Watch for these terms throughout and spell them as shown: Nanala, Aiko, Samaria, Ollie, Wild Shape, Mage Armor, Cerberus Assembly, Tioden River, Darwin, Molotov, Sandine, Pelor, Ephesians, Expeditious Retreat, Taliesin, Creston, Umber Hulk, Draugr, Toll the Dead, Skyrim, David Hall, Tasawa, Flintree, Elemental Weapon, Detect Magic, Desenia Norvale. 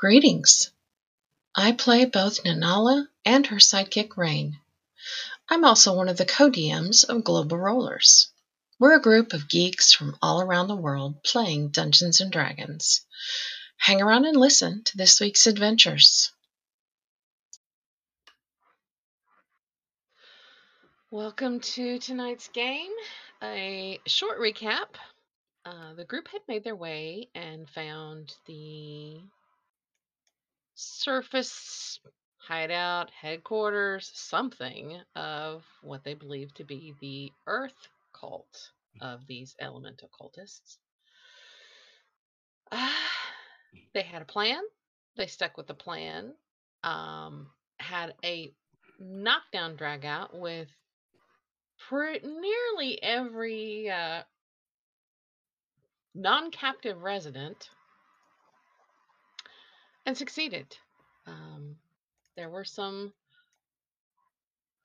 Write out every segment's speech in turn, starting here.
Greetings. I play both Nanala and her sidekick Rain. I'm also one of the co-DMs of Global Rollers. We're a group of geeks from all around the world playing Dungeons & Dragons. Hang around and listen to this week's adventures. Welcome to tonight's game. A short recap. The group had made their way and found the surface hideout, headquarters, something of what they believed to be the Earth cult of these elemental cultists. They had a plan. They stuck with the plan. Had a knockdown drag out with nearly every non-captive resident, and succeeded. There were some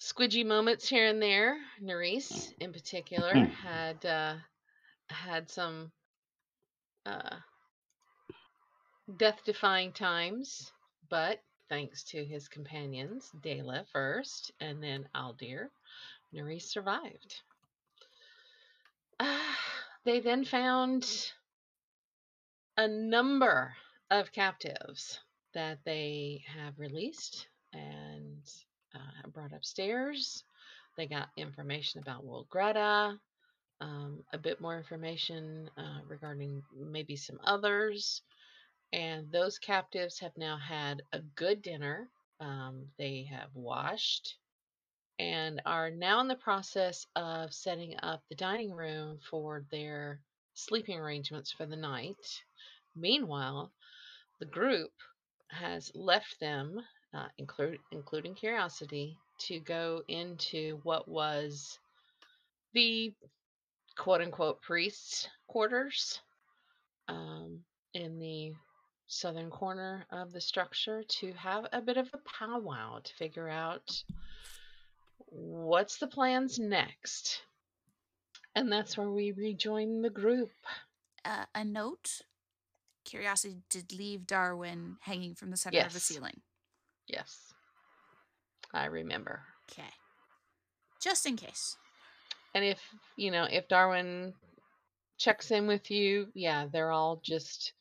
squidgy moments here and there. Nerys, in particular, had some death-defying times, but thanks to his companions, Dela first, and then Aldir, Nerys survived. They then found a number of captives that they have released and brought upstairs. They got information about World Greta, a bit more information regarding maybe some others. And those captives have now had a good dinner. They have washed and are now in the process of setting up the dining room for their sleeping arrangements for the night. Meanwhile, the group has left them, including Curiosity, to go into what was the quote-unquote priest's quarters in the southern corner of the structure to have a bit of a powwow to figure out what's the plans next. And that's where we rejoin the group. A note. Curiosity did leave Darwin hanging from the center of the ceiling. Yes. I remember. Okay. Just in case. And if, you know, if Darwin checks in with you, yeah, they're all just,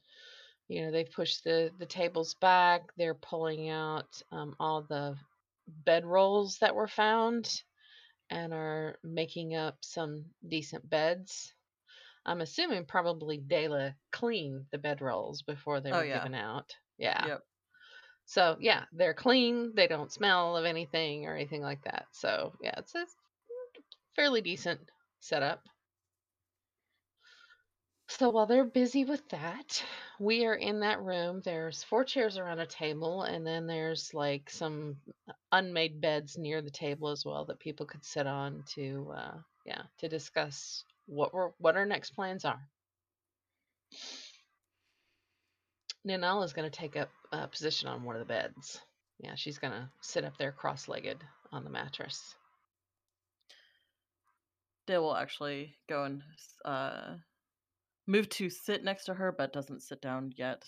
you know, they've pushed the tables back. They're pulling out all the bedrolls that were found and are making up some decent beds. I'm assuming probably Dela cleaned the bedrolls before they were given out. Yeah. Yep. So, yeah, they're clean. They don't smell of anything or anything like that. So, yeah, it's a fairly decent setup. So while they're busy with that, we are in that room. There's 4 chairs around a table, and then there's like some unmade beds near the table as well that people could sit on to, to discuss what our next plans are. Nanala's going to take up a position on one of the beds. Yeah, she's going to sit up there cross-legged on the mattress. Dale will actually go and move to sit next to her, but doesn't sit down yet.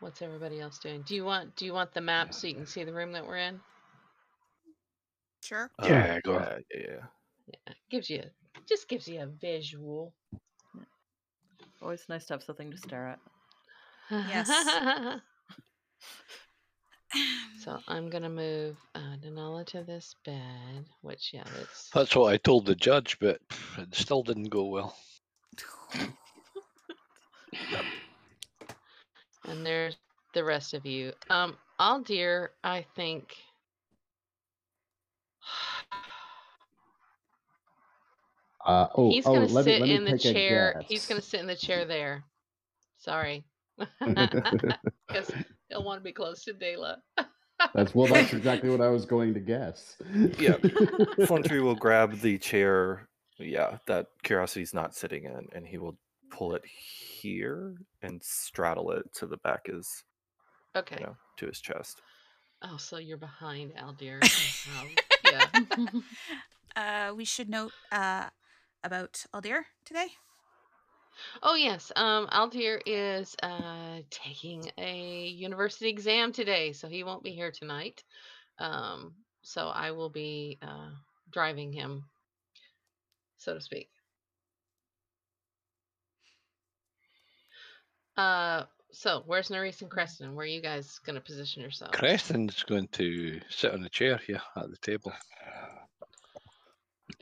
What's everybody else doing? Do you want the map so you can see the room that we're in? Sure. Yeah, go ahead. Yeah. Gives you a visual. Always nice to have something to stare at. Yes. So I'm gonna move Nanala to this bed, which that's what I told the judge, but it still didn't go well. And there's the rest of you. Aldir, I think, he's gonna sit in the chair. He's gonna sit in the chair there. Sorry. Because he'll want to be close to Dela. That's exactly what I was going to guess. Yeah. Flintree will grab the chair, that Curiosity's not sitting in, and he will pull it here and straddle it to the back to his chest. Oh, so you're behind Aldir. We should note about Aldir today. Oh yes, Aldir is taking a university exam today, so he won't be here tonight. So I will be driving him, so to speak. So where's Nerys and Creston? Where are you guys going to position yourselves? Creston's going to sit on a chair here at the table.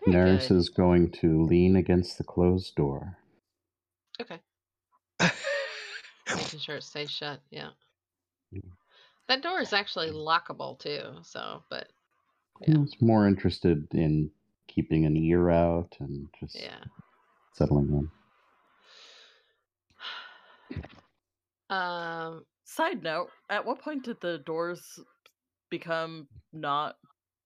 Nerys is going to lean against the closed door. Okay. Making sure it stays shut, yeah. That door is actually lockable too, so, but... Yeah. I was more interested in keeping an ear out and just settling in. Side note, at what point did the doors become not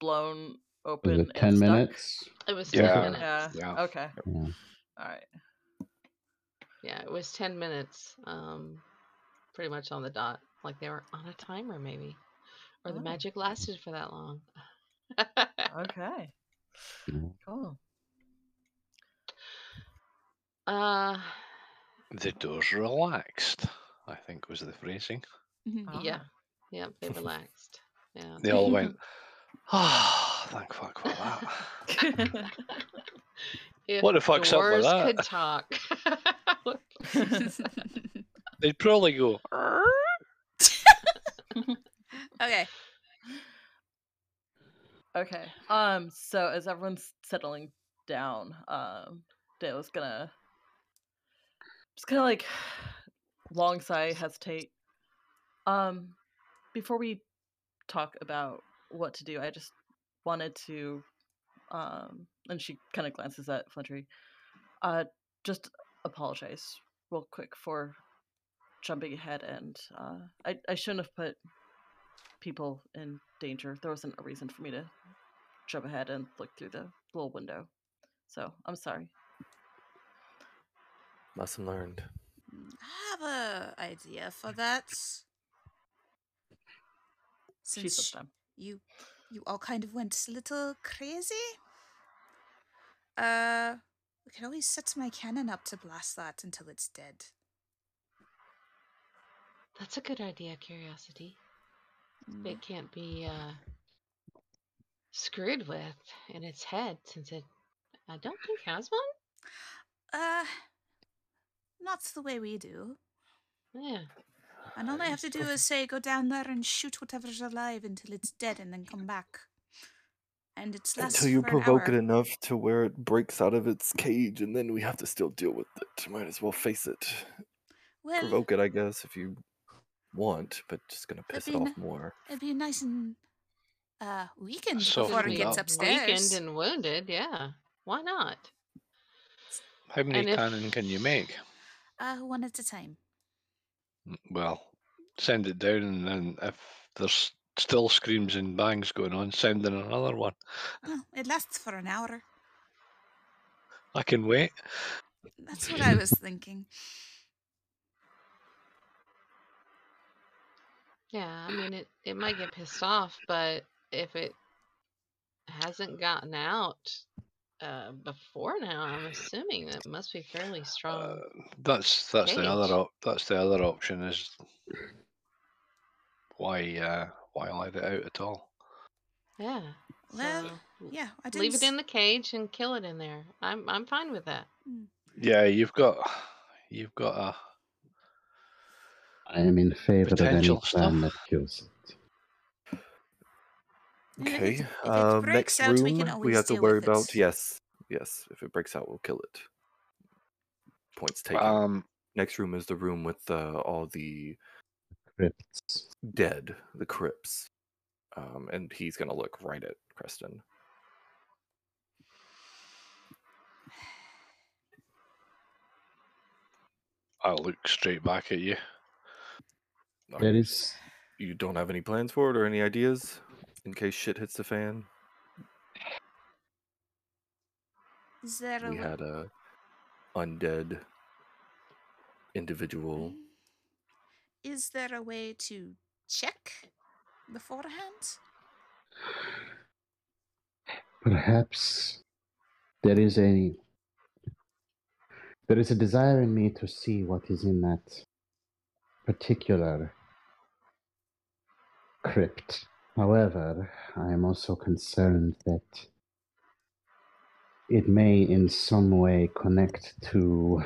blown open? Was it 10 minutes? It was 10 minutes. Yeah. Okay. Yeah. All right. Yeah, it was 10 minutes, pretty much on the dot. Like they were on a timer, maybe. Or the magic lasted for that long. Okay. Cool. The doors relaxed, I think was the phrasing. Yeah. Yeah, they relaxed. Yeah. They all went, ah, oh, thank fuck for that. What the fuck's up with that? Could talk. They'd probably go. Okay. Okay. So as everyone's settling down, Dela's gonna just kind of like long sigh, hesitate. Before we talk about what to do, I just wanted to, and she kind of glances at Flintree, just apologize real quick for jumping ahead, and I shouldn't have put people in danger. There wasn't a reason for me to jump ahead and look through the little window, so I'm sorry. Lesson learned. I have an idea for that. Since you all kind of went a little crazy, we can always set my cannon up to blast that until it's dead. That's a good idea, Curiosity. It can't be screwed with in its head, since it, I don't think, has one. Not the way we do. Yeah. And all I have to do is say, go down there and shoot whatever's alive until it's dead, and then come back. And it's until you provoke it enough to where it breaks out of its cage, and then we have to still deal with it. Might as well face it. Well, provoke it, I guess, if you want, but just gonna piss it off more. It'd be nice and weakened before it gets upstairs. Weakened and wounded, yeah. Why not? How many cannon can you make? One at a time. Well, send it down, and then if there's still screams and bangs going on, send in another one. Well, it lasts for an hour. I can wait. That's what I was thinking. Yeah, I mean, it might get pissed off, but if it hasn't gotten out before now, I'm assuming that must be fairly strong. That's the other option is why let it out at all? Yeah. Well, so yeah, I didn't leave it in the cage and kill it in there. I'm fine with that. Yeah, you've got a. I am in favor potential of any plan that kills it. Okay. If it next out, room we have to worry about. It. Yes. If it breaks out, we'll kill it. Points taken. Next room is the room with all the crypts. Dead, the crypts. And he's gonna look right at Creston. I'll look straight back at you. That is... You don't have any plans for it or any ideas in case shit hits the fan? We had a undead individual. Is there a way to check beforehand? Perhaps there is a There is a desire in me to see what is in that particular crypt. However, I am also concerned that it may in some way connect to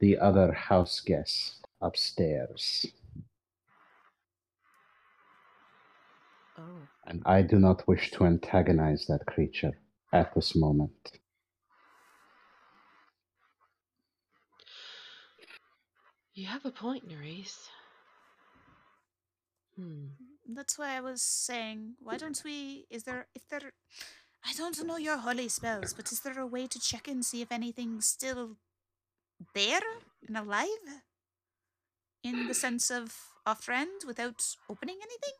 the other house guests upstairs. Oh. And I do not wish to antagonize that creature at this moment. You have a point, Nerys. That's why I was saying, why don't we... I don't know your holy spells, but is there a way to check and see if anything's still there and alive? In the sense of our friend, without opening anything?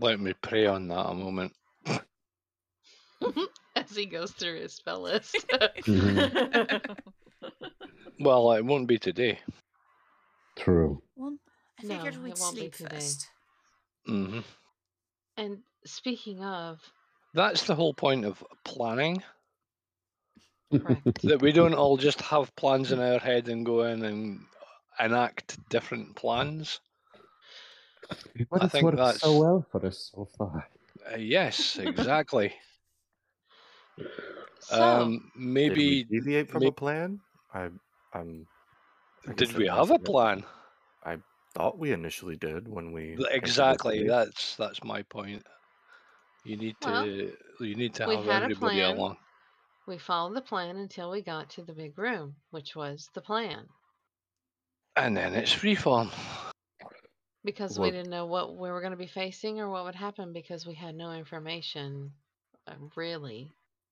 Let me pray on that a moment. As he goes through his spell list. Well, it won't be today. True. Well, I figured we'd sleep first. Mm-hmm. And speaking of... That's the whole point of planning. Correct. That we don't all just have plans in our head and go in and enact different plans. But it's worked so well for us so far. Yes, exactly. So, maybe did we deviate from a plan? Did we have a plan? I thought we initially did when we exactly. That's my point. You need to have everybody along. We followed the plan until we got to the big room, which was the plan. And then it's freeform. Because we didn't know what we were going to be facing or what would happen because we had no information, really,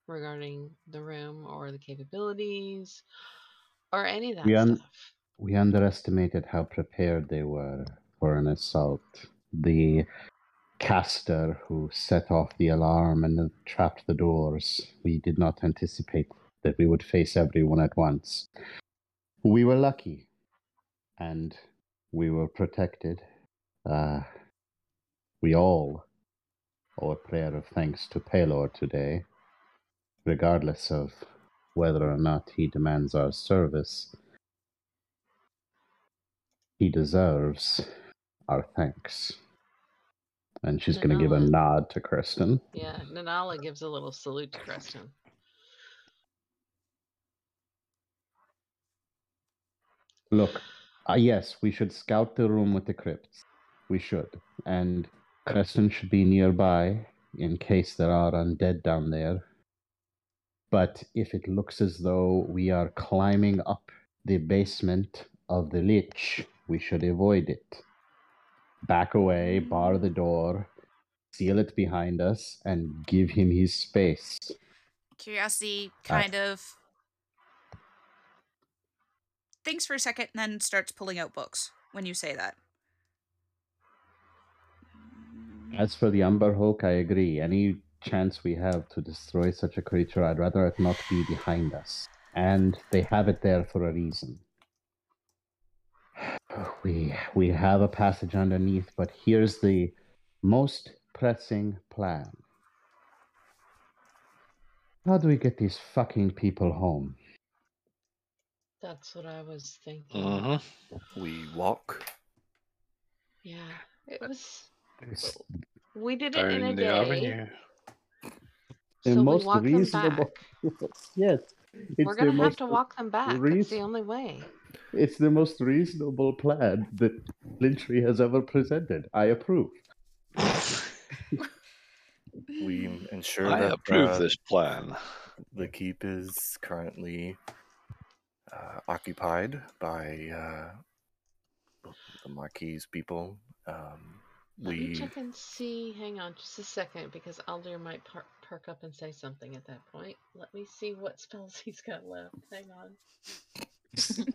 regarding the room or the capabilities or any of that stuff. We underestimated how prepared they were for an assault. The caster who set off the alarm and trapped the doors, we did not anticipate that we would face everyone at once. We were lucky, and we were protected. We all owe a prayer of thanks to Pelor today, regardless of whether or not he demands our service. He deserves our thanks. And she's going to give a nod to Creston. Yeah, Nanala gives a little salute to Creston. Look, yes, we should scout the room with the crypts. We should. And Creston should be nearby in case there are undead down there. But if it looks as though we are climbing up the basement of the Lich, we should avoid it. Back away, bar the door, seal it behind us, and give him his space. Curiosity kind of thinks for a second and then starts pulling out books when you say that. As for the Umber Hulk, I agree. Any chance we have to destroy such a creature, I'd rather it not be behind us. And they have it there for a reason. We have a passage underneath, but here's the most pressing plan. How do we get these fucking people home? That's what I was thinking. We walk. Yeah, it was... We did it in a day. So we walk them back. Yes. We're going to have to walk them back. It's the only way. It's the most reasonable plan that Flintree has ever presented. I approve. We ensure that I approve this plan. The keep is currently occupied by the Marquis people. Let me check and see. Hang on just a second, because Aldir might perk up and say something at that point. Let me see what spells he's got left. Hang on.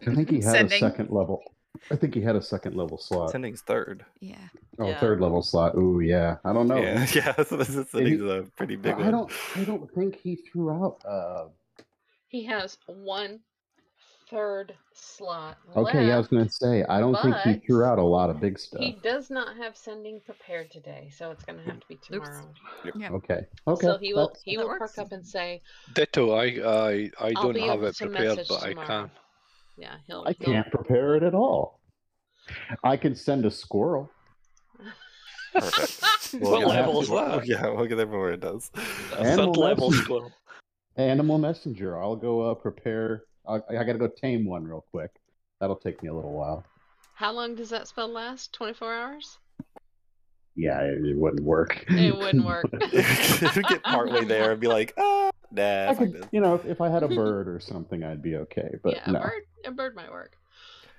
I think he had a second level. I think he had a second level slot. Sending's third. Yeah. Oh, yeah. Third level slot. Ooh, yeah. I don't know. Yeah, so this is a pretty big one. I don't think he threw out... He has one third slot left. Okay, I was going to say, I don't think he threw out a lot of big stuff. He does not have sending prepared today, so it's going to have to be tomorrow. Yeah. Okay. Okay. So he will perk up and say, "Ditto, I don't have it prepared, but tomorrow. I can." Yeah, I can't prepare it at all. I can send a squirrel. Perfect. What level is that? Yeah, we'll get everywhere it does. Level squirrel. Animal messenger. I'll go prepare. I gotta go tame one real quick. That'll take me a little while. How long does that spell last? 24 hours? Yeah, it wouldn't work. It wouldn't work. Get partway there and be like, nah. I could, you know, if I had a bird or something, I'd be okay. But yeah, a bird might work.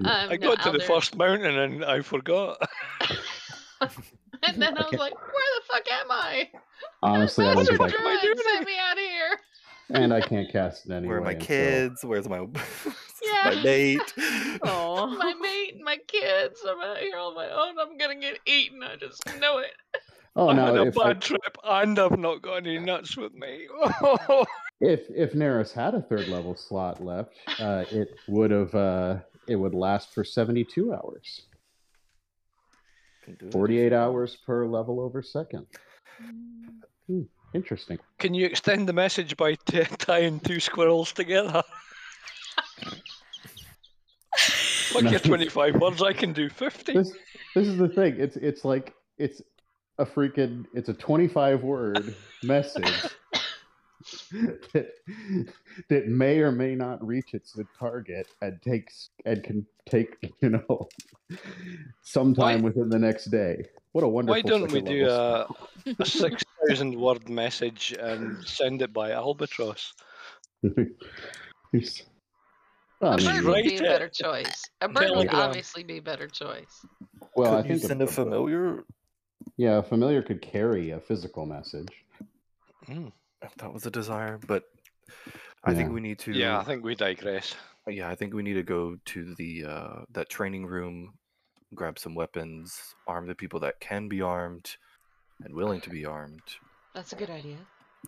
Yeah. I got to the first mountain and I forgot. And then I was like, where the fuck am I? Honestly, I was like, get me out of here. And I can't cast it anyway. Where are my kids? So... Where's my my mate? Aww. My mate and my kids. I'm out here on my own. I'm going to get eaten. I just know it. Oh, I had a bad trip and I've not got any nuts with me. If Nerys had a third level slot left, it would last for 72 hours. 48 hours per level over second. Hmm. Interesting. Can you extend the message by tying two squirrels together? Look, you're 25 words. I can do 50. This is the thing. It's like it's a 25-word message that may or may not reach its target and can take some time within the next day. What a wonderful. Why don't we do a 6,000-word message and send it by albatross? A bird would be a better choice. A bird would obviously be a better choice. Well, could I think you send a familiar. Yeah, a familiar could carry a physical message. Mm, that was a desire, but I think we need to. Yeah, I think we digress. Yeah, I think we need to go to the that training room. Grab some weapons, arm the people that can be armed and willing to be armed. That's a good idea.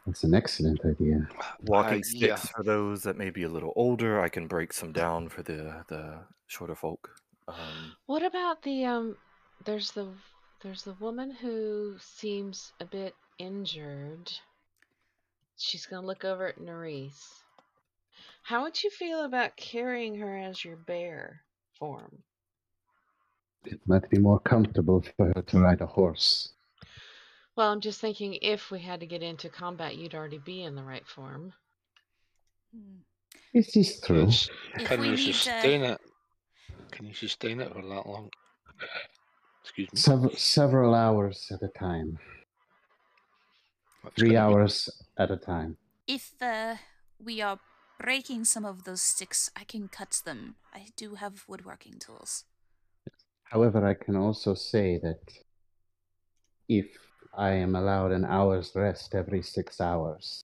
That's an excellent idea. Walking sticks for those that may be a little older. I can break some down for the shorter folk. What about the there's the woman who seems a bit injured. She's gonna look over at Nerys. How would you feel about carrying her as your bear form? It might be more comfortable for her to ride a horse. Well, I'm just thinking if we had to get into combat, you'd already be in the right form. This is true. Can you sustain it? Can you sustain it for that long? Excuse me. Several hours at a time. 3 hours at a time. If we are breaking some of those sticks, I can cut them. I do have woodworking tools. However, I can also say that if I am allowed an hour's rest every 6 hours,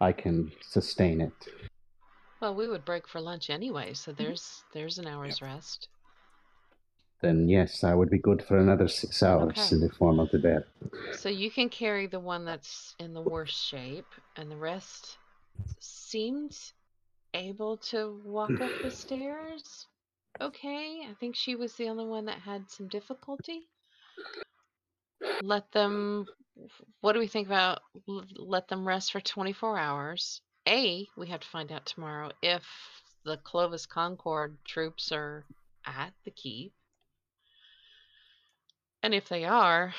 I can sustain it. Well, we would break for lunch anyway, so there's an hour's rest. Then yes, I would be good for another 6 hours in the form of the bear. So you can carry the one that's in the worst shape, and the rest seems able to walk up the stairs? Okay, I think she was the only one that had some difficulty. What do we think about let them rest for 24 hours? We have to find out tomorrow if the Clovis Concord troops are at the keep. And if they are,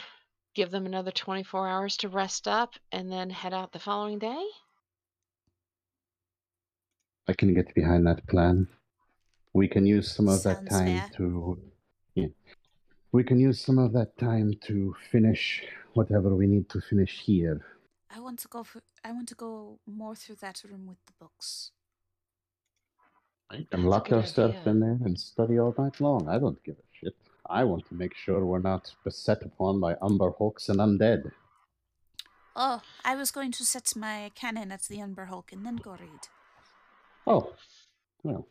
give them another 24 hours to rest up and then head out the following day? I can get behind that plan. We can use some of that time to we can use some of that time to finish whatever we need to finish here. I want to go more through that room with the books. And lock ourselves in there and study all night long. I don't give a shit. I want to make sure we're not beset upon by Umber Hulks and undead. Oh, I was going to set my cannon at the Umber Hulk and then go read. Oh, well.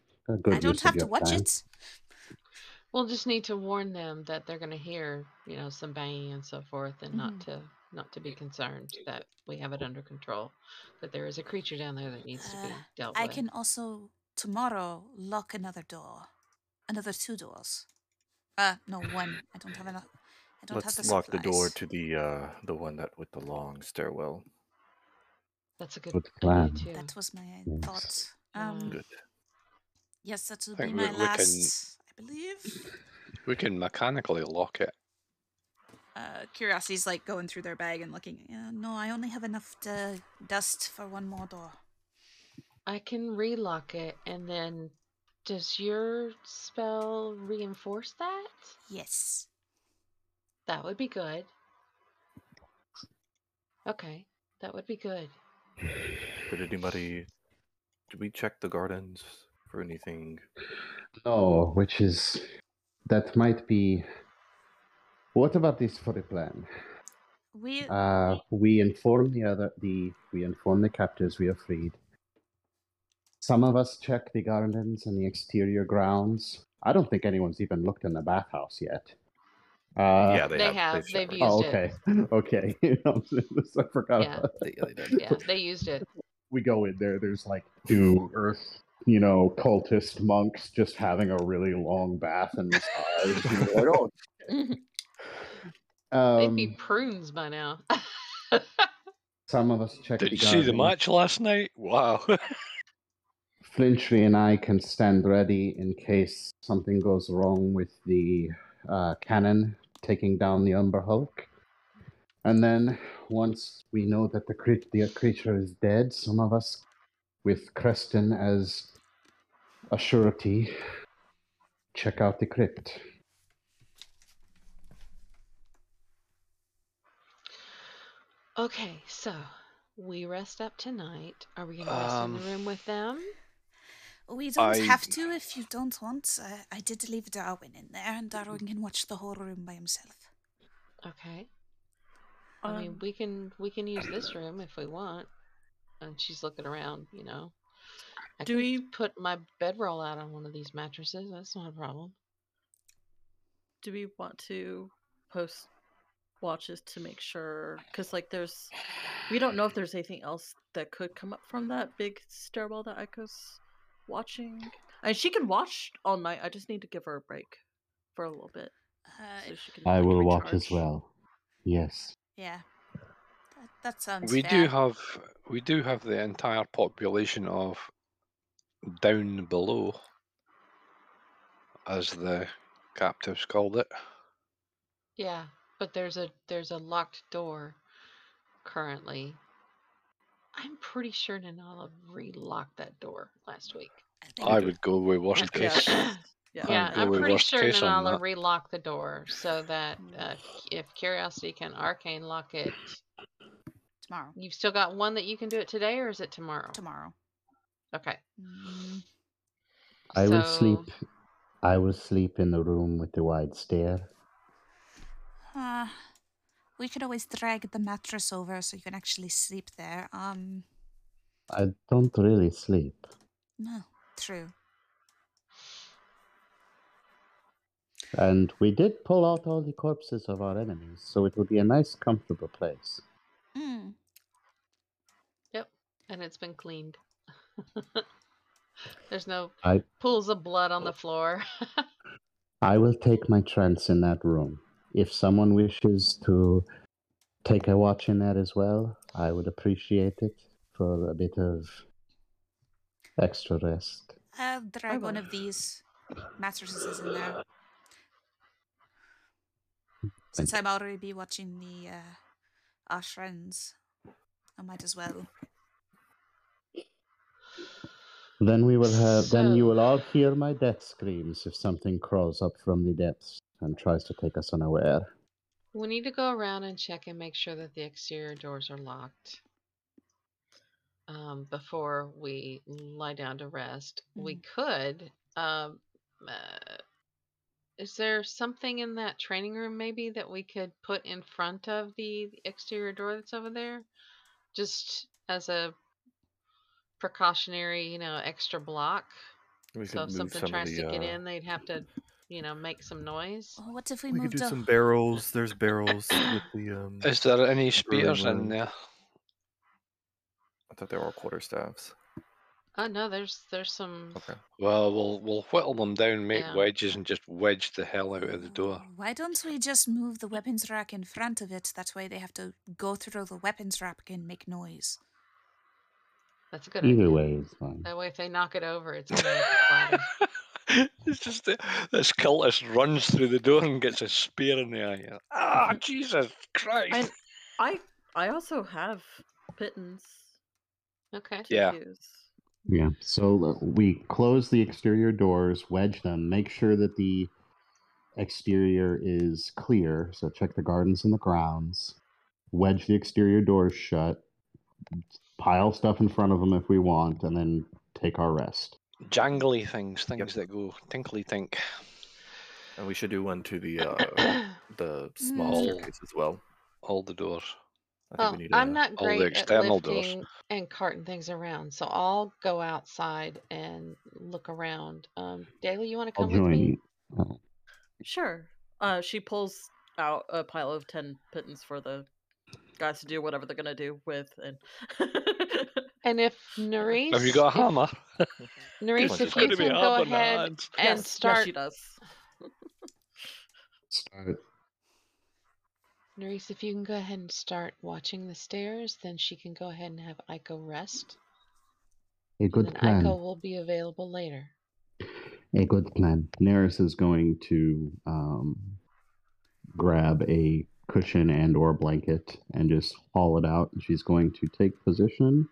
I don't have to watch it. We'll just need to warn them that they're going to hear, some banging and so forth, and not to be concerned that we have it under control. That there is a creature down there that needs to be dealt with. I can also Tomorrow, lock another door. Another two doors. No, one. I don't have enough. I don't have the supplies. Let's lock the door to the one that with the long stairwell. That's a good plan. Too. That was my thought. Good. Yes, that will be my last, I believe. We can mechanically lock it. Curiosity's like going through their bag and looking. No, I only have enough dust for one more door. I can relock it, and then does your spell reinforce that? Yes. That would be good. Okay, that would be good. Did we check the gardens for anything? No, which is... That might be... What about this for a plan? We inform the captors we are freed. Some of us check the gardens and the exterior grounds. I don't think anyone's even looked in the bathhouse yet. Yeah, they have. They've used it. Oh, okay. Okay. I forgot about that. Yeah, they used it. We go in there. There's like two earth, cultist monks just having a really long bath in the stars. Like, oh, okay. They'd be prunes by now. Some of us checked. Did you see the match last night? Wow. Flintree and I can stand ready in case something goes wrong with the cannon taking down the Umber Hulk. And then once we know that the creature is dead, some of us, with Creston as a surety, check out the crypt. Okay, so we rest up tonight. Are we going to rest in the room with them? We don't have to if you don't want. I did leave Darwin in there, and Darwin can watch the whole room by himself. Okay. I mean, we can use this room if we want. And she's looking around, I put my bedroll out on one of these mattresses. That's not a problem. Do we want to post watches to make sure, because we don't know if there's anything else that could come up from that big stairwell that Aiko's watching, and she can watch all night. I just need to give her a break for a little bit, so she can recharge. Watch as well. Yes. Yeah, that sounds. We do have the entire population of down below, as the captives called it. Yeah. But there's a locked door currently. I'm pretty sure Nanala re-locked that door last week. I would go with worst case. Yeah, I'm pretty sure Nanala re-locked the door so that if Curiosity can arcane lock it tomorrow. You've still got one that you can do it today, or is it tomorrow? Tomorrow. Okay. I will sleep in the room with the wide stair. We could always drag the mattress over so you can actually sleep there. I don't really sleep. No, true. And we did pull out all the corpses of our enemies, so it would be a nice, comfortable place. Mm. Yep, and it's been cleaned. There's no pools of blood on the floor. I will take my trance in that room. If someone wishes to take a watch in there as well, I would appreciate it for a bit of extra rest. I'll drag one of these mattresses in there. Since I'm already be watching the Ashrans, I might as well. Then we will have. Then you will all hear my death screams if something crawls up from the depths and tries to take us unaware. We need to go around and check and make sure that the exterior doors are locked before we lie down to rest. Mm-hmm. We could. Is there something in that training room maybe that we could put in front of the exterior door that's over there? Just as a precautionary, extra block. So if something tries to get in, they'd have to... make some noise. Well, what if we moved do some barrels? There's barrels with the. Is there any spears in there? I thought they were all quarterstaffs. No, there's some. Okay. Well, we'll whittle them down, make wedges, and just wedge the hell out of the door. Why don't we just move the weapons rack in front of it? That way they have to go through the weapons rack and make noise. That's good. Either way is fine. That way, if they knock it over, it's gonna It's just this cultist runs through the door and gets a spear in the eye. Ah, Jesus Christ! And I also have pittance. Okay. Yeah. Use. Yeah. So we close the exterior doors, wedge them, make sure that the exterior is clear. So check the gardens and the grounds. Wedge the exterior doors shut. Pile stuff in front of them if we want, and then take our rest. Jangly things that go tinkly tink. And we should do one to the small staircase as well. All the doors. Well, I'm not great at lifting and carting things around, so I'll go outside and look around. Dela, you want to come with me? Sure. She pulls out a pile of 10 pittance for the guys to do whatever they're going to do with. And if Nerys... Have you got a hammer? Nerys, if you can go ahead and start... Yes, she does. Nerys, if you can go ahead and start watching the stairs, then she can go ahead and have Aiko rest. A good plan. Aiko will be available later. A good plan. Nerys is going to grab a cushion and or blanket and just haul it out. And she's going to take position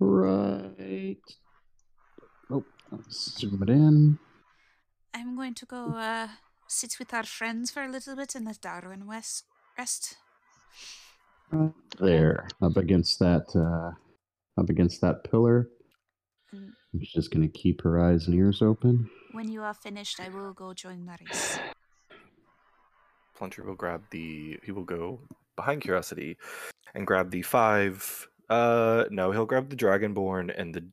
right... Oh, let's zoom it in. I'm going to go sit with our friends for a little bit and let Darwin rest. There, up against that pillar. I'm just gonna keep her eyes and ears open. When you are finished, I will go join Maris. Flintree will grab he will go behind Curiosity and grab the five. No, he'll grab the Dragonborn and the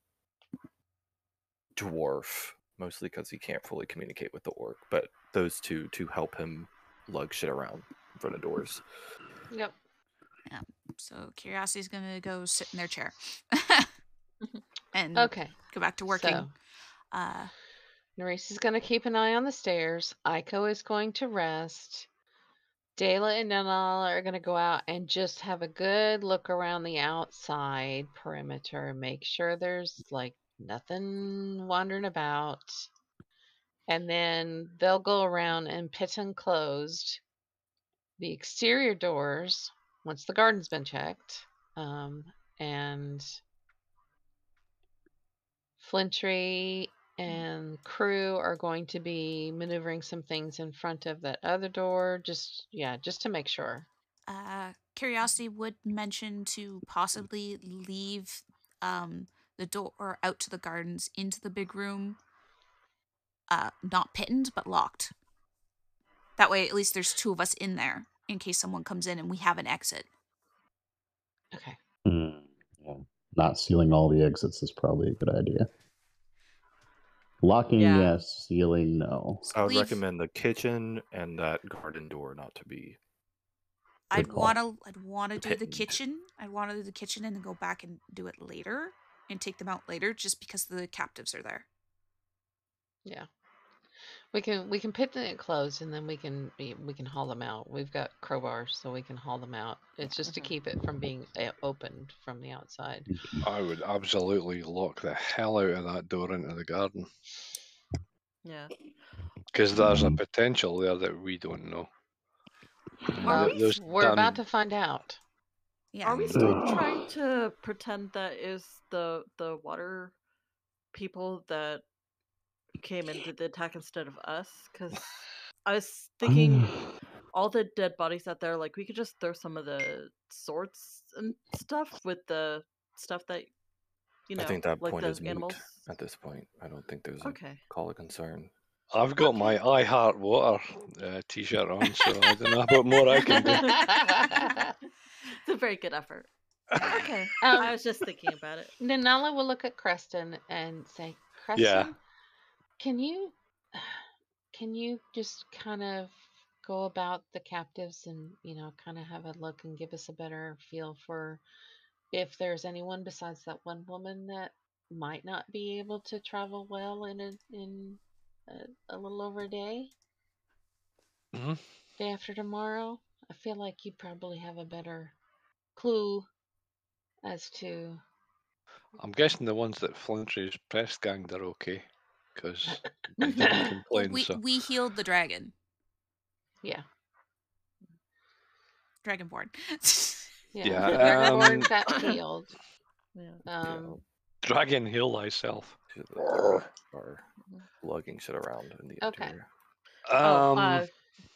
dwarf, mostly because he can't fully communicate with the orc, but those two to help him lug shit around in front of doors. Yep. Yeah. So Curiosity's gonna go sit in their chair and go back to working. So, Nerys is gonna keep an eye on the stairs. Aiko is going to rest. Dela and Nanala are gonna go out and just have a good look around the outside perimeter, make sure there's like nothing wandering about. And then they'll go around and pit and closed the exterior doors once the garden's been checked. And Flintree and crew are going to be maneuvering some things in front of that other door. Just to make sure. Curiosity would mention to possibly leave the door out to the gardens into the big room. Not pitted, but locked. That way, at least there's two of us in there in case someone comes in and we have an exit. Okay. Well, not sealing all the exits is probably a good idea. Locking, yes. Sealing, no. I would recommend the kitchen and that garden door not to be. I'd want to do the kitchen. I'd want to do the kitchen and then go back and do it later and take them out later, just because the captives are there. Yeah. We can pit them closed, and then we can haul them out. We've got crowbars, so we can haul them out. It's just to keep it from being opened from the outside. I would absolutely lock the hell out of that door into the garden. Yeah. Because there's a potential there that we don't know. We're about to find out. Yeah. Are we still trying to pretend that is the water people that came into the attack instead of us? Because I was thinking all the dead bodies out there, like, we could just throw some of the swords and stuff with the stuff that, you know, I think that like point is moot at this point. I don't think there's a call of concern. I've got my I Heart Water t-shirt on, so I don't know what more I can do. It's a very good effort. Okay. I was just thinking about it. Nanala will look at Creston and say, Creston? Yeah. Can you just kind of go about the captives and, you know, kind of have a look and give us a better feel for if there's anyone besides that one woman that might not be able to travel well in a little over a day. Mm-hmm. Day after tomorrow, I feel like you'd probably have a better clue as to... I'm guessing the ones that Flintree's press ganged are okay, because they didn't complain. We healed the dragon. Yeah. Dragonborn. Yeah. Dragonborn got healed. Dragon, heal thyself. Or lugging shit around in the interior.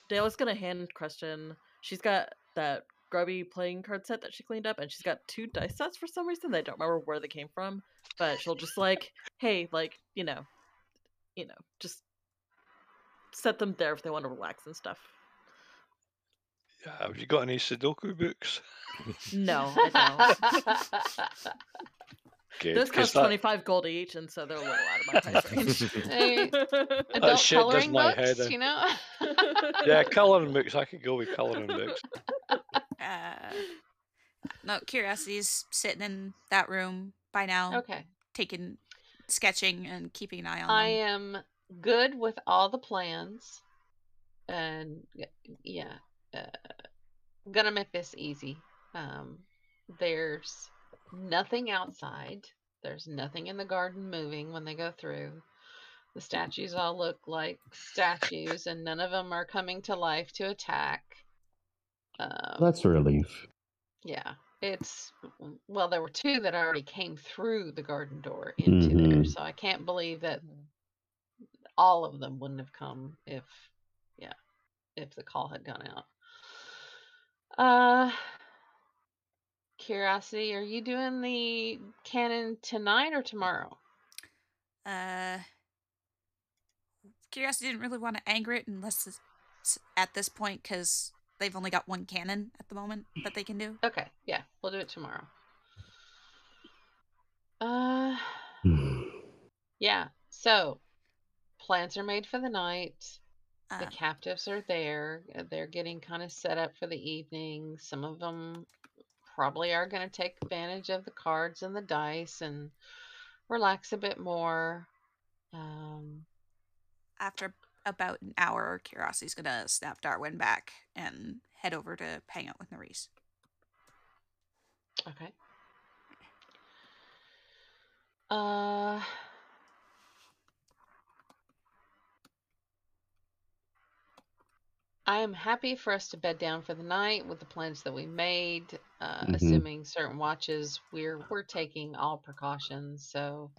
Dela's gonna hand Creston. She's got that grubby playing card set that she cleaned up, and she's got 2 dice sets for some reason. I don't remember where they came from, but she'll just like, hey, like, you know, just set them there if they want to relax and stuff. Yeah, have you got any Sudoku books? No, I don't. Okay, those cost 25 gold each, and so they're a little out of my price range. Hey, adult coloring books, you know? Yeah, coloring books. I could go with coloring books. No, Curiosity's sitting in that room by now. Okay. Taking, sketching, and keeping an eye on them. I am good with all the plans. And, yeah. I'm gonna make this easy. There's... nothing outside. There's nothing in the garden moving when they go through. The statues all look like statues, and none of them are coming to life to attack. That's a relief. Yeah. It's... well, there were 2 that already came through the garden door into there, so I can't believe that all of them wouldn't have come if the call had gone out. Curiosity, are you doing the canon tonight or tomorrow? Curiosity didn't really want to anger it unless it's at this point, because they've only got 1 canon at the moment that they can do. Okay, yeah, we'll do it tomorrow. Yeah, so plans are made for the night. The captives are there. They're getting kind of set up for the evening. Some of them probably are going to take advantage of the cards and the dice and relax a bit more. After about an hour, Curiosity's going to snap Darwin back and head over to hang out with Nerys. Okay. I am happy for us to bed down for the night with the plans that we made. Assuming certain watches, we're taking all precautions. So,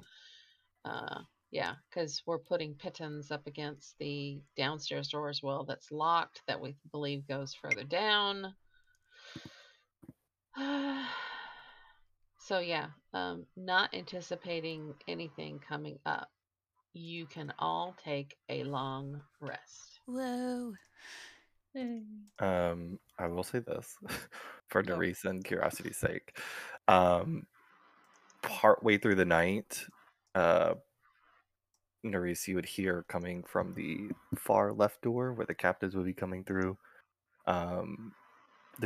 yeah, because we're putting pitons up against the downstairs door as well. That's locked. That we believe goes further down. So yeah, not anticipating anything coming up. You can all take a long rest. Whoa. I will say this for Nerys and Curiosity's sake. Partway through the night, Nerys, you would hear coming from the far left door where the captives would be coming through. The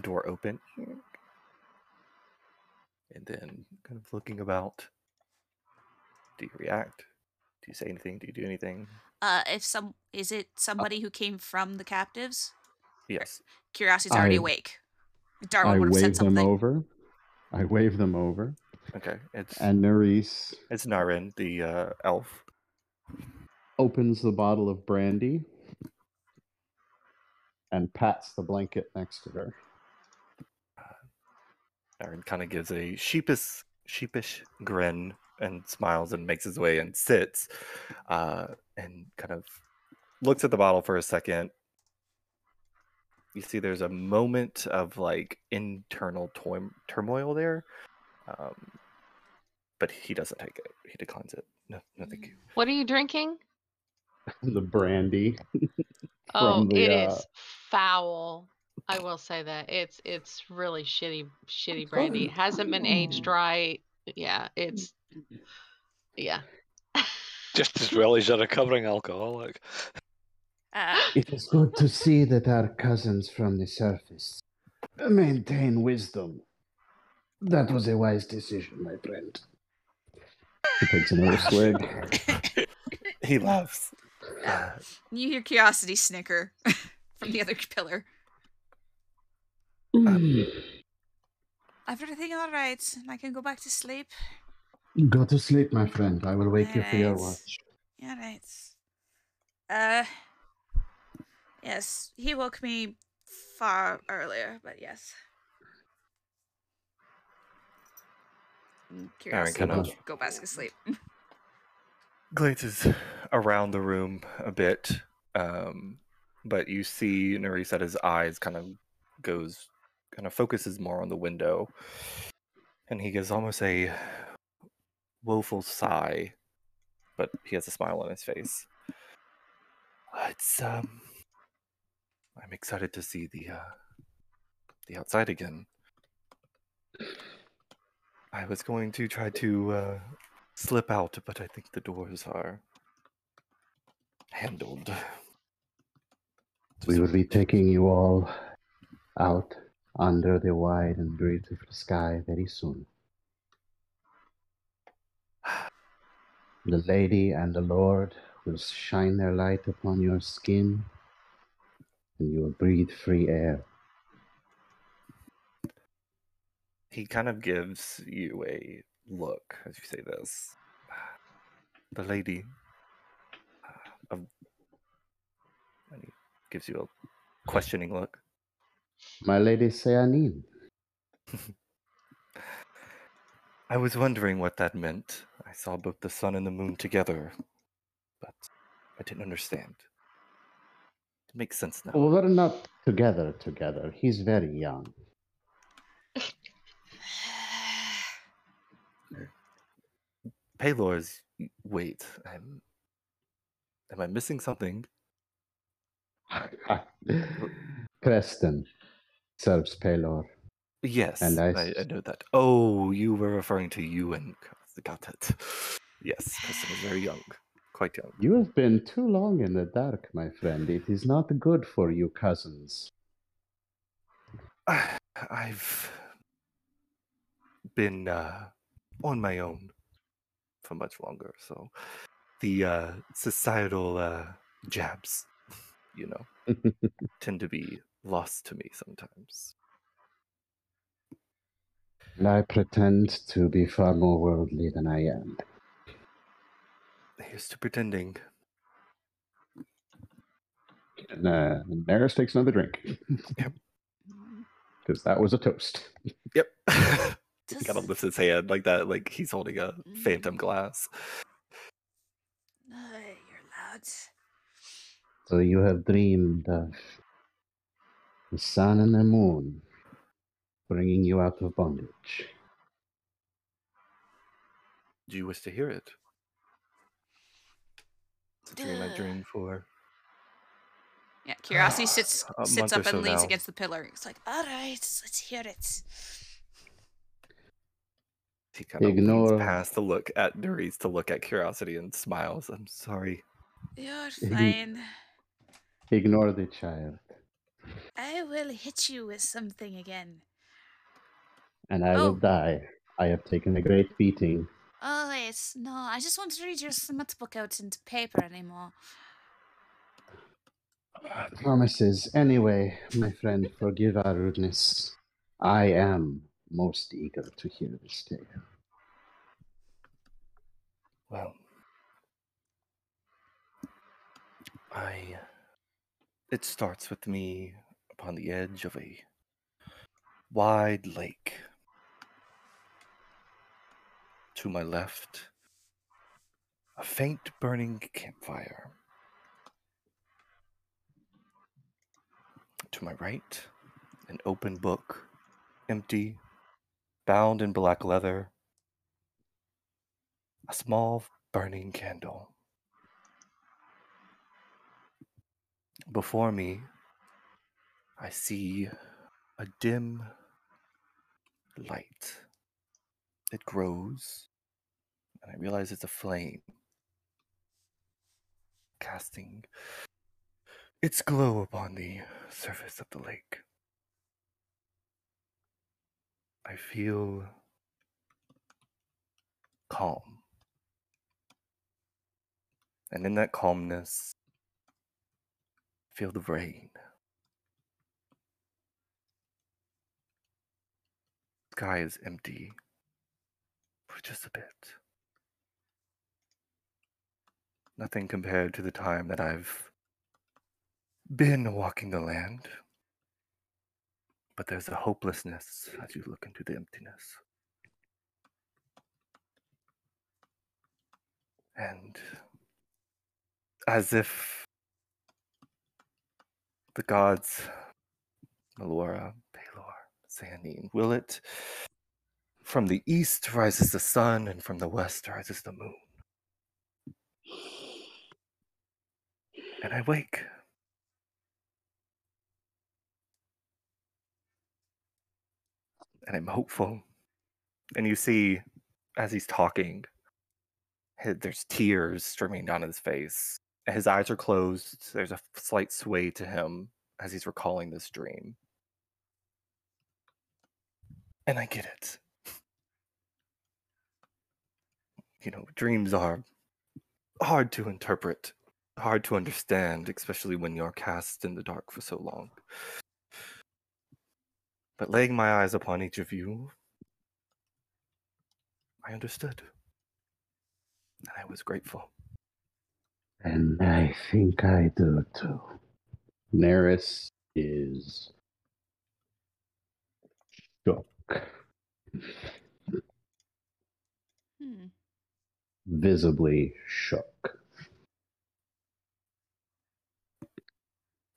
door open, and then kind of looking about. Do you react? Do you say anything? Do you do anything? Is it somebody who came from the captives? Yes. Curiosity's already awake. Darwin would have said something. I wave them over. Okay. And Nerys. It's Narin, the elf. Opens the bottle of brandy and pats the blanket next to her. Narin kind of gives a sheepish grin and smiles and makes his way and sits and kind of looks at the bottle for a second. You see there's a moment of like internal turmoil there, but he doesn't take it. He declines it. No, thank you. What are you drinking? The brandy. It is foul. I will say that. It's really shitty brandy. It hasn't been aged right. Yeah, just as well as a recovering alcoholic. It is good to see that our cousins from the surface maintain wisdom. That was a wise decision, my friend. He takes another swig. He laughs. You hear Curiosity snicker from the other pillar. Everything all right? I can go back to sleep? Go to sleep, my friend. I will wake all you right. for your watch. All right. Yes, he woke me far earlier, but yes. Curiosity, Narin, can go back to sleep. Glances around the room a bit, but you see Nerys that his eyes kind of goes, kind of focuses more on the window, and he gives almost a woeful sigh, but he has a smile on his face. It's I'm excited to see the outside again. I was going to try to slip out, but I think the doors are handled. We will be taking you all out under the wide and beautiful sky very soon. The Lady and the Lord will shine their light upon your skin, and you will breathe free air. He kind of gives you a look as you say this. The Lady of... and he gives you a questioning look. My Lady Seanin. I was wondering what that meant. I saw both the sun and the moon together, but I didn't understand. It makes sense now. Well, we're not together. He's very young. Pelor's... wait, am I missing something? Creston serves Pelor. Yes, and I know that. Oh, you were referring to you and... got it. Yes, Creston is very young. Quite young. You have been too long in the dark, my friend. It is not good for you cousins. I've been on my own for much longer, so the societal jabs, you know, tend to be lost to me sometimes. And I pretend to be far more worldly than I am. Here's to pretending. And Nerys takes another drink. Yep. Because that was a toast. Yep. He kind of lifts his hand like that, like he's holding a phantom glass. You're loud. So you have dreamed of the sun and the moon bringing you out of bondage. Do you wish to hear it? It's a dream I dreamed for. Yeah, Curiosity sits up and leans against the pillar. It's like, all right, let's hear it. He kind of leans past the look at Nerys to look at Curiosity and smiles. I'm sorry. You're fine. Ignore the child. I will hit you with something again. And I will die. I have taken a great beating. Oh, wait, no. I just want to read your smut book out into paper anymore. Promises. Anyway, my friend, forgive our rudeness. I am most eager to hear this tale. Well, it starts with me upon the edge of a wide lake. To my left, a faint burning campfire. To my right, an open book, empty, bound in black leather. A small burning candle. Before me, I see a dim light. It grows. And I realize it's a flame, casting its glow upon the surface of the lake. I feel calm And in that calmness, feel the rain. The sky is empty for just a bit. Nothing compared to the time that I've been walking the land. But there's a hopelessness as you look into the emptiness. And as if the gods, Melora, Pelor, Sandine, will it, from the east rises the sun, and from the west rises the moon. And I wake. And I'm hopeful. And you see, as he's talking, there's tears streaming down his face. His eyes are closed. There's a slight sway to him as he's recalling this dream. And I get it. You know, dreams are hard to interpret, hard to understand, especially when you're cast in the dark for so long. But laying my eyes upon each of you, I understood. And I was grateful. And I think I do too. Nerys is shocked. Visibly shocked.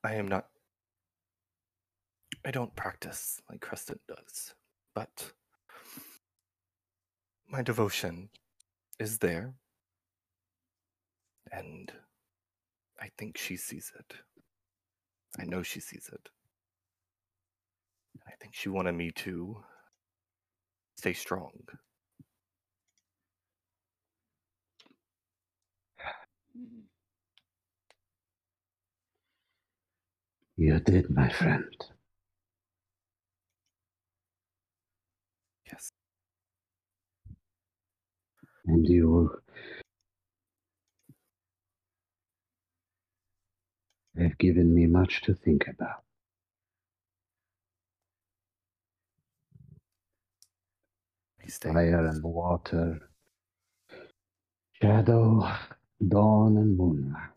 I am not. I don't practice like Creston does, but my devotion is there. And I think she sees it. I know she sees it. I think she wanted me to stay strong. You did, my friend. Yes. And you... They've given me much to think about. Fire and water, shadow, dawn and moonlight.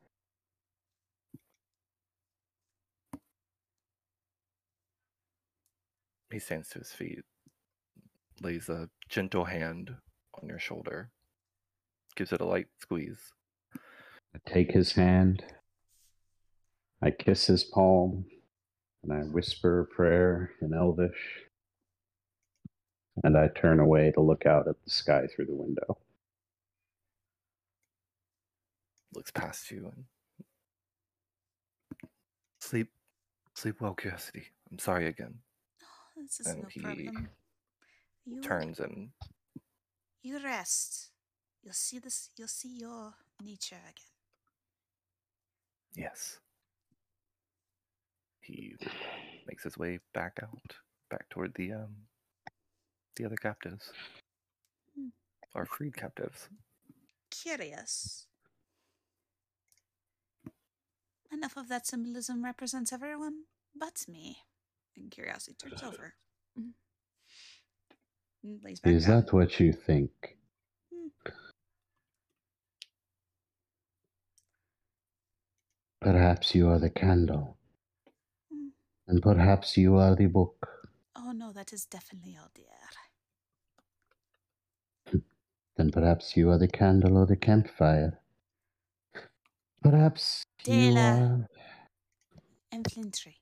He stands to his feet, lays a gentle hand on your shoulder, gives it a light squeeze. I take his hand. I kiss his palm, and I whisper a prayer in Elvish, and I turn away to look out at the sky through the window. Looks past you and... Sleep well, Curiosity. I'm sorry again. Oh, this is no problem. You turns and... You rest. You'll see this. You'll see your nature again. Yes. He makes his way back out, back toward the other captives, our freed captives. Curious. Enough of that symbolism represents everyone but me. And Curiosity turns over. And lays back Is out. That what you think? Perhaps you are the candle. And perhaps you are the book. Oh no, that is definitely Aldir. Then perhaps you are the candle or the campfire. Perhaps Dela and Flintree.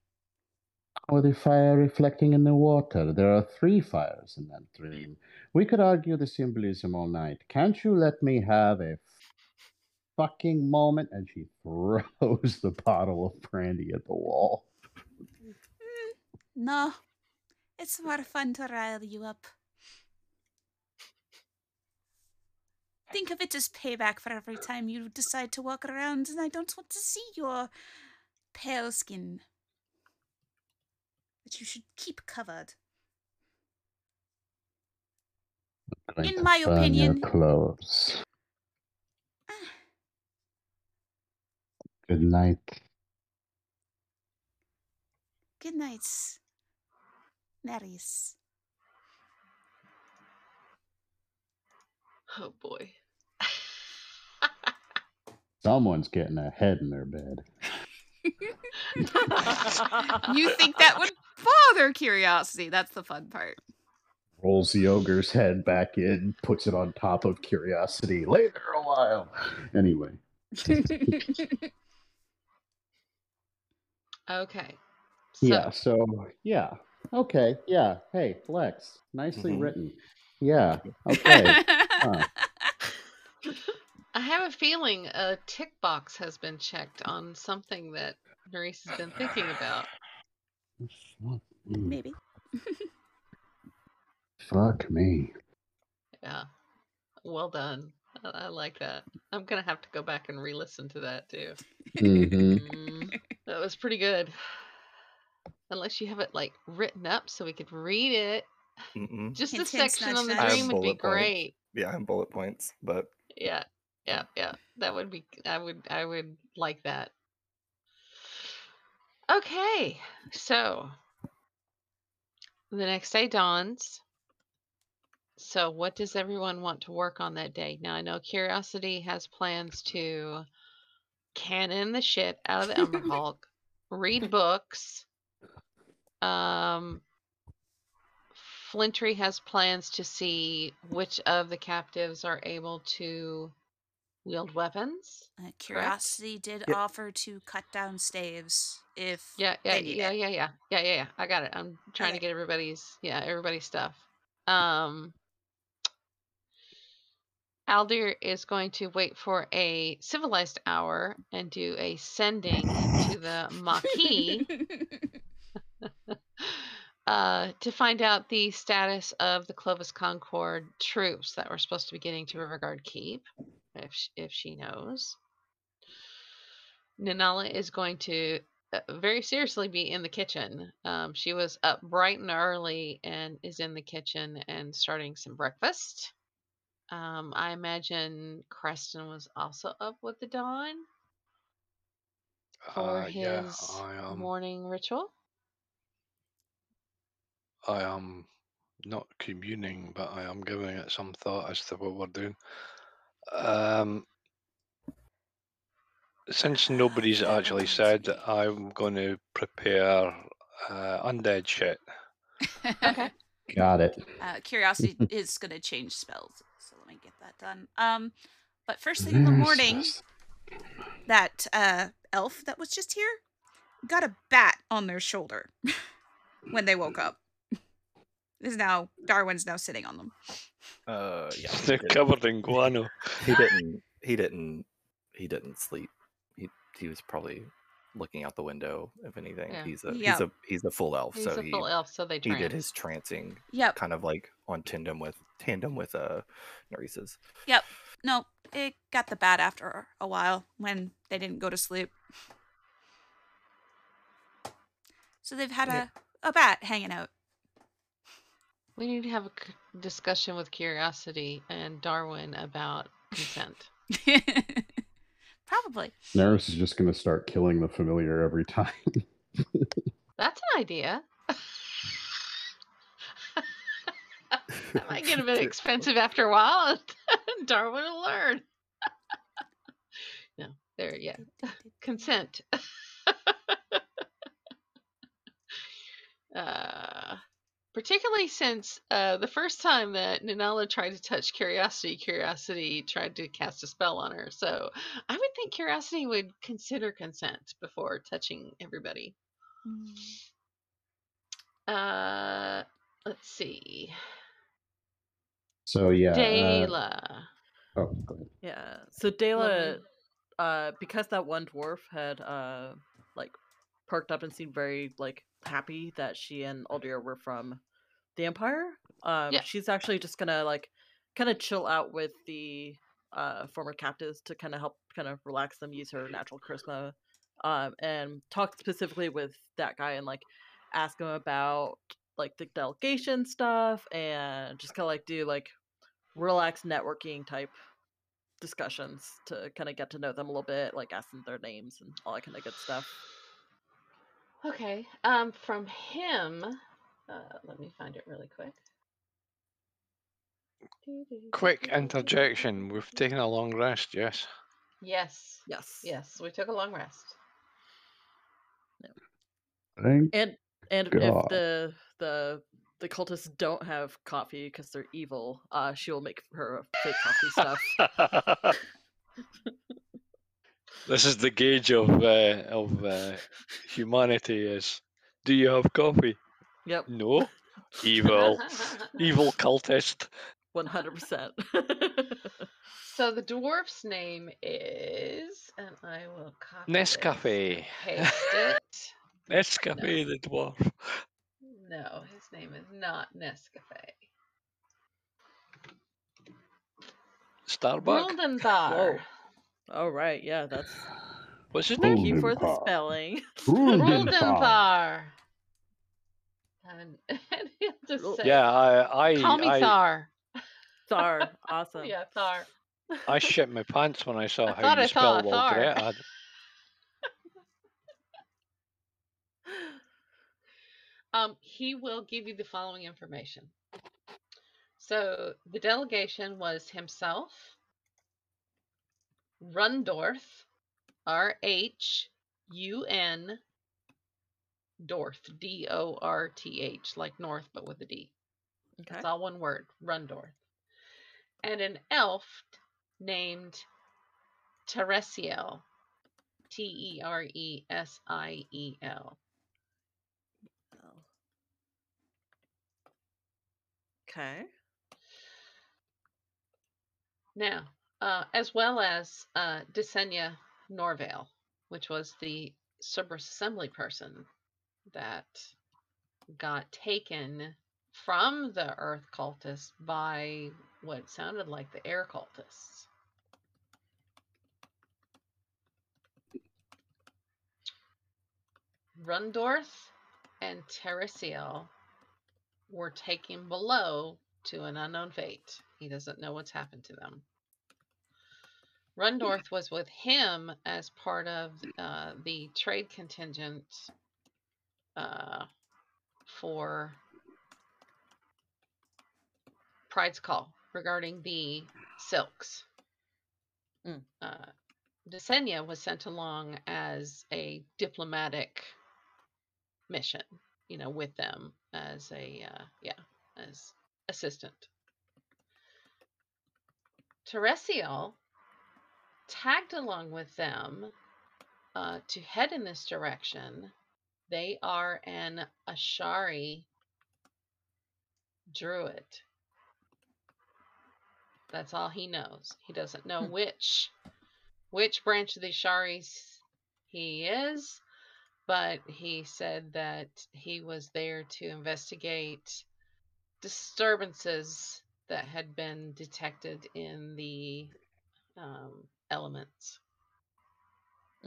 Or the fire reflecting in the water. There are three fires in that dream. We could argue the symbolism all night. Can't you let me have a fucking moment? And she throws the bottle of brandy at the wall. No, it's more fun to rile you up. Think of it as payback for every time you decide to walk around and I don't want to see your pale skin. That you should keep covered. In my opinion... Clothes. Good night. Good night, Nerys. Oh boy. Someone's getting a head in their bed. You think that would bother Curiosity? That's the fun part. Rolls the ogre's head back in, puts it on top of Curiosity. Later a while. Anyway. Okay. So. Yeah, so, yeah. Okay, yeah. Hey, Lex. Nicely written. Yeah, okay. I have a feeling a tick box has been checked on something that Nerys has been thinking about. Maybe. Fuck me. Yeah. Well done. I like that. I'm going to have to go back and re-listen to that, too. That was pretty good. Unless you have it, like, written up so we could read it. Just a section on the dream would be great. Yeah, and bullet points, but... Yeah. Yeah, yeah, that would be, I would like that. Okay, so the next day dawns. So what does everyone want to work on that day? Now I know Curiosity has plans to cannon the shit out of the Umber Hulk, read books. Flintree has plans to see which of the captives are able to wield weapons. Curiosity did offer to cut down staves if yeah. I got it. I'm trying to get everybody's stuff. Aldir is going to wait for a civilized hour and do a sending to the Maquis to find out the status of the Clovis Concord troops that were supposed to be getting to Rivergard Keep. If she knows. Nanala is going to very seriously be in the kitchen. She was up bright and early and is in the kitchen and starting some breakfast. I imagine Creston was also up with the dawn for his morning ritual. I am not communing, but I am giving it some thought as to what we're doing. Since nobody's actually said, I'm going to prepare undead shit. Okay. Got it. Curiosity is going to change spells, so let me get that done. But first thing in the morning, that elf that was just here got a bat on their shoulder when they woke up. Darwin's now sitting on them. Yeah, they're covered in guano. He didn't sleep. He was probably looking out the window. If anything, yeah. he's a full elf. So he did his trancing. Yep. Kind of like on tandem with Nerys's. Yep. No, it got the bat after a while when they didn't go to sleep. So they've had a bat hanging out. We need to have a discussion with Curiosity and Darwin about consent. Probably. Nerys is just going to start killing the familiar every time. That's an idea. That might get a bit expensive after a while. Darwin will learn. No, there, yeah. Consent. Particularly since the first time that Nanala tried to touch Curiosity, Curiosity tried to cast a spell on her. So I would think Curiosity would consider consent before touching everybody. Let's see. So, yeah. Dela. Go ahead. Yeah. So Dela, because that one dwarf had, perked up and seemed very, happy that she and Aldir were from the Empire. She's actually just gonna kind of chill out with the former captives to kind of help kind of relax them, use her natural charisma, and talk specifically with that guy and ask him about the delegation stuff and just kind of do relaxed networking type discussions to kind of get to know them a little bit, like asking their names and all that kind of good stuff. Okay. From him, let me find it really quick. Quick interjection. We've taken a long rest, yes? Yes. Yes. Yes, we took a long rest. Thank and God. If the cultists don't have coffee because they're evil, she will make her fake coffee stuff. This is the gauge of humanity: is do you have coffee? Yep. No. Evil. Evil cultist. 100%. So the dwarf's name is, and I will copy Nescafe. Paste it. Nescafe, no. The dwarf. No, his name is not Nescafe. Starbuck? Rolden Thar. Oh, right, yeah, that's... What's his name? Thank you for the spelling. Rolden Thar. And he'll just say... Yeah, I... Call me Thar. Thar, awesome. Yeah, Thar. I shit my pants when I saw how you spelled Walgreta. He will give you the following information. So the delegation was himself, Rhundorth, R-H-U-N, Dorth, D-O-R-T-H, like North, but with a D. Okay. It's all one word, Rhundorth. And an elf named Teresiel, T-E-R-E-S-I-E-L. Okay. Now, as well as Desenia Norvale, which was the Cerberus assembly person that got taken from the earth cultists by what sounded like the air cultists. Rhundorth and Teresiel were taken below to an unknown fate. He doesn't know what's happened to them. Rhundorth was with him as part of the trade contingent for Pride's Call regarding the silks. Desenia was sent along as a diplomatic mission, you know, with them as a, as assistant. Teresiel tagged along with them to head in this direction. They are an Ashari druid. That's all he knows. He doesn't know which branch of the Asharis he is. But he said that he was there to investigate disturbances that had been detected in the elements.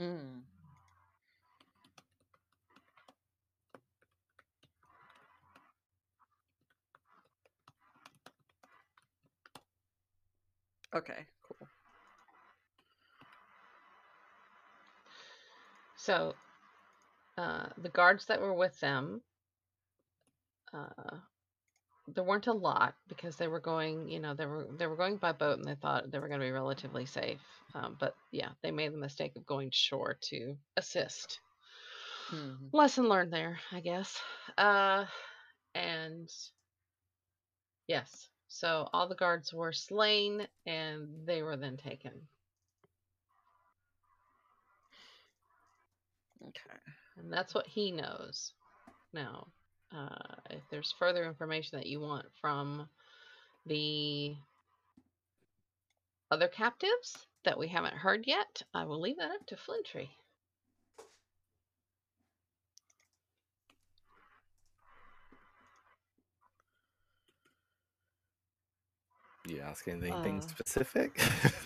Mm. Okay, cool. So... the guards that were with them, there weren't a lot because they were going, you know, they were going by boat and they thought they were going to be relatively safe. But yeah, they made the mistake of going shore to assist. Mm-hmm. Lesson learned there, I guess. And yes, so all the guards were slain and they were then taken. Okay. And that's what he knows. Now, if there's further information that you want from the other captives that we haven't heard yet, I will leave that up to Flintree. You ask anything specific?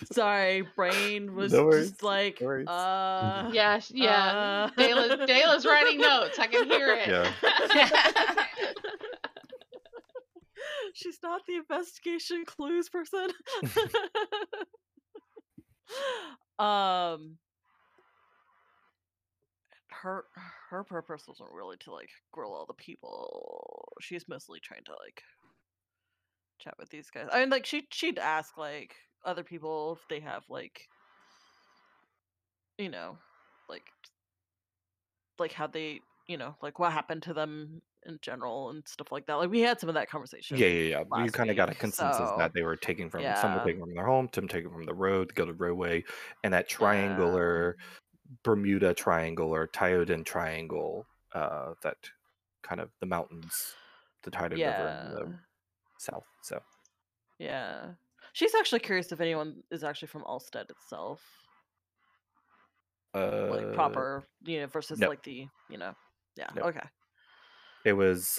Sorry, brain was just like, yeah. Dela's writing notes. I can hear it. Yeah. She's not the investigation clues person. Her purpose wasn't really to like grill all the people. She's mostly trying to like chat with these guys. I mean, like she'd ask like other people if they have like, you know, like how they, you know, like what happened to them in general and stuff like that. Like we had some of that conversation. Yeah. You kind of got a consensus that they were taking from some were taking from their home, some taking from the road to go to roadway, and that triangular Bermuda Triangle or Tioden Triangle, that kind of the mountains, the Tioden River in the south. So yeah, she's actually curious if anyone is actually from Alstead itself, like proper, you know, versus like the, you know, okay. It was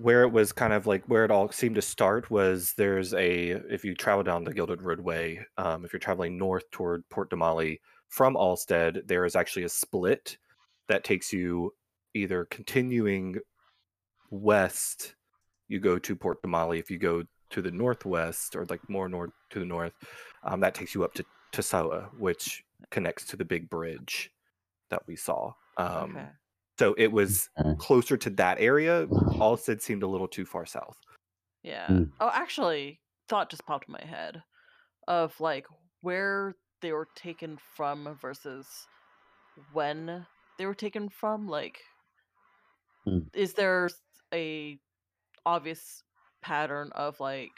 where it was kind of like where it all seemed to start was there's a, if you travel down the Gilded Roadway, if you're traveling north toward Port Damali from Alstead, there is actually a split that takes you either continuing west, you go to Port Damali. If you go to the northwest or like more north to the north, that takes you up to Tasawa, which connects to the big bridge that we saw. Okay. So it was closer to that area. Alstead seemed a little too far south. Yeah. Oh, actually, thought just popped in my head of like where they were taken from versus when they were taken from. Like, is there a obvious pattern of like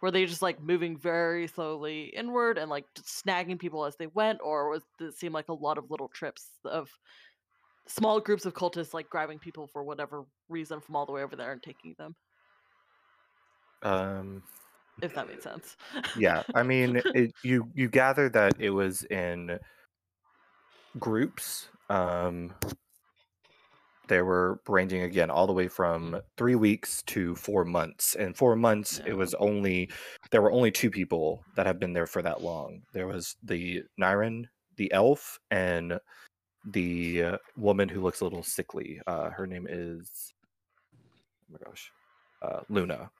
were they just like moving very slowly inward and like snagging people as they went, or was it seem like a lot of little trips of small groups of cultists like grabbing people for whatever reason from all the way over there and taking them? If that made sense. Yeah, I mean, you gather that it was in groups. They were ranging again all the way from 3 weeks to 4 months. In 4 months, it was there were only two people that have been there for that long. There was the Narin, the elf, and the woman who looks a little sickly. Her name is Luna.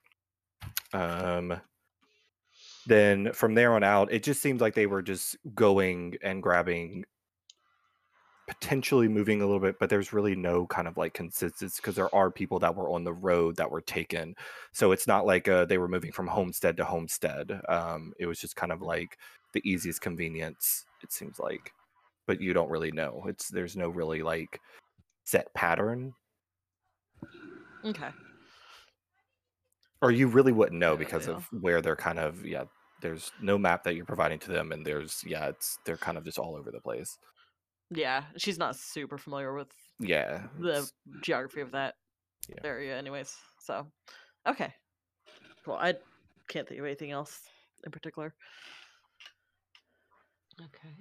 Then from there on out, it just seemed like they were just going and grabbing, potentially moving a little bit, but there's really no kind of like consistency because there are people that were on the road that were taken. So it's not like they were moving from homestead to homestead. It was just kind of like the easiest convenience, it seems like. But you don't really know. There's no really like set pattern. Okay. Or you really wouldn't know because of where they're kind of there's no map that you're providing to them, and there's they're kind of just all over the place. Yeah, she's not super familiar with the geography of that area anyways. So okay. Cool. I can't think of anything else in particular. Okay.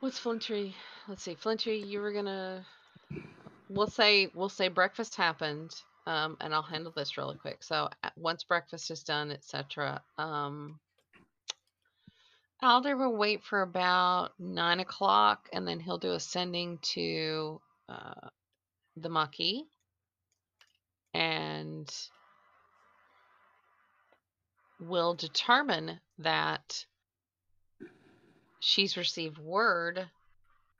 What's Flintree? Let's see. Flintree, you were gonna. We'll say breakfast happened, and I'll handle this really quick. So once breakfast is done, etc. Aldir will wait for about 9 o'clock, and then he'll do a sending to the Maquis, and we'll determine that. She's received word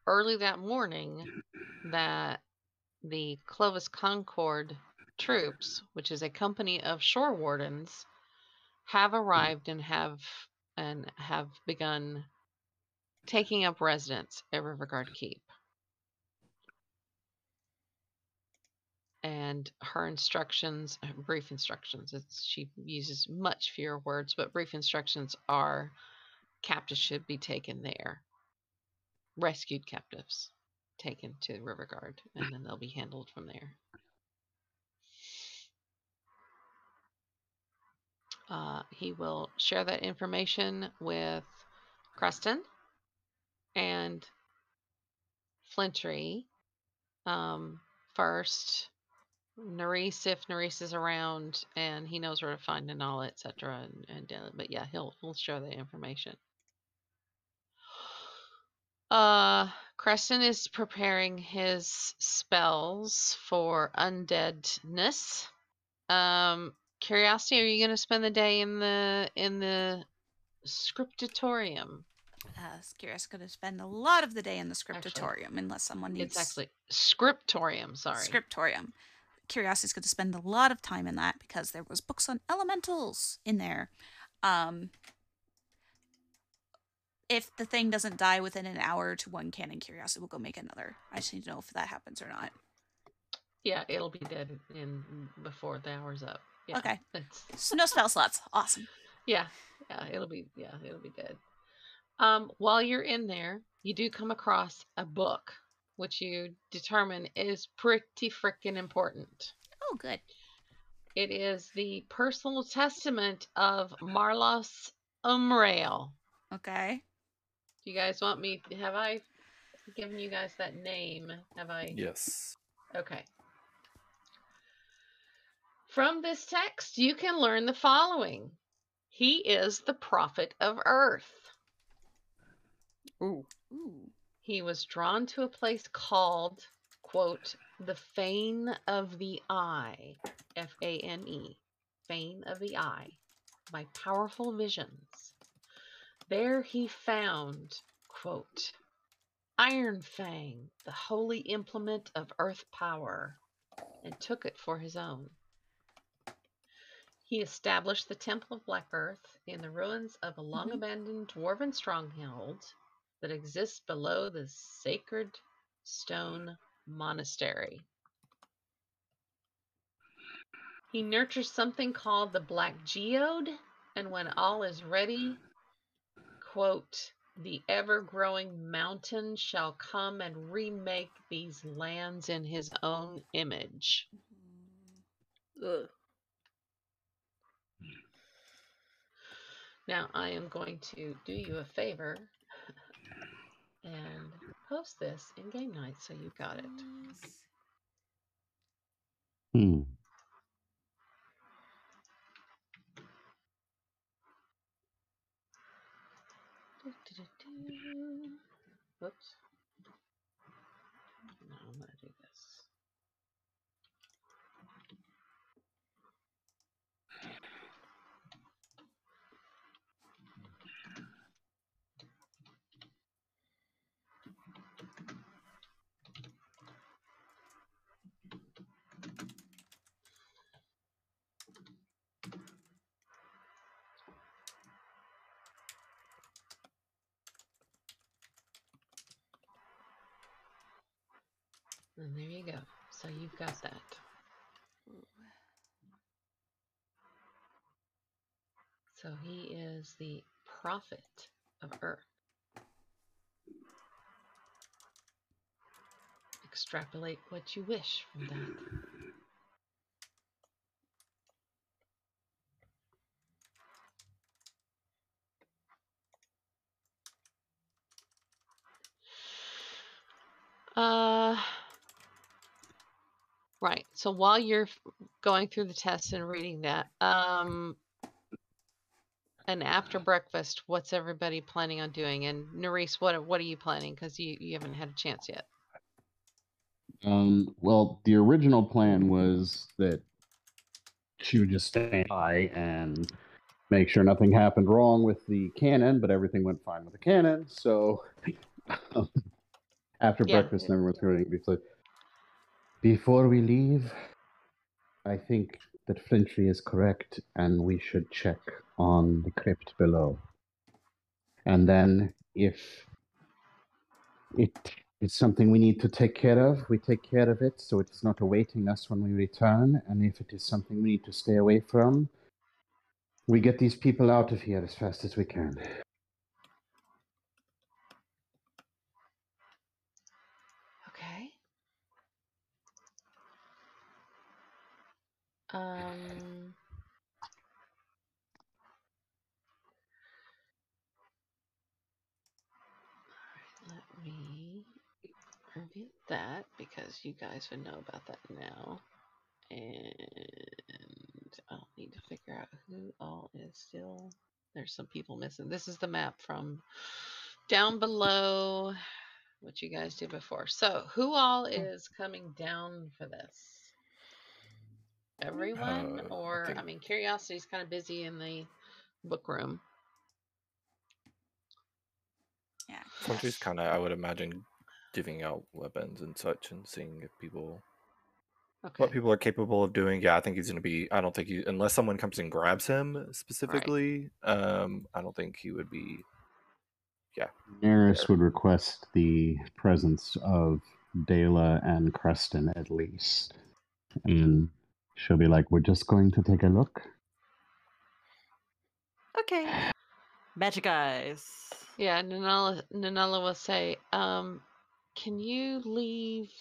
early that morning that the Clovis Concord troops, which is a company of shore wardens, have arrived and have begun taking up residence at Rivergard Keep. And she uses much fewer words, but brief instructions are: captives should be taken there. Rescued captives taken to Rivergard, and then they'll be handled from there. He will share that information with Creston and Flintree. First, Nerys, if Nerys is around and he knows where to find Nanala, etc. And Dela, but yeah, he'll share that information. Creston is preparing his spells for undeadness. Curiosity, are you going to spend the day in the scriptatorium? Kira's going to spend a lot of the day in the scriptatorium, actually, unless someone needs... It's actually scriptorium, sorry. Scriptorium. Curiosity's going to spend a lot of time in that because there was books on elementals in there. If the thing doesn't die within an hour to one cannon, Curiosity will go make another. I just need to know if that happens or not. Yeah, it'll be dead before the hour's up. Yeah, okay. So no spell slots. Awesome. Yeah. Yeah, it'll be dead. While you're in there, you do come across a book, which you determine is pretty frickin' important. Oh, good. It is the personal testament of Marlos Umrael. Okay. Do you guys want me... Have I given you guys that name? Have I... Yes. Okay. From this text, you can learn the following. He is the prophet of Earth. Ooh. Ooh. He was drawn to a place called, quote, the Fane of the Eye, F-A-N-E, Fane of the Eye, by powerful visions. There he found, quote, Iron Fang, the holy implement of earth power, and took it for his own. He established the Temple of Black Earth in the ruins of a long-abandoned dwarven stronghold that exists below the Sacred Stone Monastery. He nurtures something called the Black Geode, and when all is ready, quote, the ever-growing mountain shall come and remake these lands in his own image. Ugh. Now I am going to do you a favor and post this in game night, so you got it. Hmm. Whoops. No, I'm gonna do this. And there you go. So you've got that. So he is the prophet of Earth. Extrapolate what you wish from that. Right. So while you're going through the test and reading that, and after breakfast, what's everybody planning on doing? And Nerys, what are you planning? Because you haven't had a chance yet. Well, the original plan was that she would just stay by and make sure nothing happened wrong with the cannon, but everything went fine with the cannon. So after breakfast, everyone's going to be like, before we leave, I think that Flintree is correct, and we should check on the crypt below. And then, if it is something we need to take care of, we take care of it, so it's not awaiting us when we return. And if it is something we need to stay away from, we get these people out of here as fast as we can. All right, let me review that because you guys would know about that now, and I'll need to figure out who all is still. There's some people missing. This is the map from down below, what you guys did before. So who all is coming down for this? everyone? Or, I mean, Curiosity's kind of busy in the book room. Yeah. Flintree kind of, I would imagine, giving out weapons and such and seeing if people... Okay. What people are capable of doing. Yeah, I think he's going to be... I don't think he... Unless someone comes and grabs him specifically, right. I don't think he would be... Yeah. Nerys would request the presence of Dela and Creston, at least. And she'll be like, we're just going to take a look. Okay. Magic eyes. Yeah, Nanala will say, can you leave...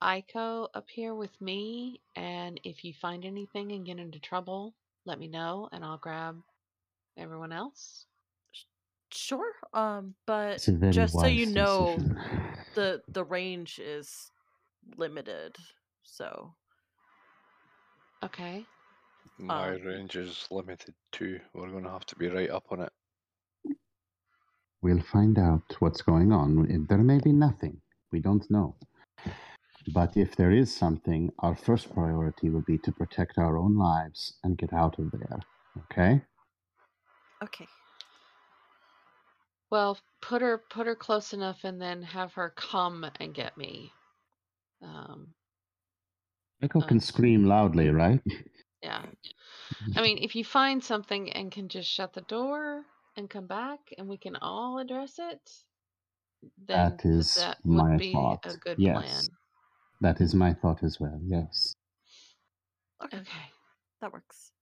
Aiko up here with me, and if you find anything and get into trouble, let me know, and I'll grab everyone else. Sure, but just so you know, the range is limited, so... Okay. My range is limited too. We're going to have to be right up on it. We'll find out what's going on. There may be nothing. We don't know. But if there is something, our first priority would be to protect our own lives and get out of there. Okay? Okay. Well, put her close enough and then have her come and get me. Echo can scream loudly, right? Yeah. I mean, if you find something and can just shut the door and come back and we can all address it, then that would be a good plan. That is my thought as well, yes. Okay. That works.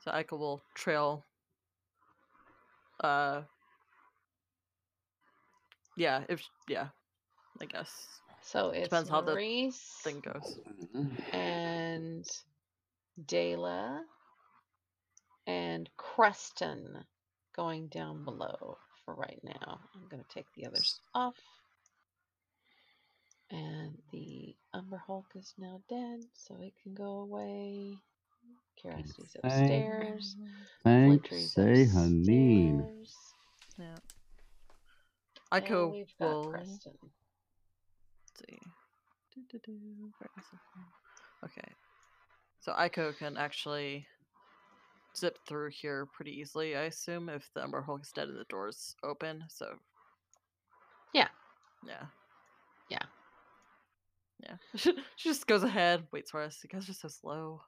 So Aiko will trail... Yeah, I guess. So it depends how the thing goes. And... Dela... and Creston going down below for right now. I'm going to take the others off. And the Umber Hulk is now dead, so it can go away. Curiosity's upstairs. Flintree say her name. Yeah. Aiko will. Let's see. Okay. So Aiko can actually zip through here pretty easily, I assume, if the Umber Hulk is dead and the door's open. So. Yeah. Yeah. Yeah. Yeah, she just goes ahead, waits for us. You guys are so slow.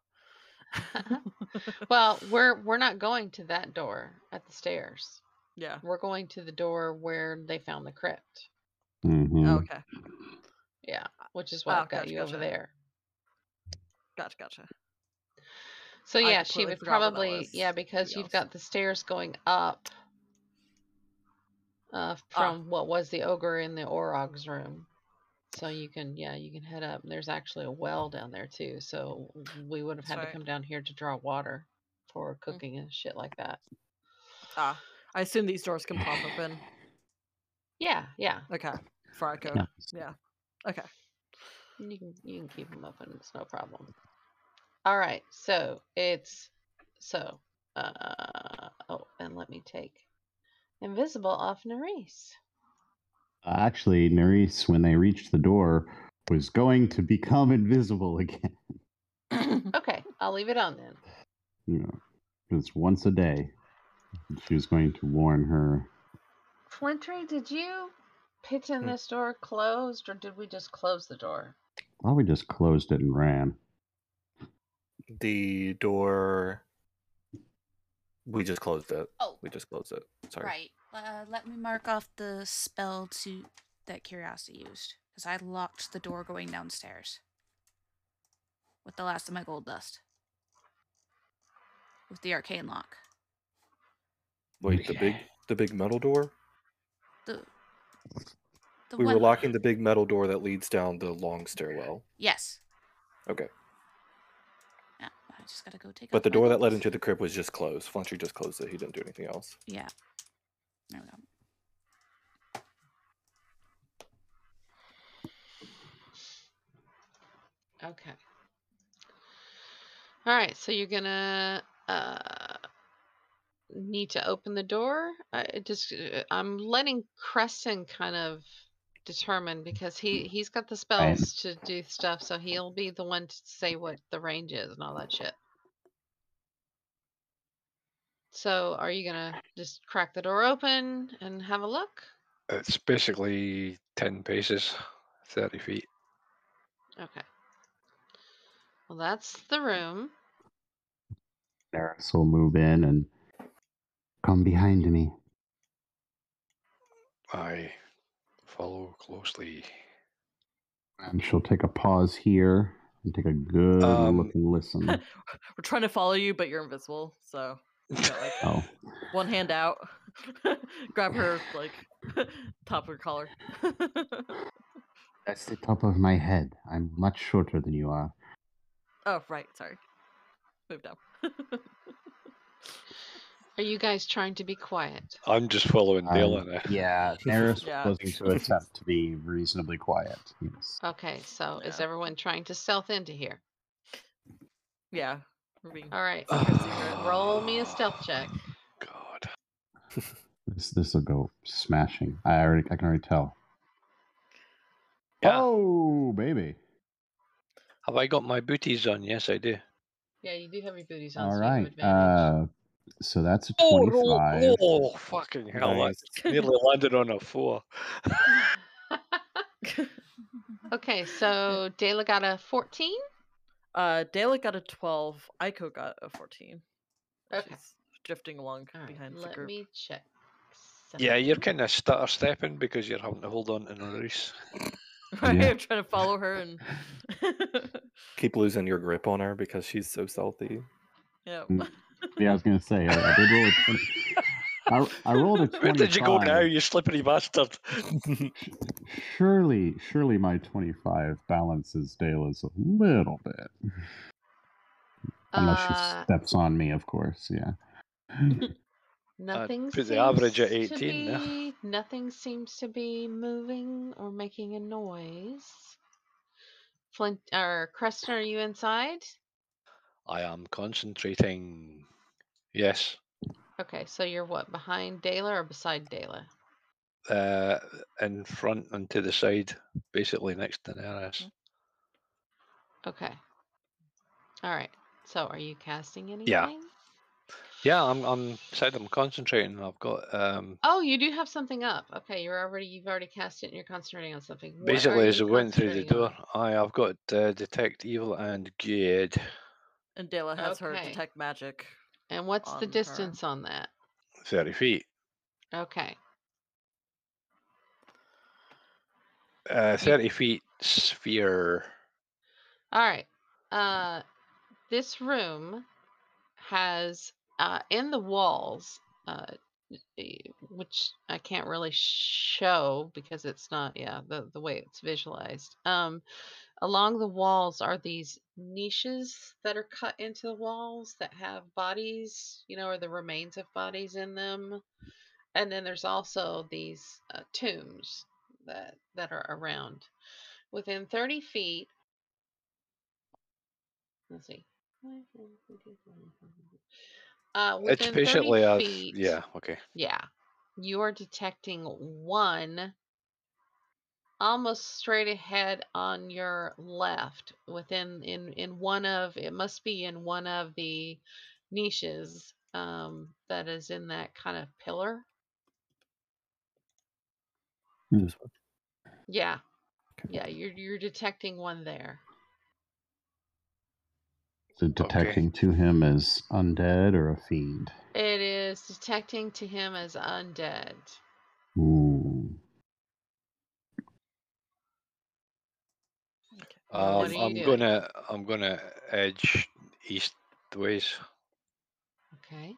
Well, we're not going to that door at the stairs. Yeah, we're going to the door where they found the crypt. Mm-hmm. Okay. Yeah, which is why I've got you over there. Gotcha. So yeah, she would probably because you've got the stairs going up from what was the ogre in the Orog's room. So you can head up. And there's actually a well down there too. So we would have had to come down here to draw water for cooking and shit like that. I assume these doors can pop open. Yeah. Okay. For Aiko. Yeah. Okay. You can keep them open. It's no problem. All right. So it's and let me take invisible off Nerys. Actually, Nerys, when they reached the door, was going to become invisible again. Okay, I'll leave it on then. You know, because once a day, she was going to warn her. Flintree, did you pitch in this door closed, or did we just close the door? Well, we just closed it and ran. The door... We just closed it. Oh. We just closed it. Sorry. Right. Let me mark off the spell that Curiosity used. Because I locked the door going downstairs. With the last of my gold dust. With the arcane lock. Wait, the big metal door? We were locking the big metal door that leads down the long stairwell. Yes. Okay. Just gotta go take. But the door that led into the crib was just closed. Flintree just closed it. He didn't do anything else. Yeah. There we go. Okay. All right. So you're gonna need to open the door. I'm letting Creston kind of determine, because he's got the spells to do stuff, so he'll be the one to say what the range is and all that shit. So are you going to just crack the door open and have a look? It's basically 10 paces, 30 feet. Okay. Well, that's the room. Nerys will move in and come behind me. I follow closely. And she'll take a pause here and take a good look and listen. We're trying to follow you, but you're invisible, so... You know, like, oh. One hand out. Grab her, like, top of her collar. That's the top of my head. I'm much shorter than you are. Oh, right. Sorry. Moved up. Are you guys trying to be quiet? I'm just following Dela now. Yeah, Nerys was going to attempt to be reasonably quiet. Yes. Okay, so is everyone trying to stealth into here? Yeah. Alright, roll me a stealth check. God. This will go smashing. I can already tell. Yeah. Oh, baby. Have I got my booties on? Yes, I do. Yeah, you do have your booties on. Alright, so, so that's a 25. Oh, fucking hell. Nice. I nearly landed on a 4. Okay, so Dela got a 14? Dela got a 12. Aiko got a 14. Okay. She's drifting along behind the group. Let me check. Something. Yeah, you're kind of stutter-stepping because you're having to hold on to Nerys. Right, yeah. I'm trying to follow her and... Keep losing your grip on her because she's so salty. Yeah. Yeah, I was going to say, I did roll a 20. I rolled a 25. Where did you go now, you slippery bastard? Surely my 25 balances Dela's a little bit. Unless she steps on me, of course, yeah. Nothing seems the average at 18, nothing seems to be moving or making a noise. Creston, are you inside? I am concentrating. Yes. Okay, so you're what, behind Dela or beside Dela? In front and to the side, basically next to Nerys. Okay. All right. So, are you casting anything? Yeah, I'm concentrating. I've got Oh, you do have something up. Okay, you've already cast it and you're concentrating on something. What basically, as I went through the door, I've got Detect Evil and Good. And Dela has her Detect Magic. And what's the distance on that? 30 feet. Okay. 30 feet sphere. All right. This room has, in the walls, which I can't really show because it's not, the way it's visualized. Along the walls are these niches that are cut into the walls that have bodies, or the remains of bodies in them. And then there's also these tombs that are around. Within 30 feet, let's see. It's basically 30 feet, you are detecting one almost straight ahead on your left within in one of the niches that is in that kind of pillar. This one. Yeah. Okay. Yeah, you're detecting one there. So detecting to him as undead or a fiend? It is detecting to him as undead. Ooh. I'm gonna edge eastways. Okay.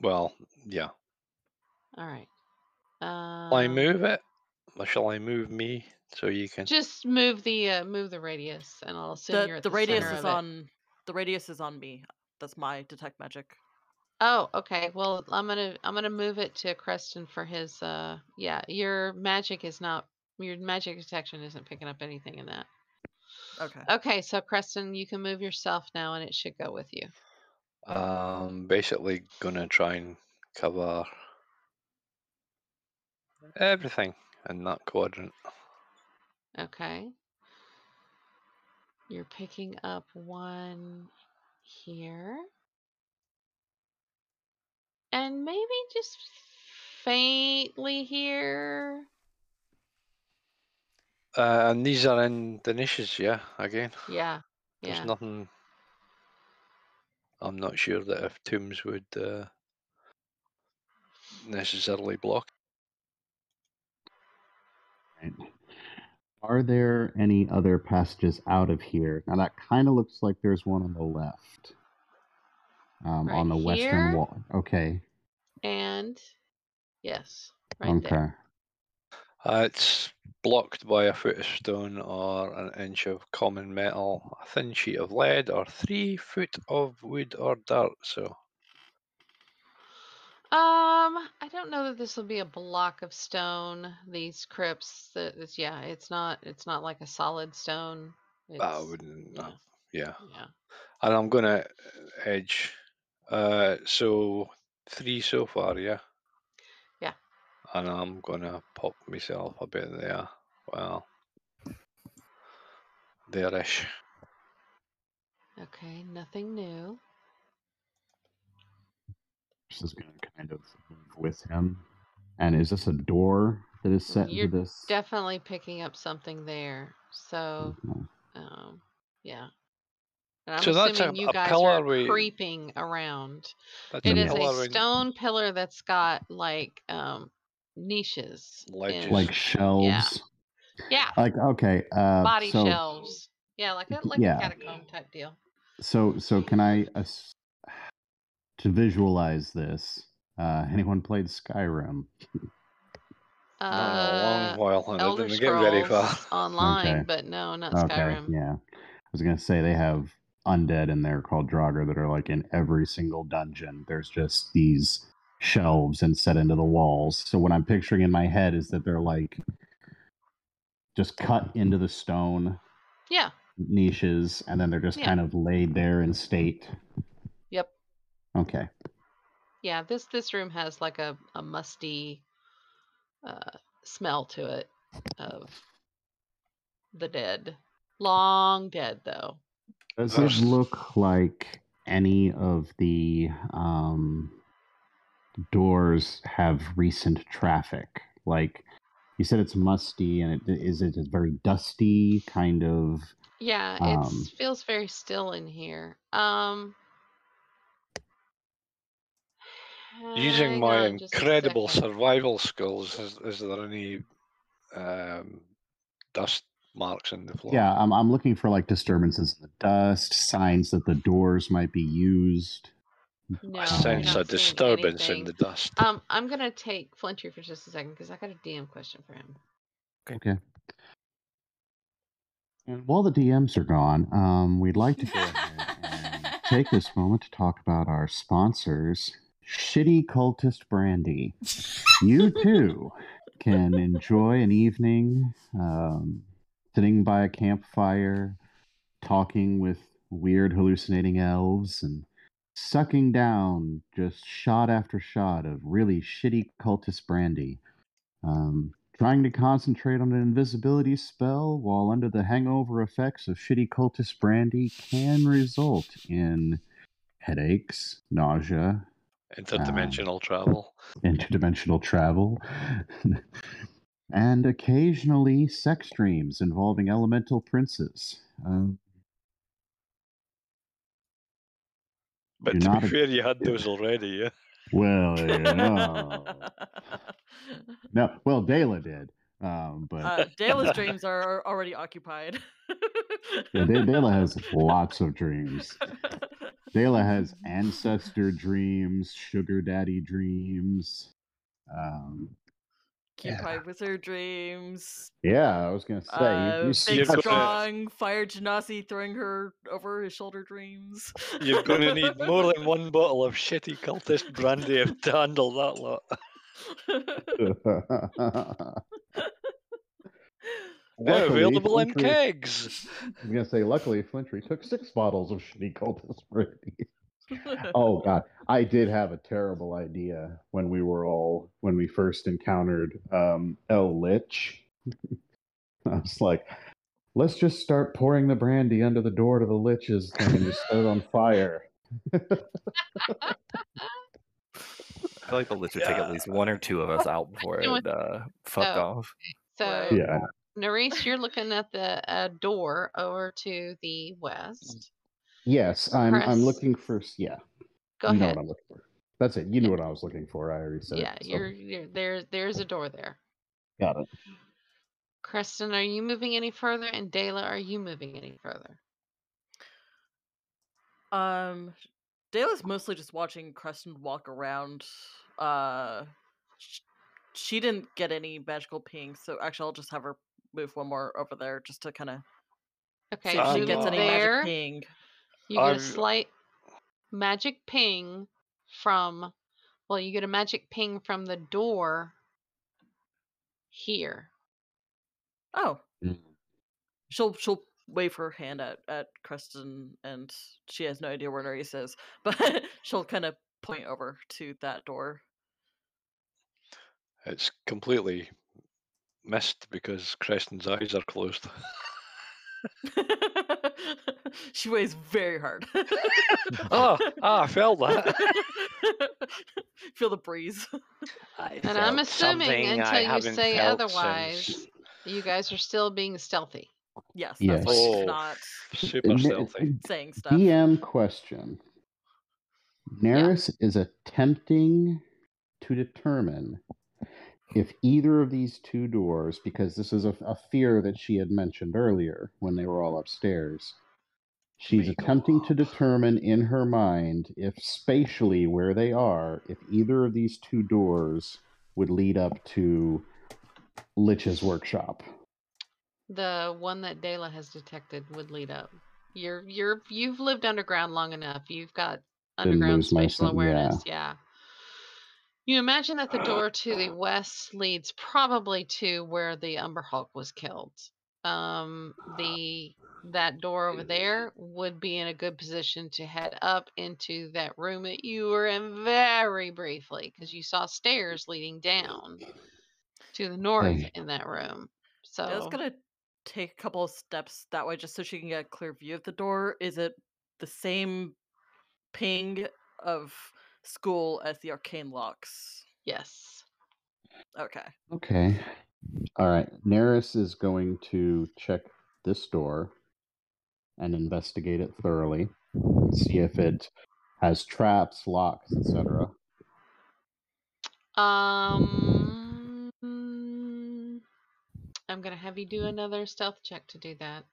Well, yeah. All right. Shall I move it? Or shall I move me so you can just move the radius, and I'll assume you're at the radius center is of on it. The radius is on me. That's my detect magic. Oh, okay. Well, I'm gonna move it to Creston for his. Your magic is not. Your magic detection isn't picking up anything in that. Okay. Okay, so Creston, you can move yourself now, and it should go with you. Basically gonna try and cover everything in that quadrant. Okay. You're picking up one here. And maybe just faintly here. And these are in the niches, yeah, again. Yeah. There's nothing. I'm not sure that if tombs would necessarily block. Right. Are there any other passages out of here? Now that kind of looks like there's one on the left. Right on the here, western wall. Okay. And yes, right there. It's blocked by a foot of stone or an inch of common metal, a thin sheet of lead, or 3 foot of wood or dirt. So, I don't know that this will be a block of stone. These crypts, yeah, it's not like a solid stone. It's, I wouldn't. Yeah. Yeah. And I'm gonna edge. So 3 so far. Yeah. And I'm going to pop myself a bit there. Well, there-ish. Okay, nothing new. This is going to kind of move with him. And is this a door that is set into this? You're definitely picking up something there. So, yeah. And I'm assuming you guys are creeping around. It is a stone pillar that's got, like... niches, like shelves, like body shelves, like a catacomb type deal. So can I to visualize this? Anyone played Skyrim? A long while, and it didn't get very far online, but no, not Skyrim. Yeah, I was gonna say they have undead in there called Draugr that are like in every single dungeon. There's just these shelves and set into the walls. So what I'm picturing in my head is that they're like just cut into the stone niches, and then they're just kind of laid there in state. Yep. Okay. Yeah, this room has like a musty smell to it of the dead. Long dead, though. Does it look like any of the doors have recent traffic? Like you said, it's musty, and it is a very dusty kind of. Yeah, it feels very still in here. Using my incredible survival skills, is there any dust marks in the floor? Yeah, I'm looking for like disturbances in the dust, signs that the doors might be used. No, I sense a disturbance in the dust. I'm going to take Flintree for just a second because I got a DM question for him. Okay. And while the DMs are gone, we'd like to go ahead and take this moment to talk about our sponsors, Shitty Cultist Brandy. You too can enjoy an evening sitting by a campfire, talking with weird hallucinating elves, and sucking down just shot after shot of really shitty cultist brandy. Trying to concentrate on an invisibility spell while under the hangover effects of shitty cultist brandy can result in headaches, nausea, interdimensional travel, and occasionally sex dreams involving elemental princes. But to be fair, you had those already, yeah? Well, no. Well, Dela did. But Dela's dreams are already occupied. Yeah, Dela has lots of dreams. Dela has ancestor dreams, sugar daddy dreams. Occupied wizard dreams. Yeah, I was going to say. Big, strong, fire genasi throwing her over his shoulder dreams. You're going to need more than one bottle of shitty cultist brandy to handle that lot. They're available in kegs. I was going to say, luckily, Flintree took 6 bottles of shitty cultist brandy. Oh God, I did have a terrible idea when we first encountered El Lich. I was like, let's just start pouring the brandy under the door to the liches and just set it on fire. I feel like the lich would take at least one or two of us out before it fucked off. So, yeah. Nerys, you're looking at the door over to the west. Yes, I'm looking for. Yeah, go ahead. You know what I'm looking for. That's it. You knew what I was looking for. I already said. Yeah, it, so. You're there. There's a door there. Got it. Creston, are you moving any further? And Dela, are you moving any further? Dela's mostly just watching Creston walk around. She didn't get any magical ping, so actually I'll just have her move one more over there just to kind of see if she gets any magic ping. You get a slight magic ping from, you get a magic ping from the door here. Oh. She'll wave her hand at Creston, and she has no idea where Nerys is, but she'll kind of point over to that door. It's completely missed because Creston's eyes are closed. She weighs very hard. I felt that. Feel the breeze. And I'm assuming until you say otherwise, you guys are still being stealthy. Yes. That's not super stealthy. Saying stuff. DM question. Nerys is attempting to determine if either of these two doors, because this is a fear that she had mentioned earlier when they were all upstairs, she's attempting to determine in her mind if spatially where they are, if either of these two doors would lead up to Lich's workshop. The one that Dela has detected would lead up. You've lived underground long enough. You've got underground spatial awareness. Yeah. You imagine that the door to the west leads probably to where the Umber Hulk was killed. That door over there would be in a good position to head up into that room that you were in very briefly, because you saw stairs leading down to the north in that room. So I was gonna take a couple of steps that way just so she can get a clear view of the door. Is it the same ping of school as the arcane locks? Yes. Okay. All right. Nerys is going to check this door and investigate it thoroughly. See if it has traps, locks, etc. I'm gonna have you do another stealth check to do that.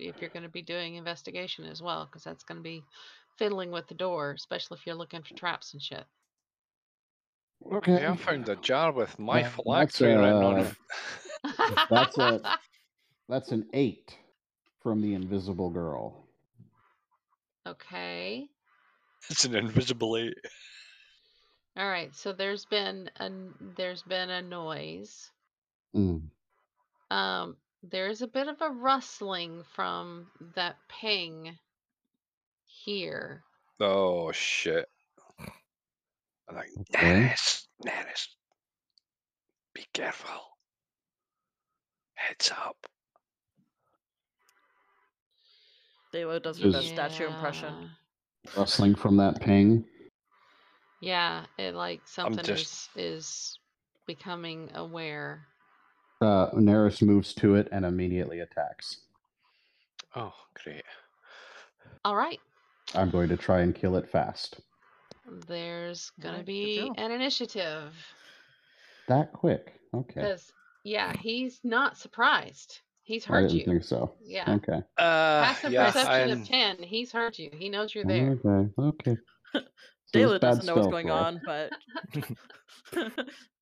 If you're gonna be doing investigation as well, because that's gonna be fiddling with the door, especially if you're looking for traps and shit. Okay, I found a jar with my phylactery written on it. That's an 8 from the invisible girl. Okay. It's an invisible 8. All right, so there's been a noise. There's a bit of a rustling from that ping here. Oh shit! I'm like, Nerys, be careful. Heads up. Dela does her statue impression. Rustling from that ping. Yeah, it like something is becoming aware. Nerys moves to it and immediately attacks. Oh, great. All right. I'm going to try and kill it fast. There's going to be an initiative. That quick? Okay. Yeah, he's not surprised. He's heard you. I didn't think so. Yeah. Okay. Pass the perception of 10. He's heard you. He knows you're there. Okay. Dela doesn't know what's going on, but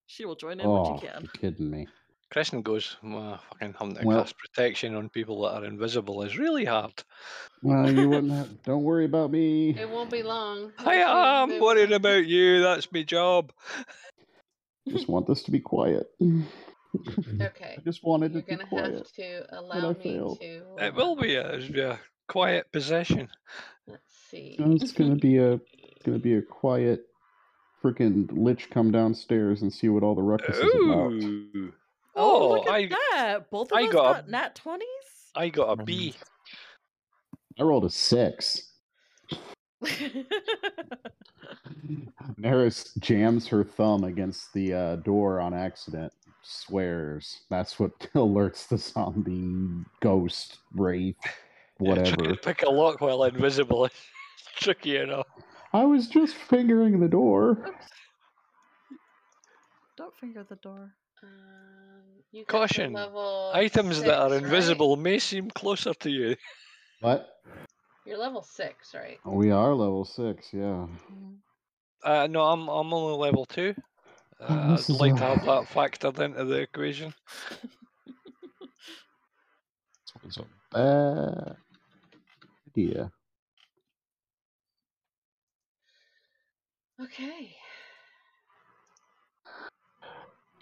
she will join in when she can. You're kidding me. Creston goes, fucking having to cast protection on people that are invisible is really hard. Well, you wouldn't have. Don't worry about me. It won't be long. I'm worried about you. That's my job. Just want this to be quiet. Okay. I just wanted it to be quiet. You're going to have to allow me to... It will be a quiet possession. Let's see. And it's gonna be a quiet freaking lich come downstairs and see what all the ruckus is about. Oh, look at that! Both of us got nat 20s? I got a B. I rolled a 6. Nerys jams her thumb against the door on accident. Swears. That's what alerts the zombie ghost wraith. Whatever. Trying to pick a lock while invisible is tricky enough. I was just fingering the door. Oops. Don't finger the door. You caution! Items 6, that are invisible, right? May seem closer to you. What? You're level 6, right? Oh, we are level 6, yeah. No, I'm only level 2. I'd like to have that factored into the equation. This one's a bad idea. Okay.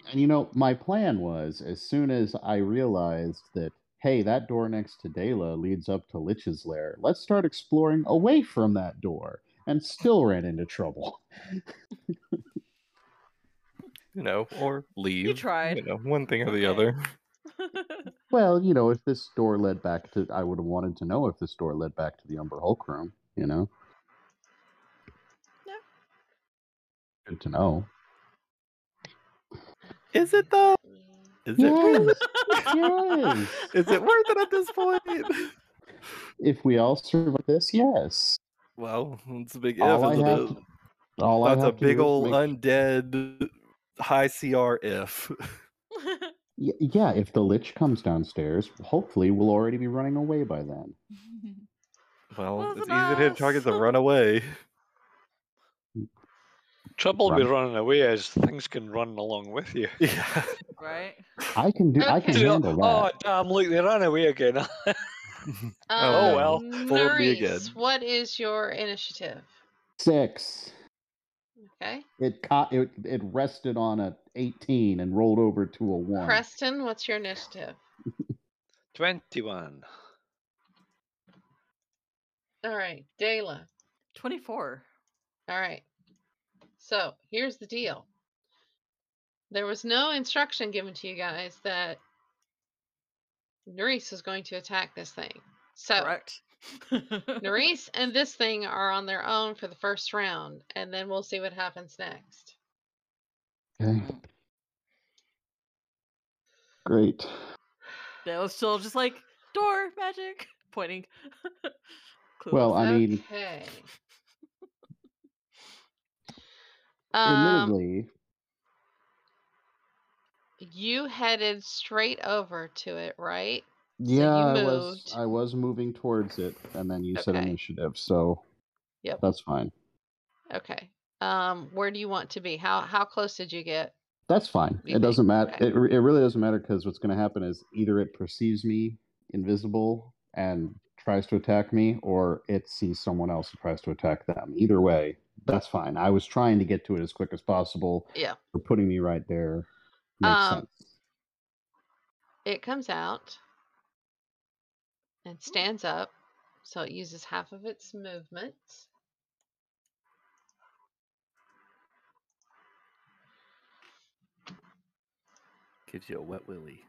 And you know, my plan was, as soon as I realized that, hey, that door next to Dela leads up to Lich's lair, let's start exploring away from that door, and still ran into trouble. You know, or leave. You tried. You know, one thing or the other. Well, you know, if this door led back to, I would have wanted to know if this door led back to the Umber Hulk room, you know? No. Good to know. Is it though? Is it? Yes. Is it worth it at this point? If we all survive this, yes. Well, it's a big all if. That's a big old undead high CR if. Yeah, if the Lich comes downstairs, hopefully we'll already be running away by then. Well, it's easy to hit targets and run away. Trouble with running away is things can run along with you. Yeah. Right? I can handle that. Oh, damn, look, they ran away again. Oh, well. Nerys, me again. What is your initiative? 6. Okay. It rested on a 18 and rolled over to a 1. Creston, what's your initiative? 21. All right. Dela. 24. All right. So, here's the deal. There was no instruction given to you guys that Nerys is going to attack this thing. So, correct. Nerys and this thing are on their own for the first round, and then we'll see what happens next. Okay. Great. That was still just like, door magic, pointing. Well, I mean... Okay. Admittedly, you headed straight over to it, right? Yeah, so I was moving towards it, and then you said initiative, so yep, that's fine. Okay. Where do you want to be? How close did you get? That's fine. It doesn't matter. Okay. It really doesn't matter, because what's going to happen is either it perceives me invisible and tries to attack me, or it sees someone else and tries to attack them. Either way. That's fine. I was trying to get to it as quick as possible. Yeah. For putting me right there. Makes sense. It comes out and stands up, so it uses half of its movement. Gives you a wet willy.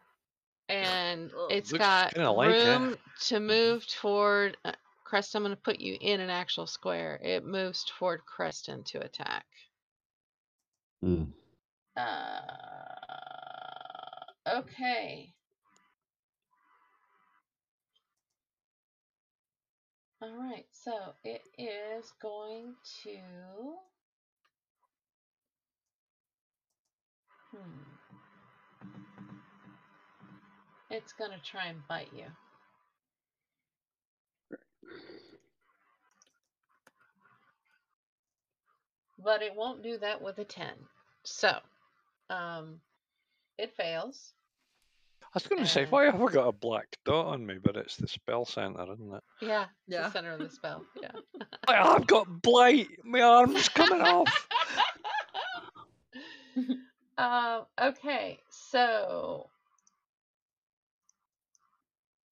And it's got room to move toward... Crest, I'm going to put you in an actual square. It moves toward Creston to attack. Mm. Okay. All right, so it is going to... It's going to try and bite you. But it won't do that with a 10. So, it fails. I was going to say, why have I got a black dot on me? But it's the spell center, isn't it? Yeah, yeah. The center of the spell. Yeah. I've got blight. My arm's coming off. Okay, so,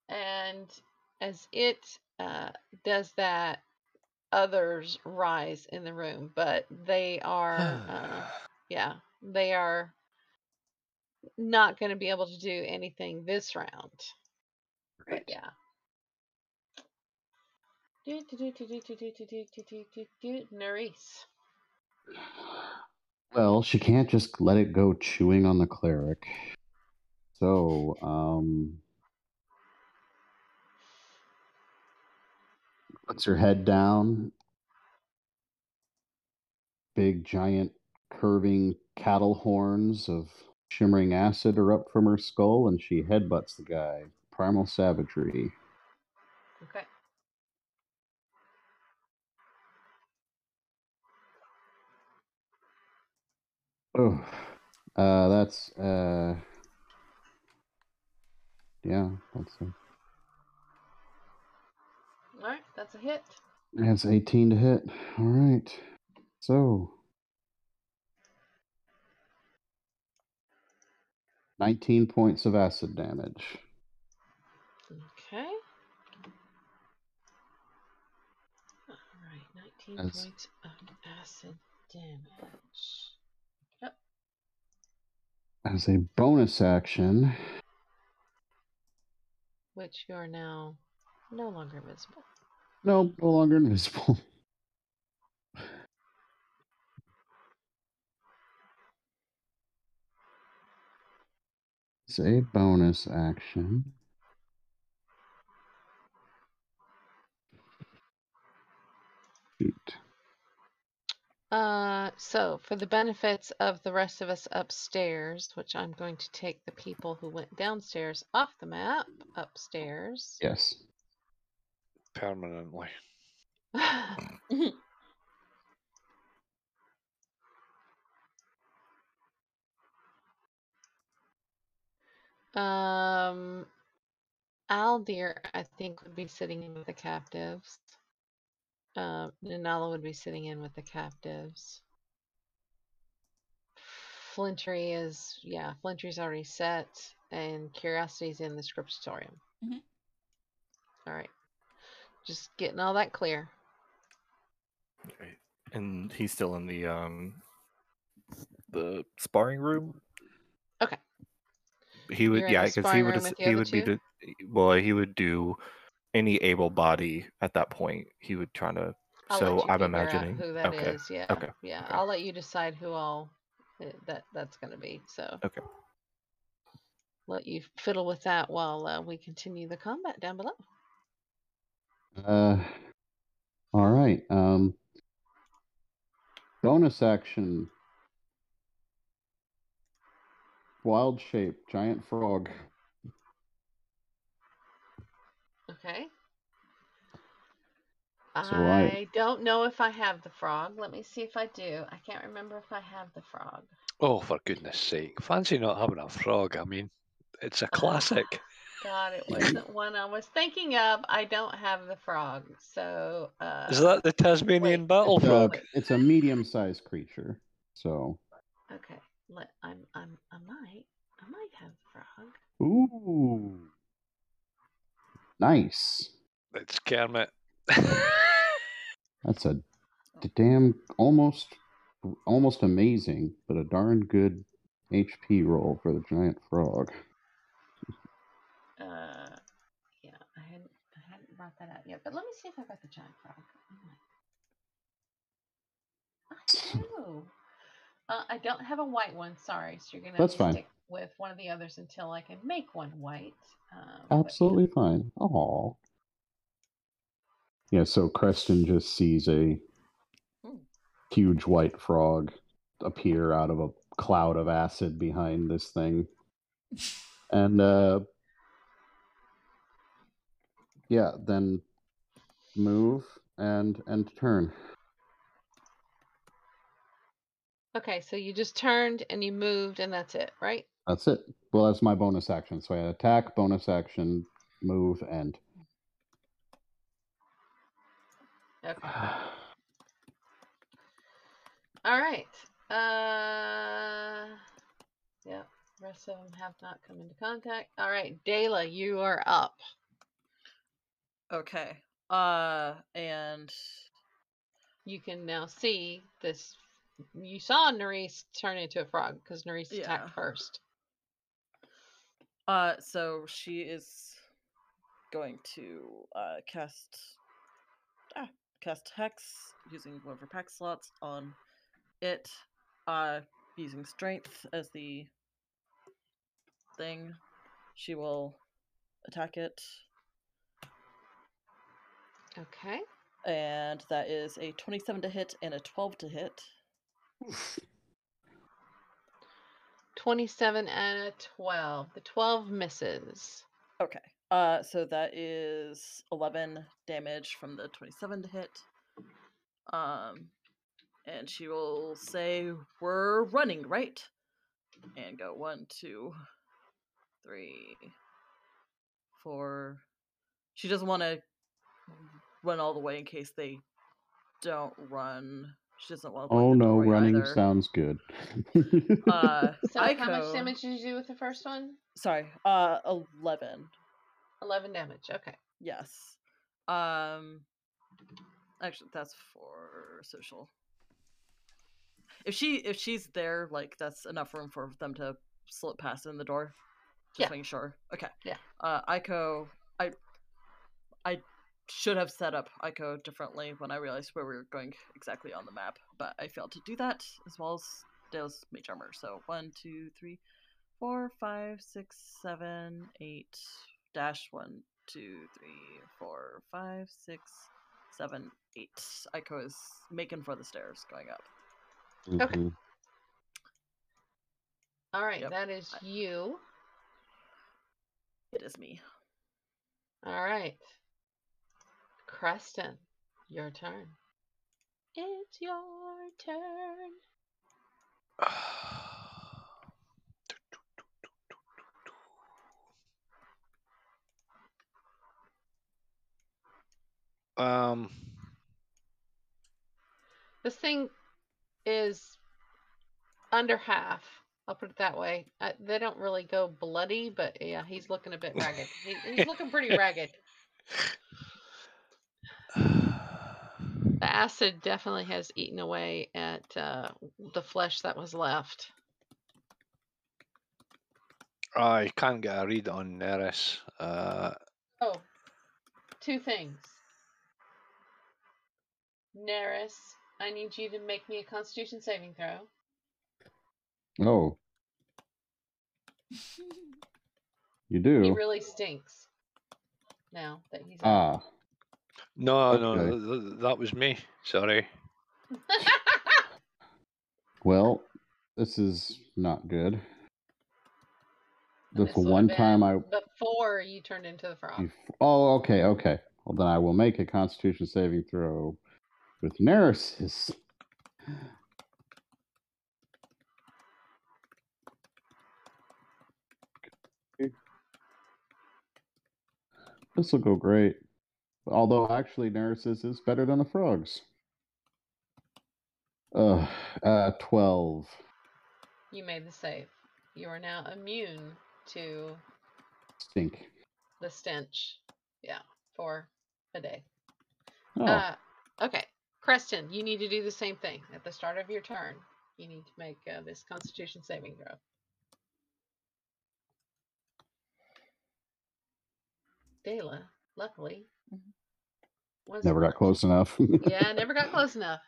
and as it does that, others rise in the room, but they are, yeah, they are not going to be able to do anything this round. Great. But yeah. Nerys. Well, she can't just let it go chewing on the cleric. So, puts her head down. Big, giant, curving cattle horns of shimmering acid are up from her skull, and she headbutts the guy. Primal savagery. Okay. Oh, that's, yeah, that's a... Alright, that's a hit. That's 18 to hit. Alright, so... 19 points of acid damage. Okay. Alright, 19 points of acid damage. As a bonus action, which you are now no longer invisible. No, no longer invisible. It's a bonus action. Shoot. So for the benefits of the rest of us upstairs, which I'm going to take the people who went downstairs off the map upstairs. Yes. Permanently. Aldir, I think, would be sitting in with the captives. Nanala would be sitting in with the captives. Flintree is, yeah, Flintree's already set, and Curiosity's in the scriptorium. Mm-hmm. All right, just getting all that clear. Okay, and he's still in the sparring room. Okay. He would, yeah, because he would be the, well, he would do. Any able body at that point, he would try to. So I'm imagining. Who that is? Yeah. Okay. Yeah. Okay. I'll let you decide who all that's going to be. So. Okay. Let you fiddle with that while we continue the combat down below. All right. Bonus action. Wild shape, giant frog. Okay. So I don't know if I have the frog. Let me see if I do. I can't remember if I have the frog. Oh, for goodness sake. Fancy not having a frog. I mean, it's a classic. God, it wasn't one I was thinking of. I don't have the frog. So. Is that the Tasmanian battle frog? It's a medium-sized creature. So. Okay. I might have the frog. Ooh. Nice. It's Kermit. That's a damn almost amazing, but a darn good HP roll for the giant frog. Yeah, I hadn't brought that out yet, but let me see if I got the giant frog. I do. I don't have a white one. Sorry, so you're gonna. That's fine. With one of the others until I can make one white. Absolutely fine. Aww. Yeah, so Creston just sees a huge white frog appear out of a cloud of acid behind this thing. And, yeah, then move and turn. Okay, so you just turned and you moved and that's it, right? That's it. Well, that's my bonus action. So I had attack, bonus action, move, and... Okay. All right. Yeah, the rest of them have not come into contact. All right, Dela, you are up. Okay. And you can now see this. You saw Nerys turn into a frog because Nerys attacked first. So she is going to cast Hex using one of her pack slots on it, using Strength as the thing. She will attack it. Okay. And that is a 27 to hit and a 12 to hit. Oof. 27 and a 12. The 12 misses. Okay. So that is 11 damage from the 27 to hit. And she will say, we're running, right? And go 1, 2, 3, 4. She doesn't want to run all the way in case they don't run. She doesn't want to. Oh no, running either. Sounds good. So Aiko, how much damage did you do with the first one? Sorry, 11. 11 damage. Okay. Yes. Actually, that's for social. If she's there, like that's enough room for them to slip past in the door. Just making sure. Okay. Yeah. Aiko, I should have set up Aiko differently when I realized where we were going exactly on the map, but I failed to do that, as well as Dale's Mage Armor. So 1, 2, 3, 4, 5, 6, 7, 8. Dash 1, 2, 3, 4, 5, 6, 7, 8. Aiko is making for the stairs going up. Okay. Mm-hmm. All right, yep. That is you. It is me. All right. Creston, your turn. It's your turn. This thing is under half. I'll put it that way. They don't really go bloody, but yeah, he's looking a bit ragged. He's looking pretty ragged. The acid definitely has eaten away at the flesh that was left. I can't get a read on Nerys. Oh, two things. Nerys, I need you to make me a Constitution saving throw. Oh. You do? He really stinks. Now that he's out. No, that was me. Sorry. Well, this is not good. The one time I... Before you turned into the frog. Oh, okay. Well, then I will make a Constitution saving throw with Nerys. This will go great. Although, actually, Nerys is better than the frogs. 12. You made the save. You are now immune to... Stink. The stench. Yeah, for a day. Oh. Okay. Creston, you need to do the same thing. At the start of your turn, you need to make this Constitution saving throw. Dela, luckily... Never got close enough. Yeah, never got close enough.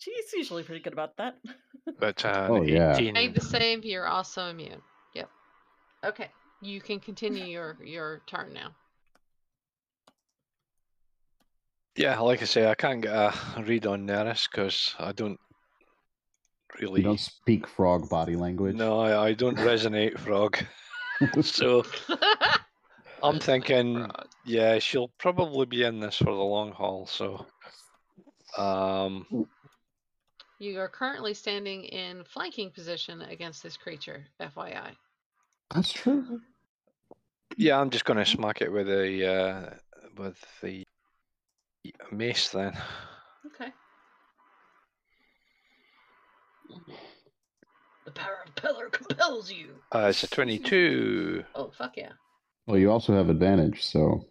She's usually pretty good about that. But 18. Made the save, you're also immune. Yep. Okay. You can continue your turn now. Yeah, like I say, I can't get a read on Nerys because I don't really... You don't speak frog body language? No, I don't resonate frog. So... I'm thinking, yeah, she'll probably be in this for the long haul, so... You are currently standing in flanking position against this creature, FYI. That's true. Yeah, I'm just going to smack it with the mace then. Okay. The power of Pelor compels you! It's a 22. Oh, fuck yeah. Well, you also have advantage, so...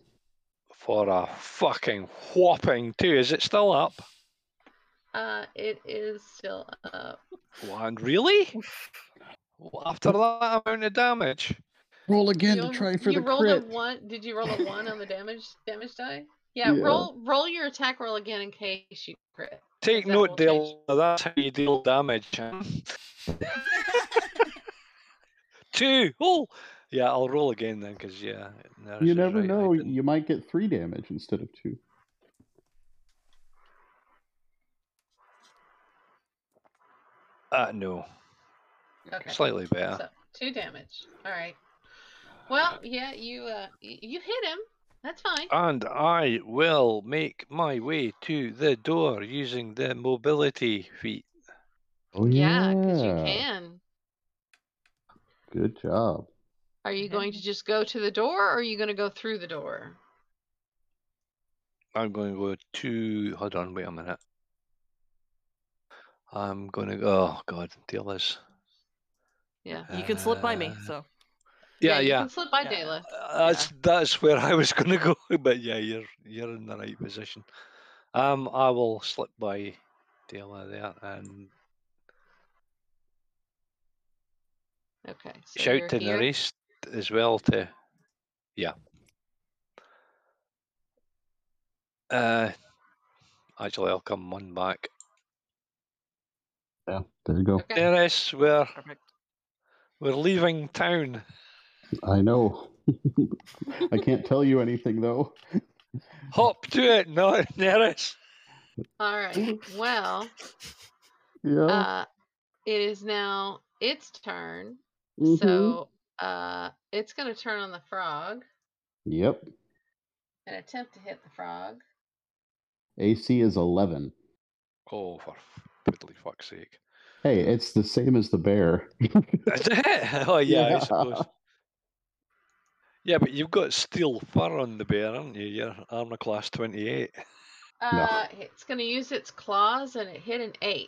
For a fucking whopping 2. Is it still up? It is still up. One, really? After that amount of damage. Roll again to try for the crit. You rolled a one. Did you roll a one on the damage die? Yeah, yeah. Roll your attack roll again in case you crit. Take note, Dela. That's how you deal damage. Huh? 2. Oh, yeah. I'll roll again then, because yeah. You never know. You might get 3 damage instead of 2. No. Okay. Slightly better. So, 2 damage. All right. Well, yeah, you hit him. That's fine. And I will make my way to the door using the mobility feat. Oh yeah, because you can. Good job. Are you going to just go to the door, or are you going to go through the door? I'm going to go to... Hold on, wait a minute. I'm going to go... Oh, God, deal this. Yeah, you can slip by me, so... Yeah. You can slip by Dela. That's where I was going to go, but yeah, you're in the right position. I will slip by Dela there and so shout to Nerys as well to actually, I'll come one back. Yeah, there you go. Okay. Nerys, we're leaving town. I know. I can't tell you anything though. Hop to it, Nerys. All right. Well. Yeah. It is now its turn. Mm-hmm. So, it's going to turn on the frog. Yep. And attempt to hit the frog. AC is 11. Oh, for piddly fuck's sake! Hey, it's the same as the bear. Is it? Oh yeah, I suppose. Yeah, but you've got steel fur on the bear, haven't you? You're armor class 28. It's going to use its claws, and it hit an 8.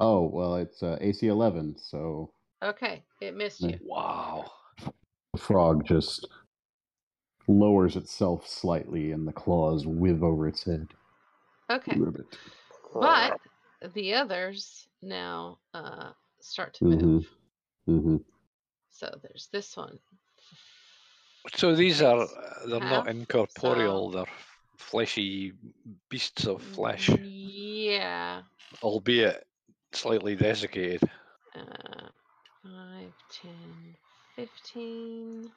Oh, well, it's AC 11, so... Okay, it missed you. Wow. The frog just lowers itself slightly, and the claws whiz over its head. Okay. But the others now start to move. Mm-hmm. So there's this one. So these are, they're not incorporeal, they're fleshy beasts of flesh. Yeah. Albeit slightly desiccated. 5, 10, 15.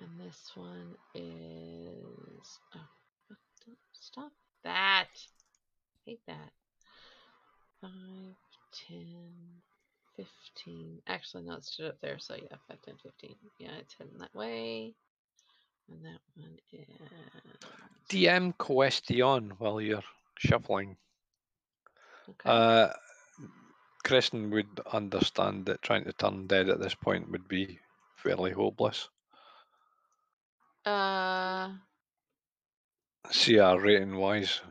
And this one is, oh, stop that. I hate that. 5, 10. 15. Actually, no, it stood up there, so yeah, 5, 10, 15. Yeah, it's heading that way. And that one is... DM question while you're shuffling. Okay. Creston would understand that trying to turn dead at this point would be fairly hopeless. CR rating-wise.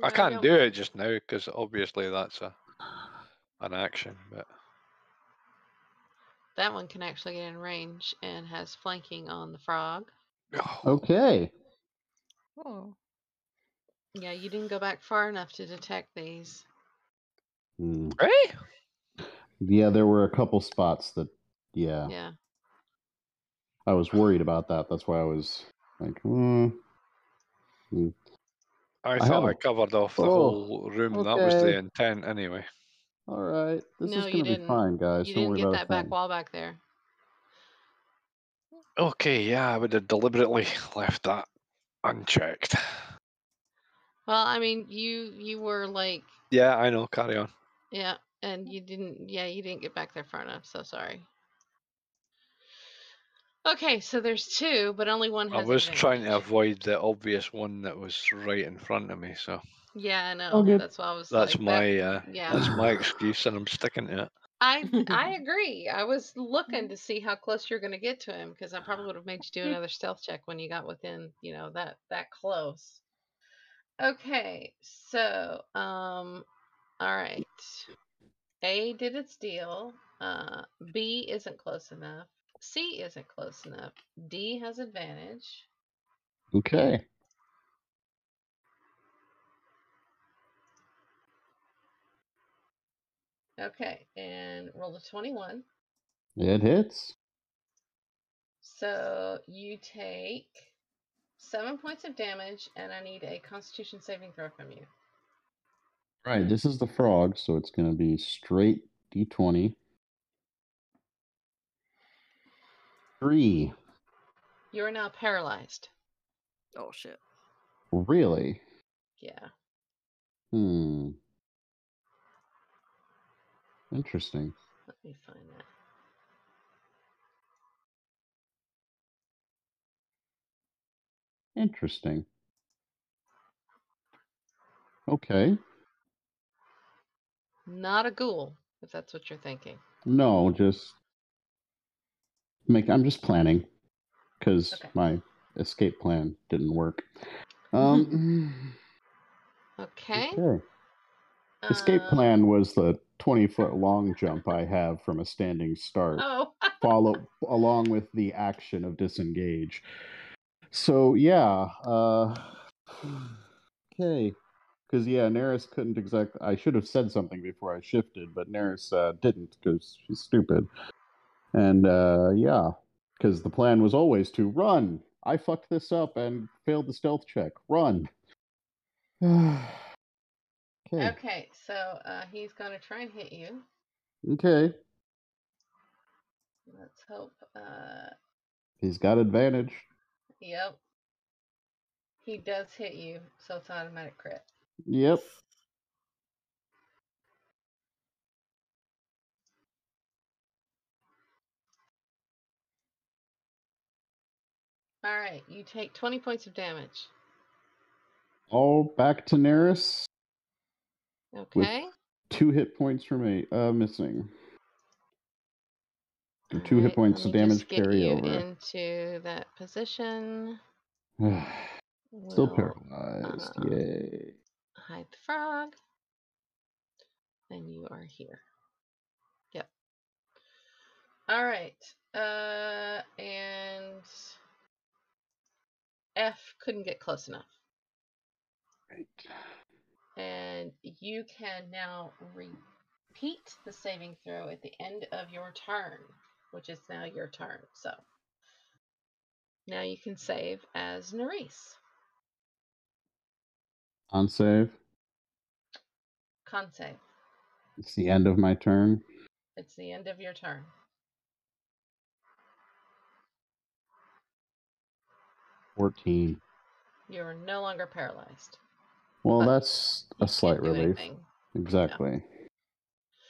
I can't do it just now because obviously that's an action, but that one can actually get in range and has flanking on the frog. Okay. Oh. Yeah, you didn't go back far enough to detect these. Mm. Right? Yeah, there were a couple spots that, yeah. I was worried about that. That's why I was like, I thought I covered off the whole room. Okay. That was the intent, anyway. All right, this is going to be fine, guys. You didn't get that back wall back there. Okay, yeah, I would have deliberately left that unchecked. Well, I mean, you were like. Yeah, I know. Carry on. Yeah, and you didn't. Yeah, you didn't get back there far enough. So sorry. Okay, so there's 2, but only one has. I was trying to avoid the obvious one that was right in front of me, so. Yeah, I know. Okay. That's why I was. That's like, that's my excuse, and I'm sticking to it. I agree. I was looking to see how close you're going to get to him, because I probably would have made you do another stealth check when you got within, that close. Okay, so all right, A did its deal. B isn't close enough. C isn't close enough. D has advantage. Okay. Okay, and roll a 21. It hits. So you take 7 points of damage, and I need a Constitution saving throw from you. Right, this is the frog, so it's going to be straight d20. 3. You are now paralyzed. Oh, shit. Really? Yeah. Hmm. Interesting. Let me find that. Interesting. Okay. Not a ghoul, if that's what you're thinking. No, just I'm just planning, because okay. My escape plan didn't work. Okay. Okay. Escape plan was the 20-foot long jump I have from a standing start. Oh. Follow along with the action of disengage. So yeah, okay, because yeah, Nerys couldn't exactly. I should have said something before I shifted, but Nerys didn't because she's stupid. And yeah, because the plan was always to run. I fucked this up and failed the stealth check. Run. Okay. Okay, so he's going to try and hit you. Okay. Let's hope. He's got advantage. Yep. He does hit you, so it's automatic crit. Yep. All right, you take 20 points of damage. All back to Nerys. Okay. With 2 hit points for me, missing. The 2 hit points of damage carry over. Into that position. Still paralyzed. Yay. Hide the frog. And you are here. Yep. All right. And F couldn't get close enough. Right. And you can now repeat the saving throw at the end of your turn, which is now your turn. So now you can save as Nerys. Con save. Con save. It's the end of my turn. It's the end of your turn. $14. You are no longer paralyzed. Well, that's a slight relief. Anything. Exactly.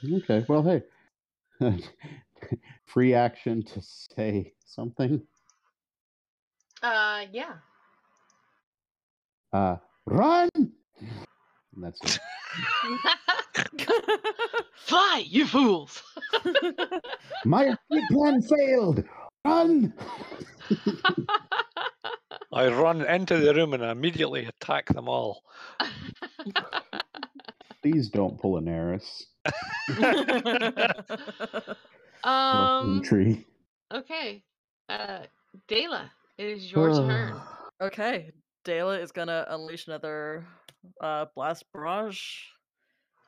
No. Okay. Well, hey, free action to say something. Yeah. Run. And that's it. Fly, you fools! My plan failed. Run. I run into the room and I immediately attack them all. Please don't pull a Nerys. Okay. Dela, it is your turn. Okay. Dela is going to unleash another blast barrage.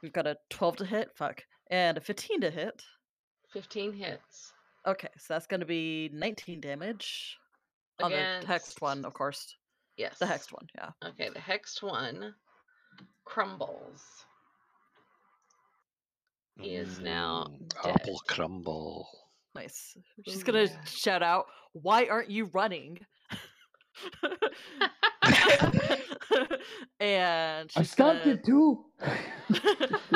We've got a 12 to hit. Fuck. And a 15 to hit. 15 hits. Okay. So that's going to be 19 damage. Against... On the hexed one, of course. Yes. The hexed one, yeah. Okay, the hexed one crumbles. He is now dead. Apple crumble. Nice. She's going to shout out, "Why aren't you running?" And she's it too.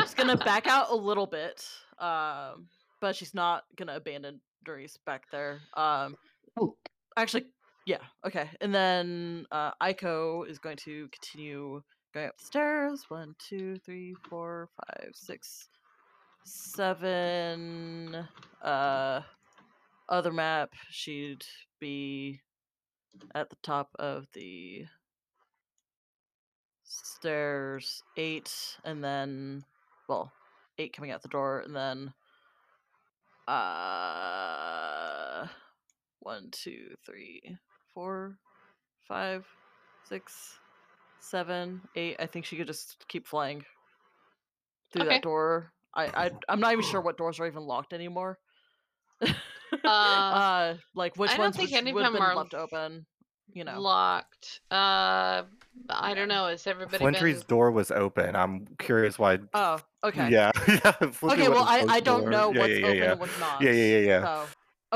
She's going to back out a little bit, but she's not going to abandon Nerys back there. Actually, yeah, okay. And then Aiko is going to continue going up the stairs. 1, 2, 3, 4, 5, 6, 7. Other map, she'd be at the top of the stairs. 8, and then, well, 8 coming out the door, and then 1, 2, 3, 4, 5, 6, 7, 8. I think she could just keep flying through that door. I'm not even sure what doors are even locked anymore. Like which ones would have been left open, you know? Locked. I don't know. Is everybody? Flintree's door was open. I'm curious why. Oh, okay. Yeah. Okay. Well, I don't know what's open and what's not. Yeah. So,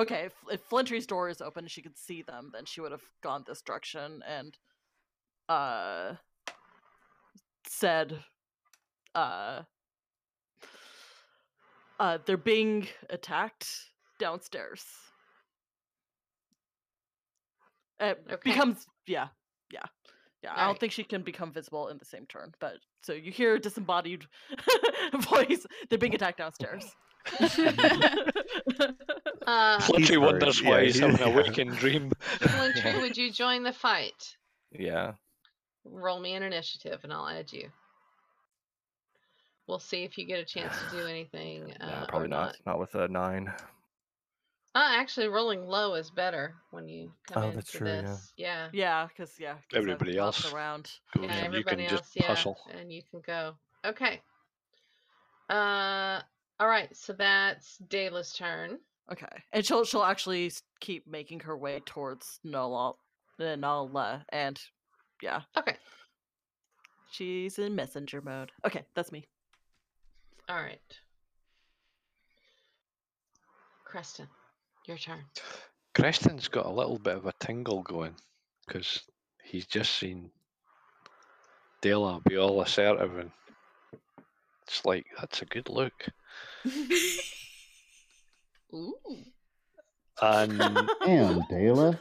okay, if Flintree's door is open and she could see them, then she would have gone this direction and said, they're being attacked downstairs. It becomes, yeah. All I don't think she can become visible in the same turn, but so you hear a disembodied voice. They're being attacked downstairs. Flintree wonders why he's having a waking dream. Flintree, would you join the fight? Yeah. Roll me an initiative, and I'll add you. We'll see if you get a chance to do anything. Probably not. Not with a 9. Actually, rolling low is better when you come in. Oh, that's true. This. Yeah, because everybody else around. Yeah, everybody else. Hustle. And you can go. Okay. All right. So that's Dela's turn. Okay, and she'll actually keep making her way towards Nanala, and okay. She's in messenger mode. Okay, that's me. All right. Creston, your turn. Creston's got a little bit of a tingle going because he's just seen Dela be all assertive, and it's like, that's a good look. Ooh. And damn, Dela.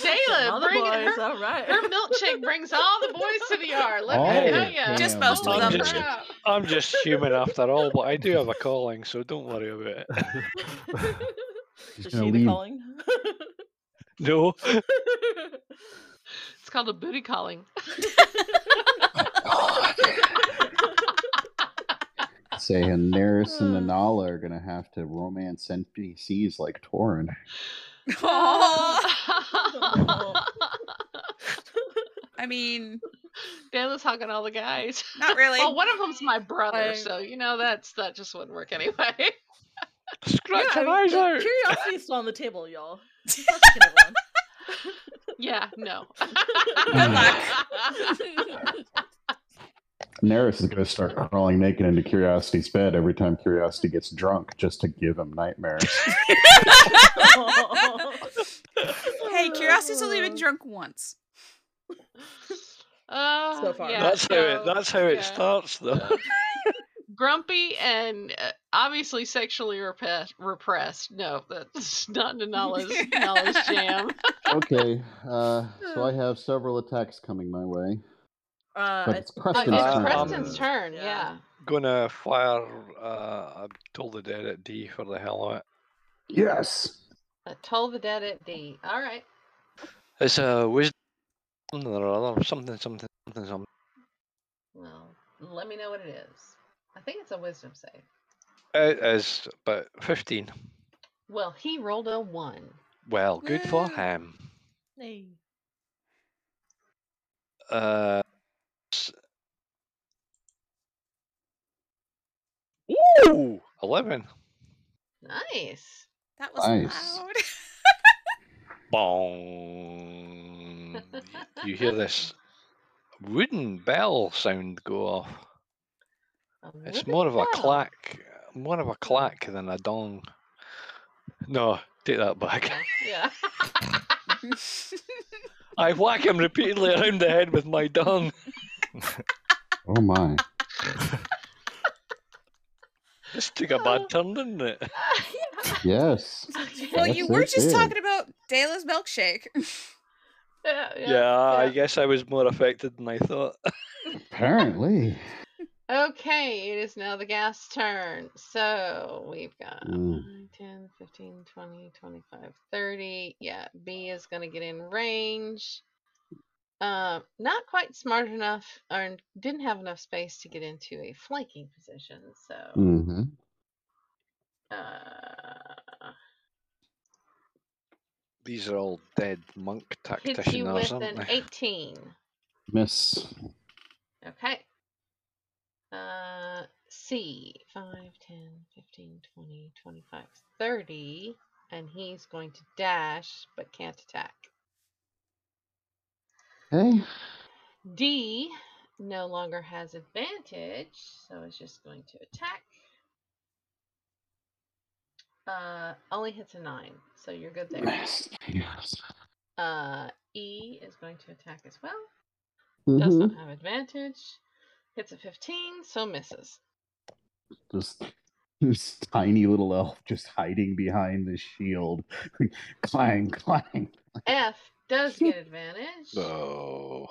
Dela, bring her, all right. Her milkshake brings all the boys to the yard. Let me tell you. Just most of them. I'm just human after all, but I do have a calling, so don't worry about it. Is she the calling? No. It's called a booty calling. Say, Nerys and Nanala are going to have to romance NPCs like Torin. Oh. I mean, Dela's hugging all the guys. Not really. Well, one of them's my brother, so you know that just wouldn't work anyway. Scratch her eyes out. Curiosity's still on the table, y'all. No. Good luck. Nerys is going to start crawling naked into Curiosity's bed every time Curiosity gets drunk, just to give him nightmares. Hey, Curiosity's only been drunk once. So far. Yeah, that's how it starts, though. Grumpy and obviously sexually repressed. No, that's not Nanala's jam. Okay, so I have several attacks coming my way. But it's Creston's turn, Gonna fire Toll the Dead at D for the hell of it. Yes! Toll the Dead at D. Alright. It's a wisdom or other, something. Well, let me know what it is. I think it's a wisdom save. It is, but 15. Well, he rolled a 1. Well, good for him. Hey. Ooh, 11. Nice. That was loud. Bong. You hear this wooden bell sound go off. It's more of a clack, than a dong. No, take that back. Yeah. I whack him repeatedly around the head with my dung. Oh my. This took a bad turn, didn't it? Yes. Well, you were just talking about Dela's milkshake. Yeah, I guess I was more affected than I thought. Apparently. Okay, it is now the gas turn. So we've got 10, 15, 20, 25, 30. Yeah, B is going to get in range. Not quite smart enough, or didn't have enough space to get into a flanking position. So These are all dead monk tacticians, aren't they? Hit you with an 18. Miss. Okay. C. 5, 10, 15, 20, 25, 30. And he's going to dash, but can't attack. Okay. D no longer has advantage, so it's just going to attack. Only hits a 9, so you're good there. Yes. E is going to attack as well. Mm-hmm. Does not have advantage. Hits a 15, so misses. Just this tiny little elf just hiding behind the shield. Clang, clang. F does get advantage. Oh.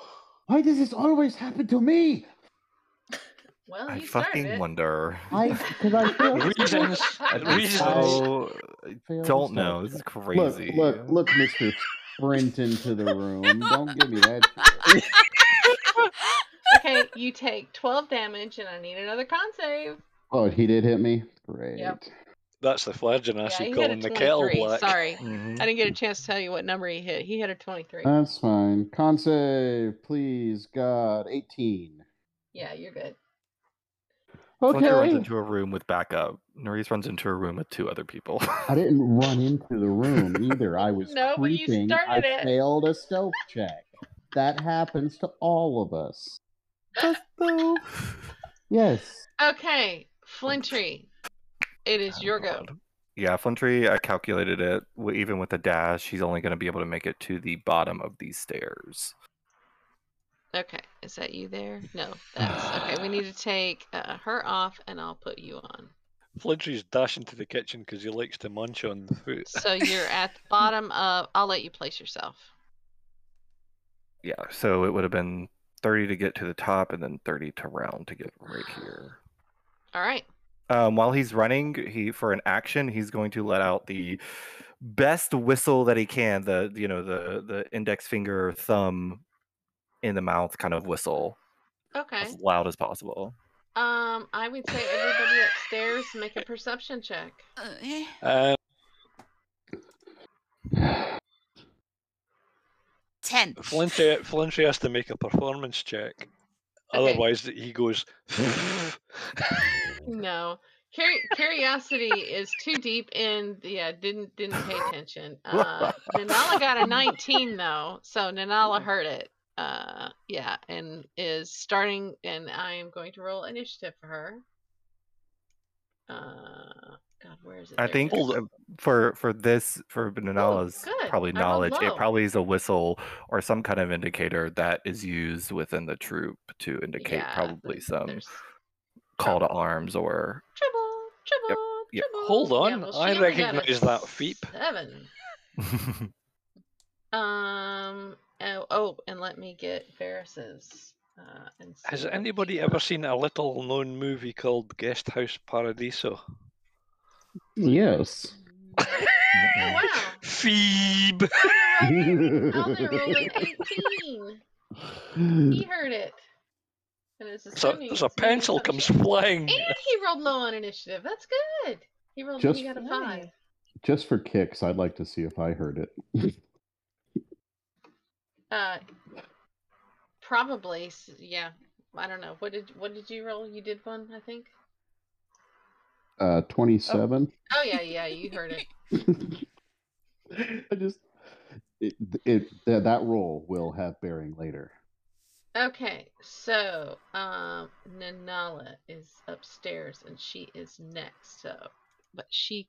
Why does this always happen to me? Well, I fucking wonder. Reasons. I don't know. This is crazy. Look, Mr. Sprint into the room. Don't give me that. Okay, you take 12 damage, and I need another con save. Oh, he did hit me? Great. Yep. That's the flagellant I see calling the kettle black. Sorry. Mm-hmm. I didn't get a chance to tell you what number he hit. He hit a 23. That's fine. Con save, please, God. 18. Yeah, you're good. Okay. Flintree runs into a room with backup. Nerys runs into a room with 2 other people. I didn't run into the room either. I was creeping. But you started it. I failed a stealth check. That happens to all of us. Yes. Okay, Flintree. It is your go. Yeah, Flintree, I calculated it. Even with a dash, he's only going to be able to make it to the bottom of these stairs. Okay, is that you there? No, that's... Okay, we need to take her off, and I'll put you on. Flintree's dashing to the kitchen because he likes to munch on the food. So you're at the bottom of... I'll let you place yourself. Yeah, so it would have been 30 to get to the top, and then 30 to round to get right here. All right. While he's running, for an action, he's going to let out the best whistle that he can. The index finger, thumb in the mouth kind of whistle. Okay. As loud as possible. I would say everybody upstairs make a perception check. Ten. Flintree has to make a performance check. Okay. Otherwise, he goes. No, Curiosity is too deep in. Yeah, didn't pay attention. Nanala got a 19 though, so Nanala heard it. Yeah, and is starting. And I am going to roll initiative for her. God, where is it? I think for Nanala's probably knowledge, it probably is a whistle or some kind of indicator that is used within the troop to indicate probably some call to arms or... Triple. Hold on, yeah, well, I recognize that feep. 7. And let me get Varys's. Has anybody ever seen a little known movie called Guest House Paradiso? Yes. Oh, wow. Phoebe. Aldir rolled an 18. He heard it. And it's a pencil comes flying. And he rolled low on initiative. That's good. He rolled low. He got a 5. Just for kicks, I'd like to see if I heard it. Probably. Yeah. I don't know. What did you roll? You did one, I think. 27. Oh yeah, you heard it. I just that roll will have bearing later. Okay, so Nanala is upstairs and she is next. So, but she's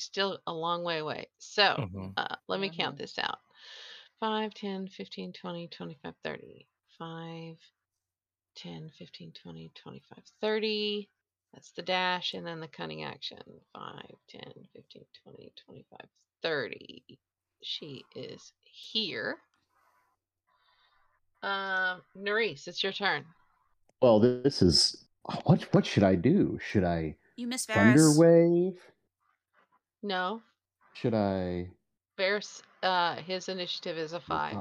still a long way away. So let me count this out: 5, 10, 15, 20, 25, 30. 5, 10, 15, 20, 25, 30. That's the dash, and then the cunning action. 5, 10, 15, 20, 25, 30. She is here. Nerys, it's your turn. Well, this is... What should I do? Should I... You miss Varys. Thunderwave? No. Should I... Varys, his initiative is a 5.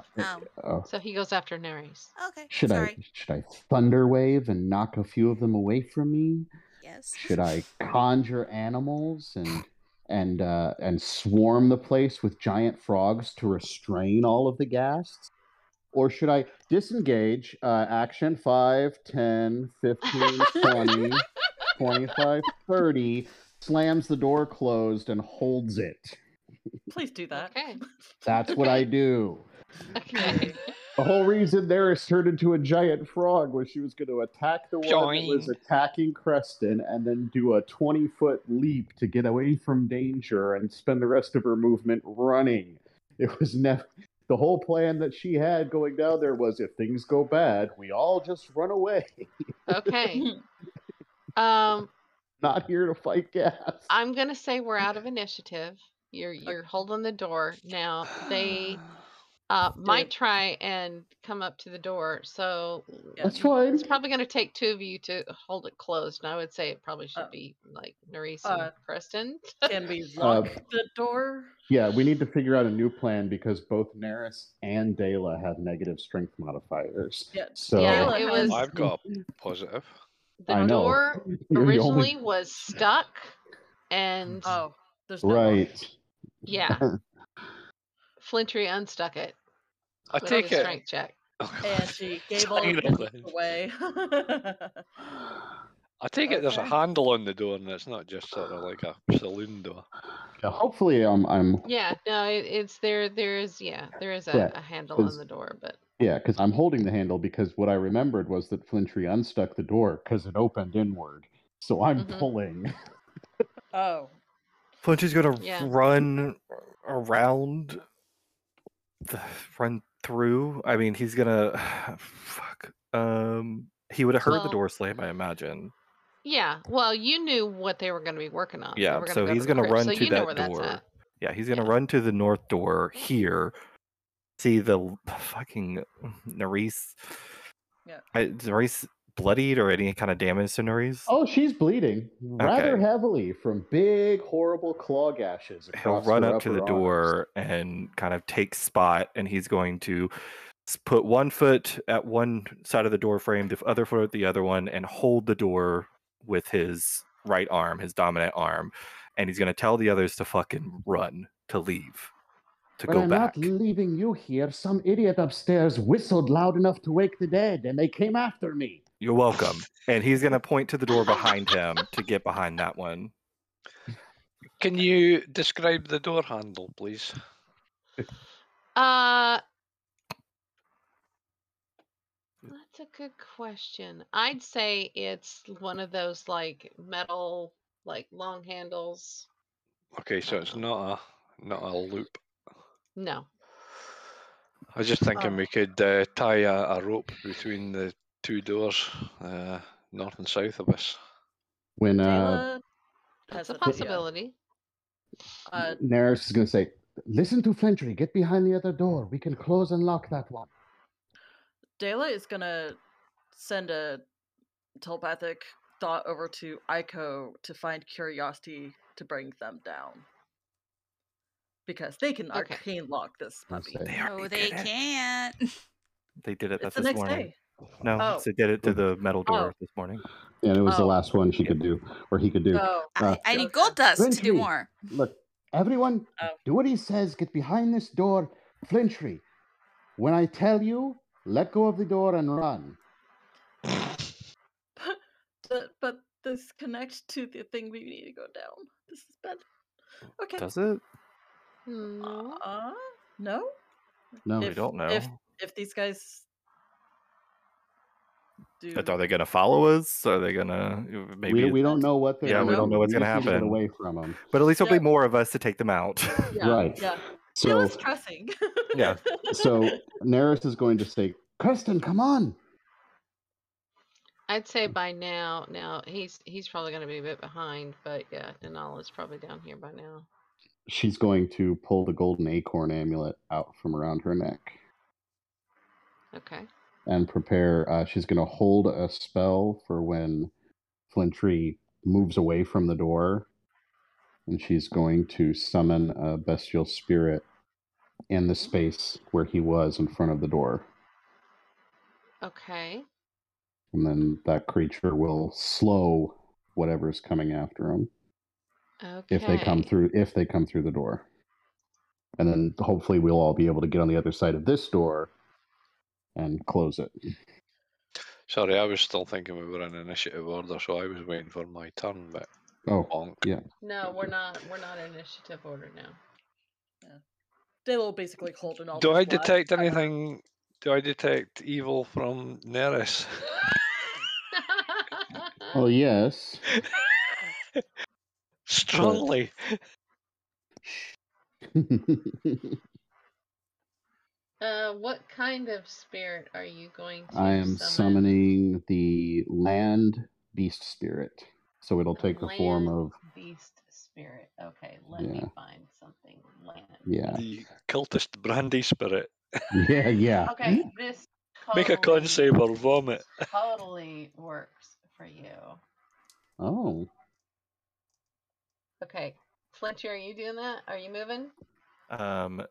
Oh. So he goes after Nerys. Okay, should I Thunderwave and knock a few of them away from me? Yes. Should I conjure animals and swarm the place with giant frogs to restrain all of the ghasts? Or should I disengage, action 5, 10, 15, 20, 25, 30, slams the door closed and holds it? Please do that. Okay. That's what I do. Okay. The whole reason Nerys turned into a giant frog was she was going to attack the one that was attacking Creston and then do a 20-foot leap to get away from danger and spend the rest of her movement running. It was never... The whole plan that she had going down there was, if things go bad, we all just run away. Okay. Not here to fight gas. I'm going to say we're out of initiative. You're holding the door. Now, they might try and come up to the door. So that's fine. It's probably going to take two of you to hold it closed. And I would say it probably should be like Nerys and Creston. Can we lock the door? Yeah, we need to figure out a new plan because both Nerys and Dela have negative strength modifiers. Yeah, so yeah, it was, I've got positive. The door originally was stuck, and there's no right. Yeah, Flintree unstuck it. I take it. Strength check, and she gave all the away. I take it there's a handle on the door, and it's not just sort of like a saloon door. Yeah, hopefully, I'm. Yeah, no, it's there. There is a handle on the door, but. Yeah, because I'm holding the handle because what I remembered was that Flintree unstuck the door because it opened inward, so I'm pulling. Flintree's gonna run around, run through. I mean, he's gonna. Fuck. He would have heard the door slam, I imagine. Yeah, well, you knew what they were going to be working on. Yeah, so he's going to run to that door. Yeah, he's going to run to the north door here, see the fucking Nerys. Yeah. Is Nerys bloodied or any kind of damage to Nerys? Oh, she's bleeding rather heavily from big, horrible claw gashes. He'll run up to the door and kind of take spot, and he's going to put one foot at one side of the door frame, the other foot at the other one, and hold the door with his right arm, his dominant arm, and he's going to tell the others to fucking run, to leave, to go back. I'm not leaving you here. Some idiot upstairs whistled loud enough to wake the dead, and they came after me. You're welcome. And he's going to point to the door behind him to get behind that one. Can you describe the door handle, please? That's a good question. I'd say it's one of those like metal, like long handles. Okay, so it's not a loop. No. I was just thinking we could tie a rope between the two doors, north and south of us. When that's a possibility. Nerys is going to say, "Listen to Flintree. Get behind the other door. We can close and lock that one." Dela is going to send a telepathic thought over to Aiko to find Curiosity to bring them down. Because they can arcane lock this puppy. They can't. They did it this morning. Day. No, they did it to the metal door this morning. And it was the last one she could do, or he could do. I need gold dust to do more. Look, everyone, do what he says. Get behind this door. Flintree, when I tell you, let go of the door and run. But this connects to the thing we need to go down. This is bad. Okay. Does it? No? No, we don't know. If these guys do... But are they going to follow us? Are they going to... Maybe we don't know what they're... Yeah, we don't know what's going to happen. Get away from them. But at least there'll be more of us to take them out. Yeah. Right. Yeah. So, it was stressing. Yeah. So Nerys is going to say, "Creston, come on." I'd say by now he's probably going to be a bit behind, but yeah, Nanala's probably down here by now. She's going to pull the golden acorn amulet out from around her neck. Okay. And prepare. She's going to hold a spell for when Flintree moves away from the door. And she's going to summon a bestial spirit in the space where he was in front of the door. Okay. And then that creature will slow whatever's coming after them. Okay. If they come through the door. And then hopefully we'll all be able to get on the other side of this door and close it. Sorry, I was still thinking we were in initiative order, so I was waiting for my turn, but yeah. No, we're not in initiative order now. Yeah. They will basically hold it all. Do I detect anything? Do I detect evil from Nerys? Oh, yes. Strongly. What kind of spirit are you going to summon? I am summoning the land beast spirit. So it'll take the form of... beast spirit. Okay, let me find something. Land. Yeah. The cultist brandy spirit. Yeah. Okay, this totally... Make a con save or vomit. Totally works for you. Oh. Okay. Flintree, are you doing that? Are you moving?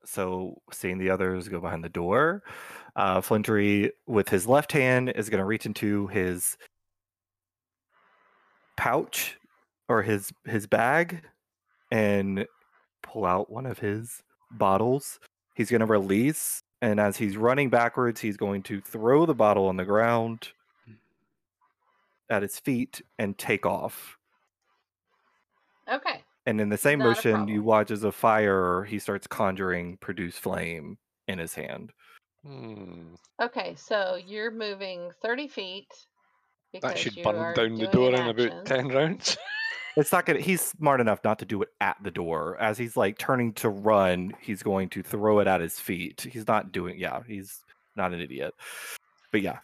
So seeing the others go behind the door, Flintree with his left hand is going to reach into his pouch or his bag and pull out one of his bottles. He's going to release, and as he's running backwards, he's going to throw the bottle on the ground at his feet and take off. Okay. And in the same motion, you watch as a fire, he starts conjuring Produce Flame in his hand. Hmm. Okay, so you're moving 30 feet. That should burn down the door in about 10 rounds. It's not gonna. He's smart enough not to do it at the door. As he's like turning to run, he's going to throw it at his feet. He's not an idiot. But yeah,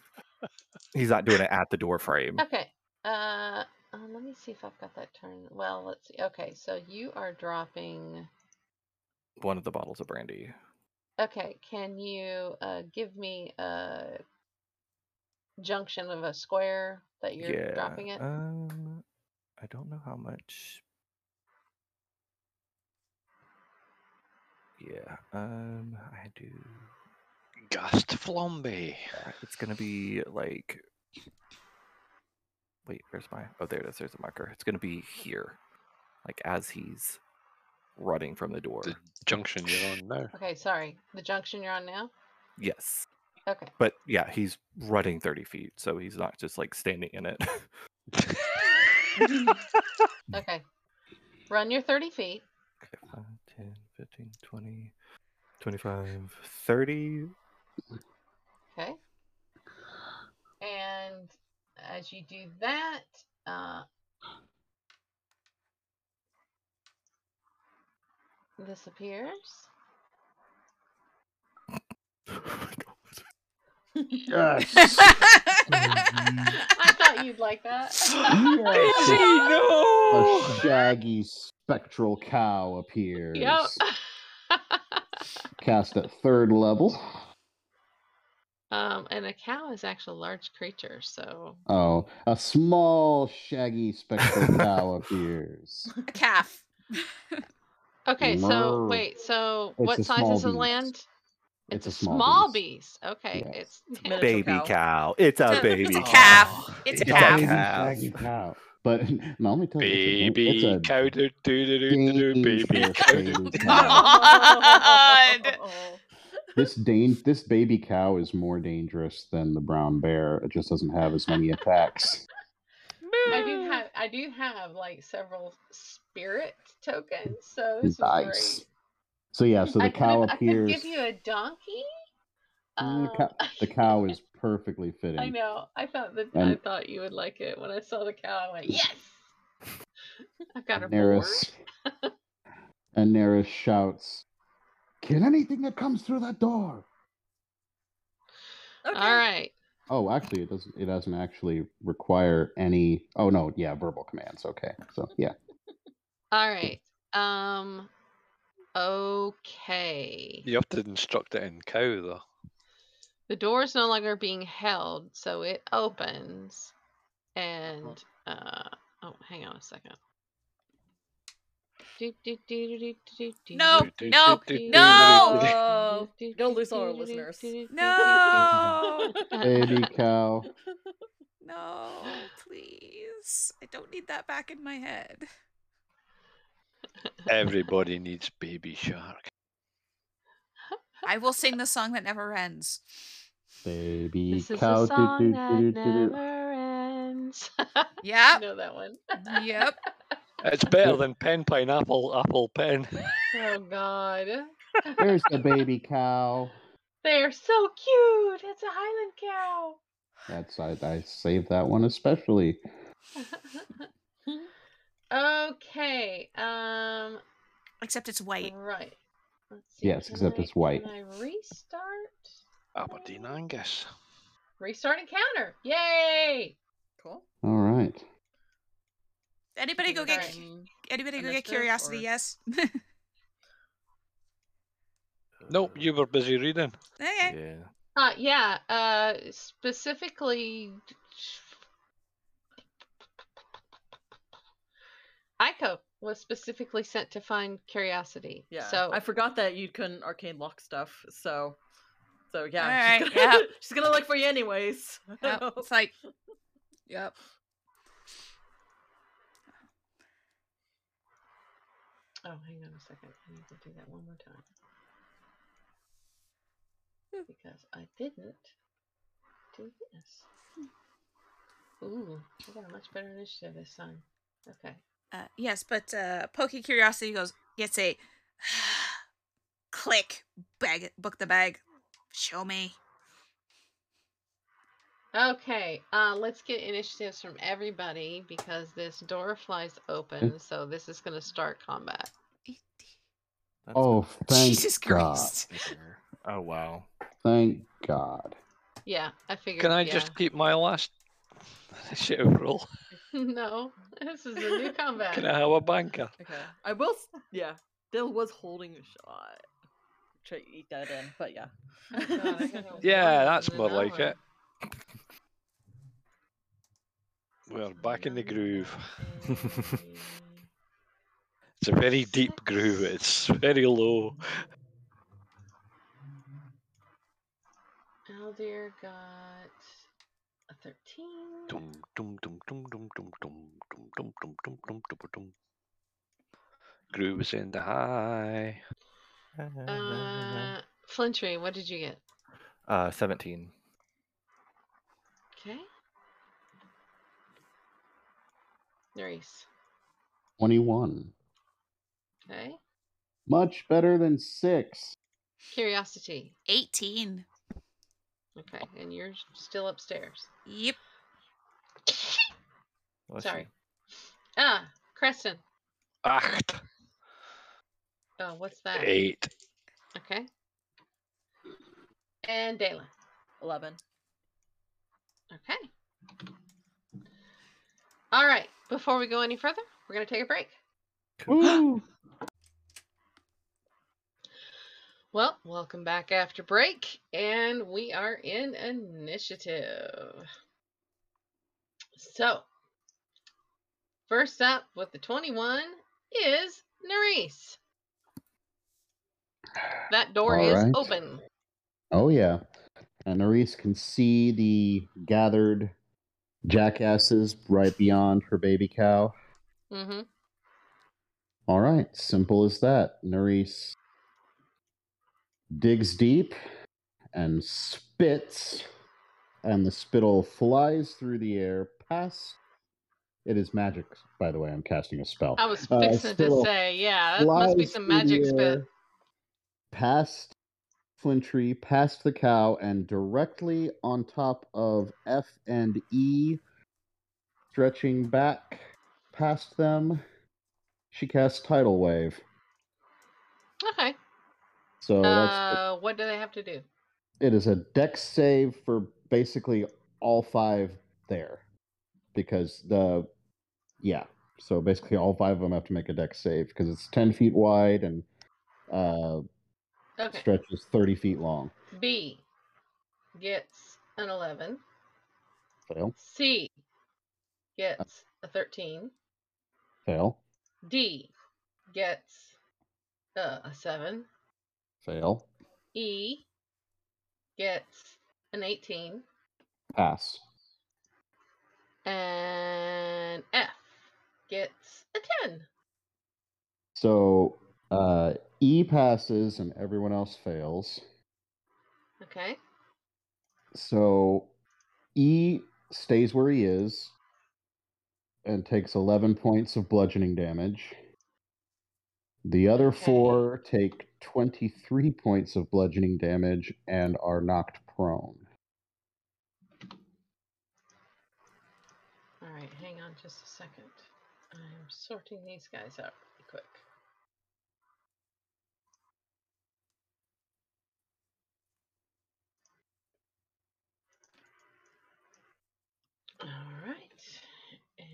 he's not doing it at the door frame. Okay. Let me see if I've got that turned. Well, let's see. Okay, so you are dropping... one of the bottles of brandy. Okay, can you give me a junction of a square that you're dropping it? I don't know how much... Yeah, I do... Gust Flambe. It's going to be like... Wait, where's my... Oh, there it is. There's the marker. It's going to be here. Like, as he's running from the door. The junction you're on now. Okay, sorry. The junction you're on now? Yes. Okay. But, yeah, he's running 30 feet, so he's not just, like, standing in it. Okay. Run your 30 feet. Okay, 5, 10, 15, 20, 25, 30. Okay. And... as you do that, this appears. Oh my God. Yes! I thought you'd like that. No! A shaggy spectral cow appears. Yep. Cast at 3rd level. And a cow is actually a large creature, so... Oh, a small, shaggy, spectral cow appears. A calf. Okay, so, wait, so what size is the land? It's a small beast. Okay, yes. It's... baby cow. It's a baby cow. It's a calf. It's a calf. Shaggy cow. But, no, let me tell you... baby cow, do-do-do-do-do, baby cow. God! This baby cow is more dangerous than the brown bear. It just doesn't have as many attacks. I do have like several spirit tokens, so this is great. So yeah, so the cow appears. I could give you a donkey. The cow is perfectly fitting. I know. I thought you would like it when I saw the cow. I went, yes. I've got a board. And Nerys shouts, "Kill anything that comes through that door." Okay. All right. Oh, actually, it doesn't actually require any. Oh no, yeah, verbal commands. Okay, so yeah. All right. Okay. You have to instruct it in cow though. The door is no longer being held, so it opens, and oh, hang on a second. No! Don't lose all our listeners. No! Baby cow. No, please. I don't need that back in my head. Everybody needs Baby Shark. I will sing the song that never ends. Baby this cow. This is a song that never ends. Yeah. I know that one. Yep. It's better than Pen Pineapple, Apple Pen. Oh, God. There's the baby cow. They're so cute. It's a Highland cow. That's I saved that one especially. Okay. Except it's white. Right. Let's see. Yes, except it's white. Can I restart? Aberdeen Angus. Restart encounter. Yay! Cool. All right. Anybody go get Curiosity? Or... Yes. Nope, you were busy reading. Okay. Yeah. Specifically, Aiko was specifically sent to find Curiosity. Yeah. So I forgot that you couldn't arcane lock stuff. So yeah. All right. She's gonna, yep. She's gonna look for you anyways. Yep. It's like, yep. Oh, hang on a second. I need to do that one more time. Because I didn't do this. Ooh, I got a much better initiative this time. Okay. Yes, but Pokey Curiosity gets a click, bag, book the bag, show me. Okay, let's get initiatives from everybody because this door flies open, so this is going to start combat. That's thank Jesus Christ. God. Oh, wow. Thank God. Yeah, I figured. Can I just keep my last shit roll? No, this is a new combat. Can I have a banker? Okay. I will. Yeah, Dil was holding a shot. Try to eat that in, but yeah. Oh, God, yeah, that's more like it. We're back in the groove. It's a very deep groove, it's very low. Aldir got a 13. Groove's in the high. Flintree, what did you get? 17. Okay. Nerys. 21. Okay. Much better than 6. Curiosity. 18. Okay, and you're still upstairs. Yep. Sorry. Creston. 8. Oh, what's that? 8. Okay. And Dela. 11. Okay. All right. Before we go any further, we're going to take a break. Ooh. Well, welcome back after break, and we are in initiative. So, first up with the 21 is Nerys. That door is open. Oh, yeah. And Nerys can see the gathered jackasses right beyond her baby cow. Mm-hmm. All right. Simple as that. Nerys digs deep and spits, and the spittle flies through the air past. It is magic, by the way. I'm casting a spell. I was fixing to say, yeah, that must be some magic spit. Past Flintree, past the cow, and directly on top of F and E, stretching back past them. She casts Tidal Wave. Okay. So that's what do they have to do? It is a dex save for basically all 5 there. Because so basically all 5 of them have to make a dex save because it's 10 feet wide and stretches 30 feet long. B gets an 11. Fail. C gets a 13. Fail. D gets a 7. Fail. E gets an 18. Pass. And F gets a 10. So E passes and everyone else fails. Okay. So E stays where he is and takes 11 points of bludgeoning damage. The other four take 23 points of bludgeoning damage and are knocked prone. All right, hang on just a second. I'm sorting these guys out pretty quick. All right, and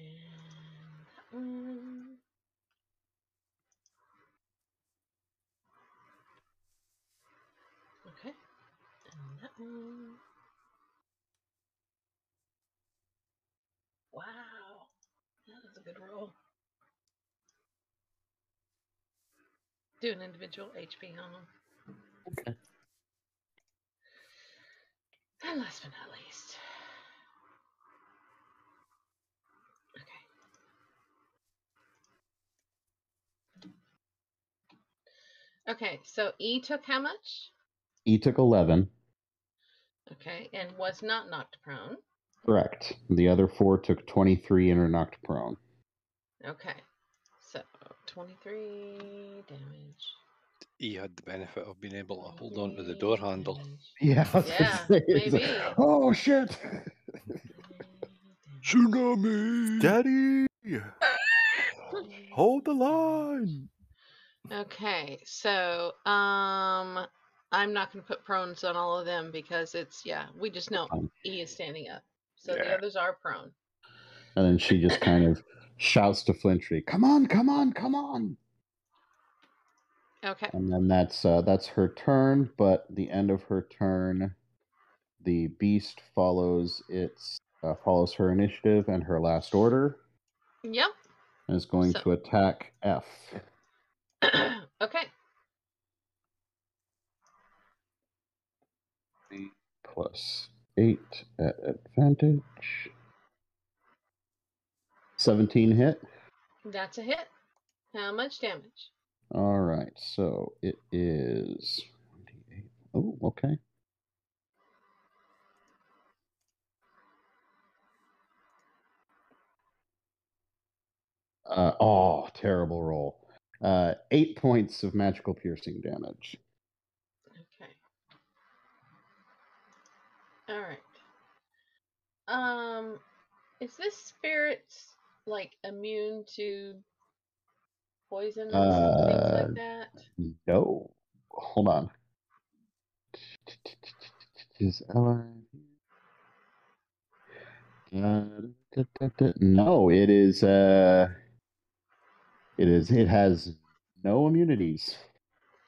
that one. Okay, and that one. Wow, that was a good roll. Do an individual HP on them. Okay. And last but not least. Okay, so E took how much? E took 11. Okay, and was not knocked prone. Correct. The other four took 23 and are knocked prone. Okay, so 23 damage. E had the benefit of being able to hold on to the door handle. Yeah, maybe. Like, oh, shit! Tsunami! Daddy! Hold the line! Okay, so I'm not going to put prones on all of them because it's, we just know E is standing up. So the others are prone. And then she just kind of shouts to Flintree, come on, come on, come on. Okay. And then that's her turn, but at the end of her turn, the beast follows follows her initiative and her last order. Yep. And is going to attack F. Okay. +8 at advantage. 17 hit. That's a hit. How much damage? All right. So it is 1d8. Oh, okay. Terrible roll. 8 points of magical piercing damage. Okay. All right. Is this spirit like immune to poison and things like that? No. Hold on. Is no, it is It has no immunities.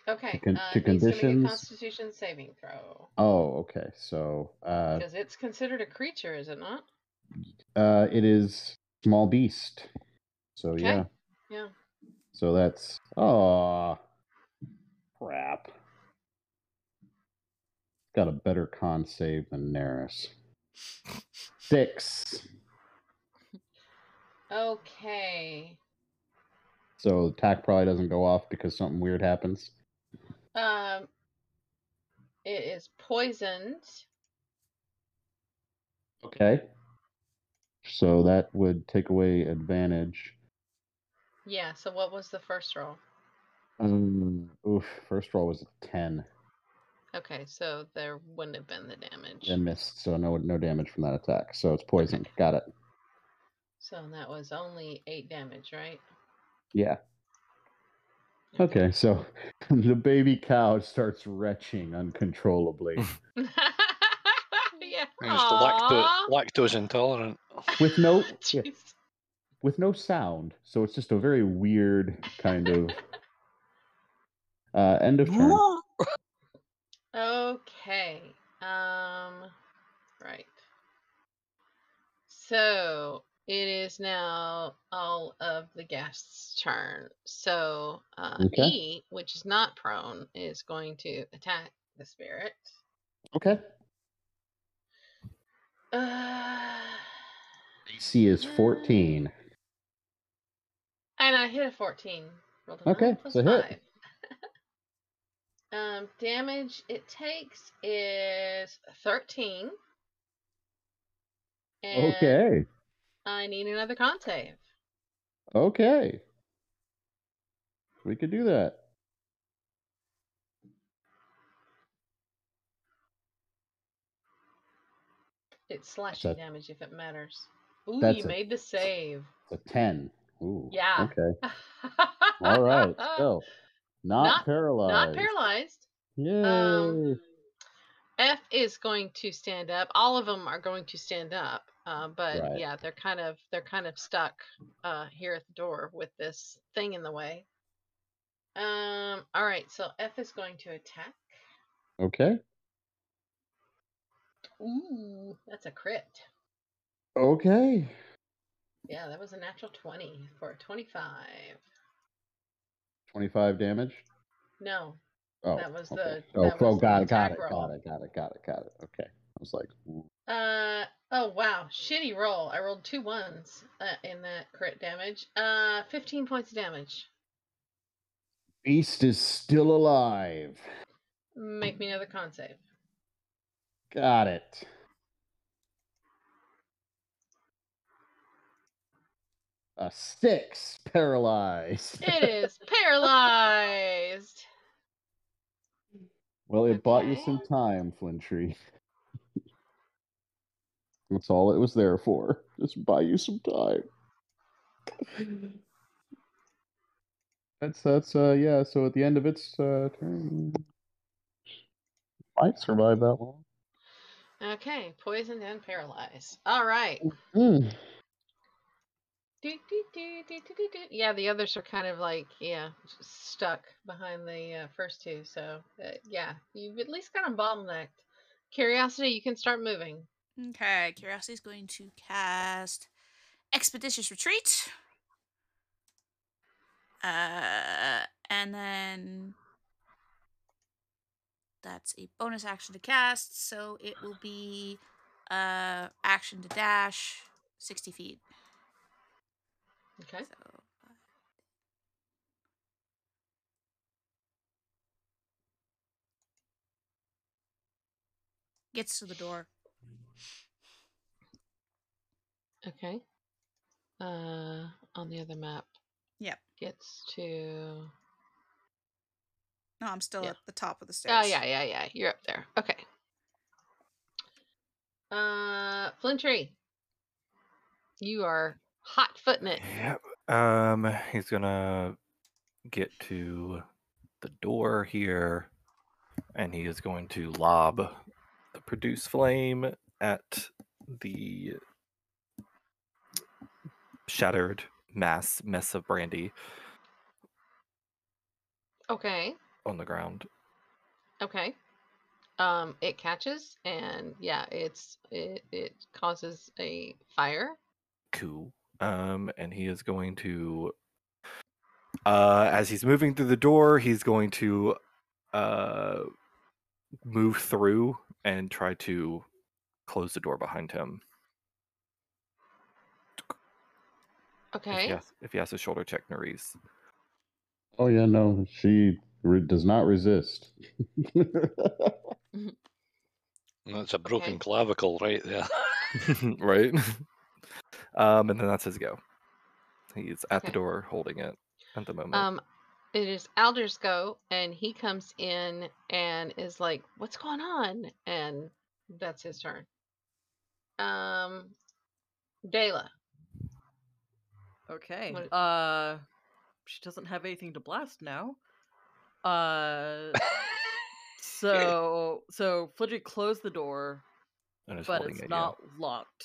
Okay. To conditions. Needs to make a Constitution saving throw. Oh, okay. So. Because it's considered a creature, is it not? It is small beast. So okay. Yeah. So that's crap. Got a better con save than Nerys. 6. Okay. So the attack probably doesn't go off because something weird happens. It is poisoned. Okay. So that would take away advantage. Yeah, so what was the first roll? First roll was a 10. Okay, so there wouldn't have been the damage. And missed, so no damage from that attack. So it's poisoned. Okay. Got it. So that was only 8 damage, right? Yeah. Okay, so the baby cow starts retching uncontrollably. Lactose intolerant. With no sound, so it's just a very weird kind of end of turn. Okay. Right. So. It is now all of the guests' turn. So E, which is not prone, is going to attack the spirit. Okay. AC is 14. And I hit a 14. Okay, it's a hit. Damage it takes is 13. And okay. I need another con save. Okay. We could do that. It's slashing damage if it matters. Ooh, you made the save. It's a 10. Ooh. Yeah. Okay. All right. So, not paralyzed. Not paralyzed. Yay. F is going to stand up. All of them are going to stand up. But right. Yeah, they're kind of stuck here at the door with this thing in the way. All right. So F is going to attack. Okay. Ooh, that's a crit. Okay. Yeah, that was a natural 20 for 25. 25 damage? No. Oh, that was okay. Got it. Okay. I was like... Ooh. Oh, wow. Shitty roll. I rolled 2 ones in that crit damage. 15 points of damage. Beast is still alive. Make me another con save. Got it. A 6 paralyzed. It is paralyzed. Well, it bought you some time, Flintree. That's all it was there for. Just buy you some time. That's so at the end of its turn, might survive that long. Okay, poisoned and paralyzed. All right. Mm-hmm. Yeah, the others are kind of like, yeah, stuck behind the first two. So, yeah, you've at least got them bottlenecked. Curiosity, you can start moving. Okay, Curiosity's going to cast Expeditious Retreat. And then that's a bonus action to cast, so it will be action to dash 60 feet. Okay. So, gets to the door. Okay. On the other map. Yep. Gets to... No, I'm still at the top of the stairs. Oh, yeah. You're up there. Okay. Flintree. You are... hot footing it. Yep. He's gonna get to the door here, and he is going to lob the Produce Flame at the shattered mess of brandy. Okay. On the ground. Okay. It catches, and yeah, it causes a fire. Cool. And he is going to, as he's moving through the door, he's going to move through and try to close the door behind him. Okay. If he has to shoulder check Nerys. Oh, yeah, no. She does not resist. That's a broken clavicle right there. Right? And then that's his go. He's at the door holding it at the moment. It is Aldir's go, and he comes in and is like, what's going on? And that's his turn. Dela. Okay. She doesn't have anything to blast now. So Flintree closed the door, but it's not locked.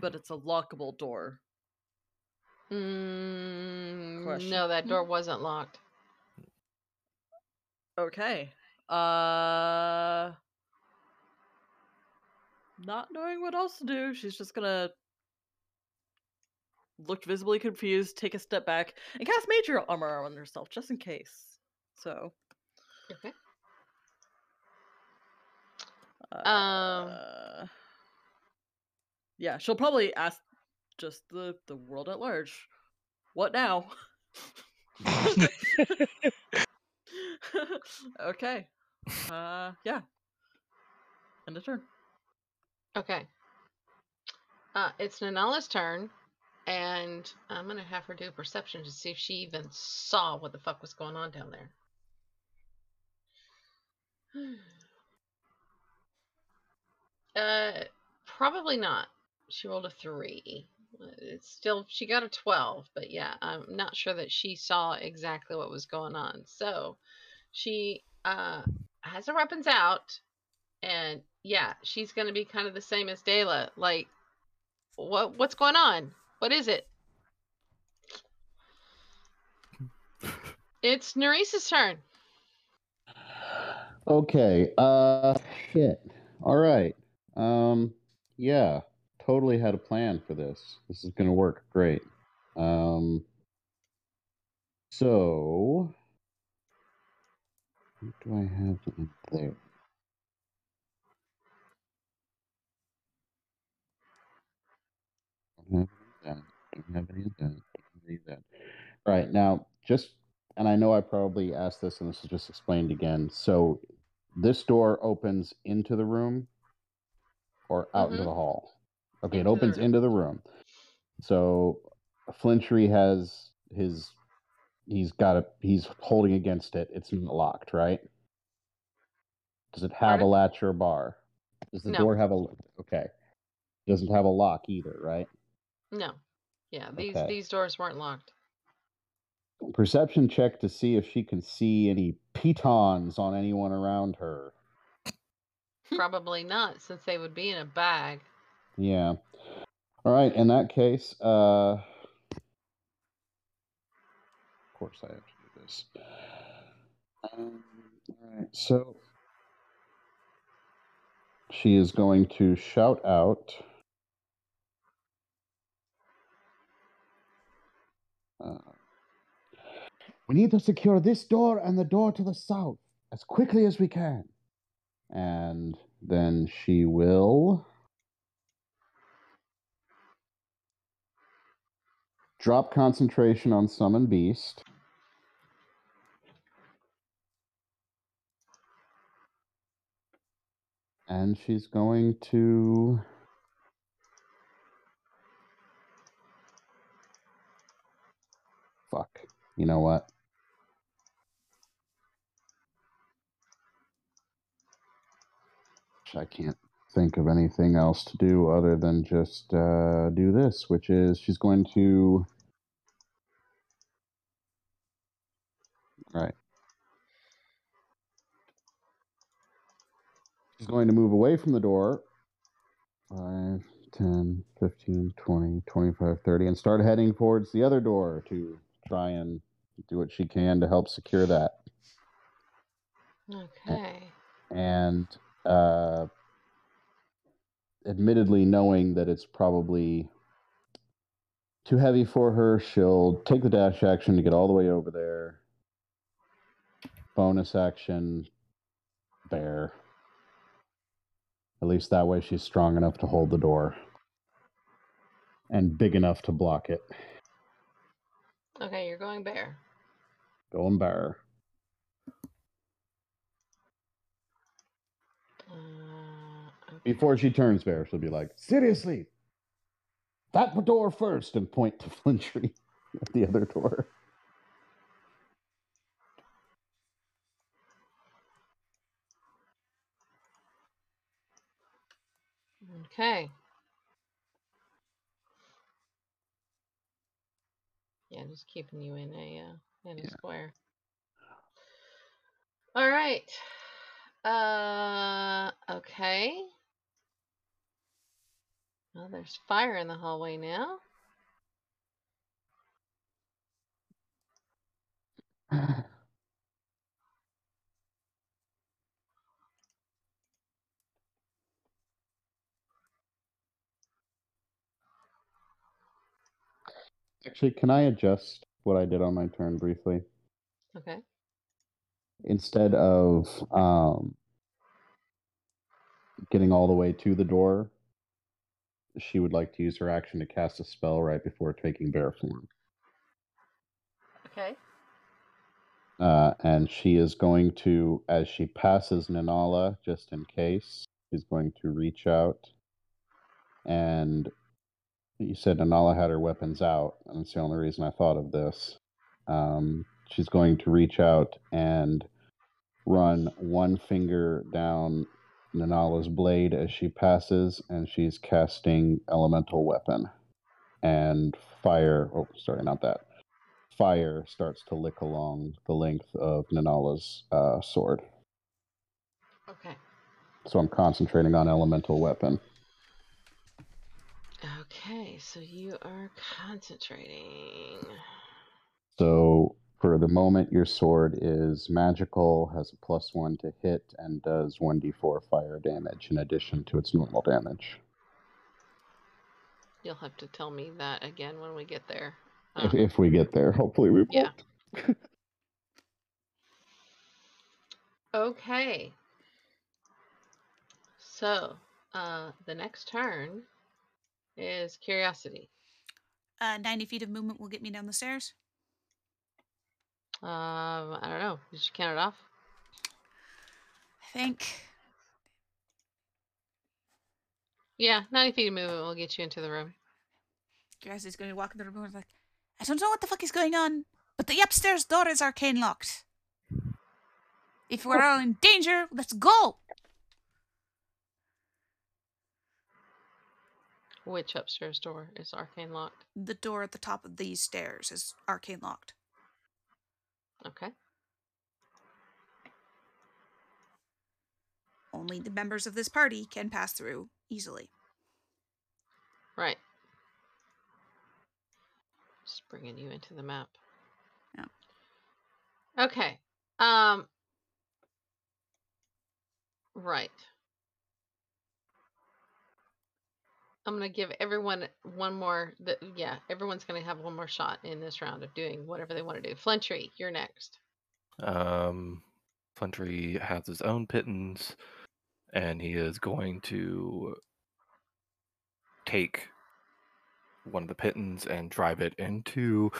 But it's a lockable door. No, that door wasn't locked. Okay. Not knowing what else to do, she's just gonna look visibly confused, take a step back, and cast Mage Armor on herself, just in case. So. Okay. Yeah, she'll probably ask just the world at large. What now? Okay. Yeah. End of turn. Okay. It's Nanala's turn, and I'm gonna have her do a perception to see if she even saw what the fuck was going on down there. Probably not. She rolled a 3. It's still, she got a 12, but yeah, I'm not sure that she saw exactly what was going on. So she has her weapons out, and yeah, she's going to be kind of the same as Dela. Like, what's going on? What is it? It's Nerys's turn. Okay. Shit. All right. Yeah. Totally had a plan for this. This is going to work great. So, what do I have in there? Don't have any of that. All right, now, just, and I know I probably asked this, and this is just explained again. So, this door opens into the room or out into the hall? Okay, it opens into the room. So Flintree has his, he's holding against it. It's not locked, right? Does it have a latch or a bar? Does the door have a, okay. Doesn't have a lock either, right? No. Yeah, these doors weren't locked. Perception check to see if she can see any pitons on anyone around her. Probably not, since they would be in a bag. Yeah. All right. In that case, of course I have to do this. All right. So she is going to shout out. We need to secure this door and the door to the south as quickly as we can. And then she will drop concentration on Summon Beast. And she's going to fuck. You know what? I can't think of anything else to do other than just do this, which is she's going to she's going to move away from the door 5, 10, 15, 20, 25, 30 and start heading towards the other door to try and do what she can to help secure that. Okay. And admittedly, knowing that it's probably too heavy for her, she'll take the dash action to get all the way over there. Bonus action, bear. At least that way she's strong enough to hold the door. And big enough to block it. Okay, you're going bear. Going bear. Before she turns bear, she'll be like, seriously, that door first, and point to Flintree at the other door. Okay. Yeah, just keeping you in a square. All right. Okay. Well, there's fire in the hallway now. Actually, can I adjust what I did on my turn briefly? Okay. Instead of getting all the way to the door, she would like to use her action to cast a spell right before taking bear form. Okay. And she is going to, as she passes Nanala, just in case, is going to reach out. And you said Nanala had her weapons out, and that's the only reason I thought of this. She's going to reach out and run one finger down Nanala's blade as she passes, and she's casting Elemental Weapon. And fire, oh, sorry, not that. Fire starts to lick along the length of Nanala's sword. Okay. So I'm concentrating on Elemental Weapon. Okay, so you are concentrating. So for the moment, your sword is magical, has a +1 to hit, and does 1d4 fire damage in addition to its normal damage. You'll have to tell me that again when we get there. If we get there, hopefully we will. Yeah. Okay. So, the next turn is Curiosity. 90 feet of movement will get me down the stairs. I don't know. Did you count it off? I think. Yeah, 90 feet of movement will get you into the room. Curiosity's going to walk into the room and like, I don't know what the fuck is going on, but the upstairs door is arcane locked. If we're all in danger, let's go! Which upstairs door is arcane locked? The door at the top of these stairs is arcane locked. Okay. Only the members of this party can pass through easily. Right. Just bringing you into the map. Yeah. Okay. Right. I'm going to give everyone one more. Yeah, everyone's going to have one more shot in this round of doing whatever they want to do. Flintree, you're next. Flintree has his own pittance, and he is going to take one of the pittons and drive it into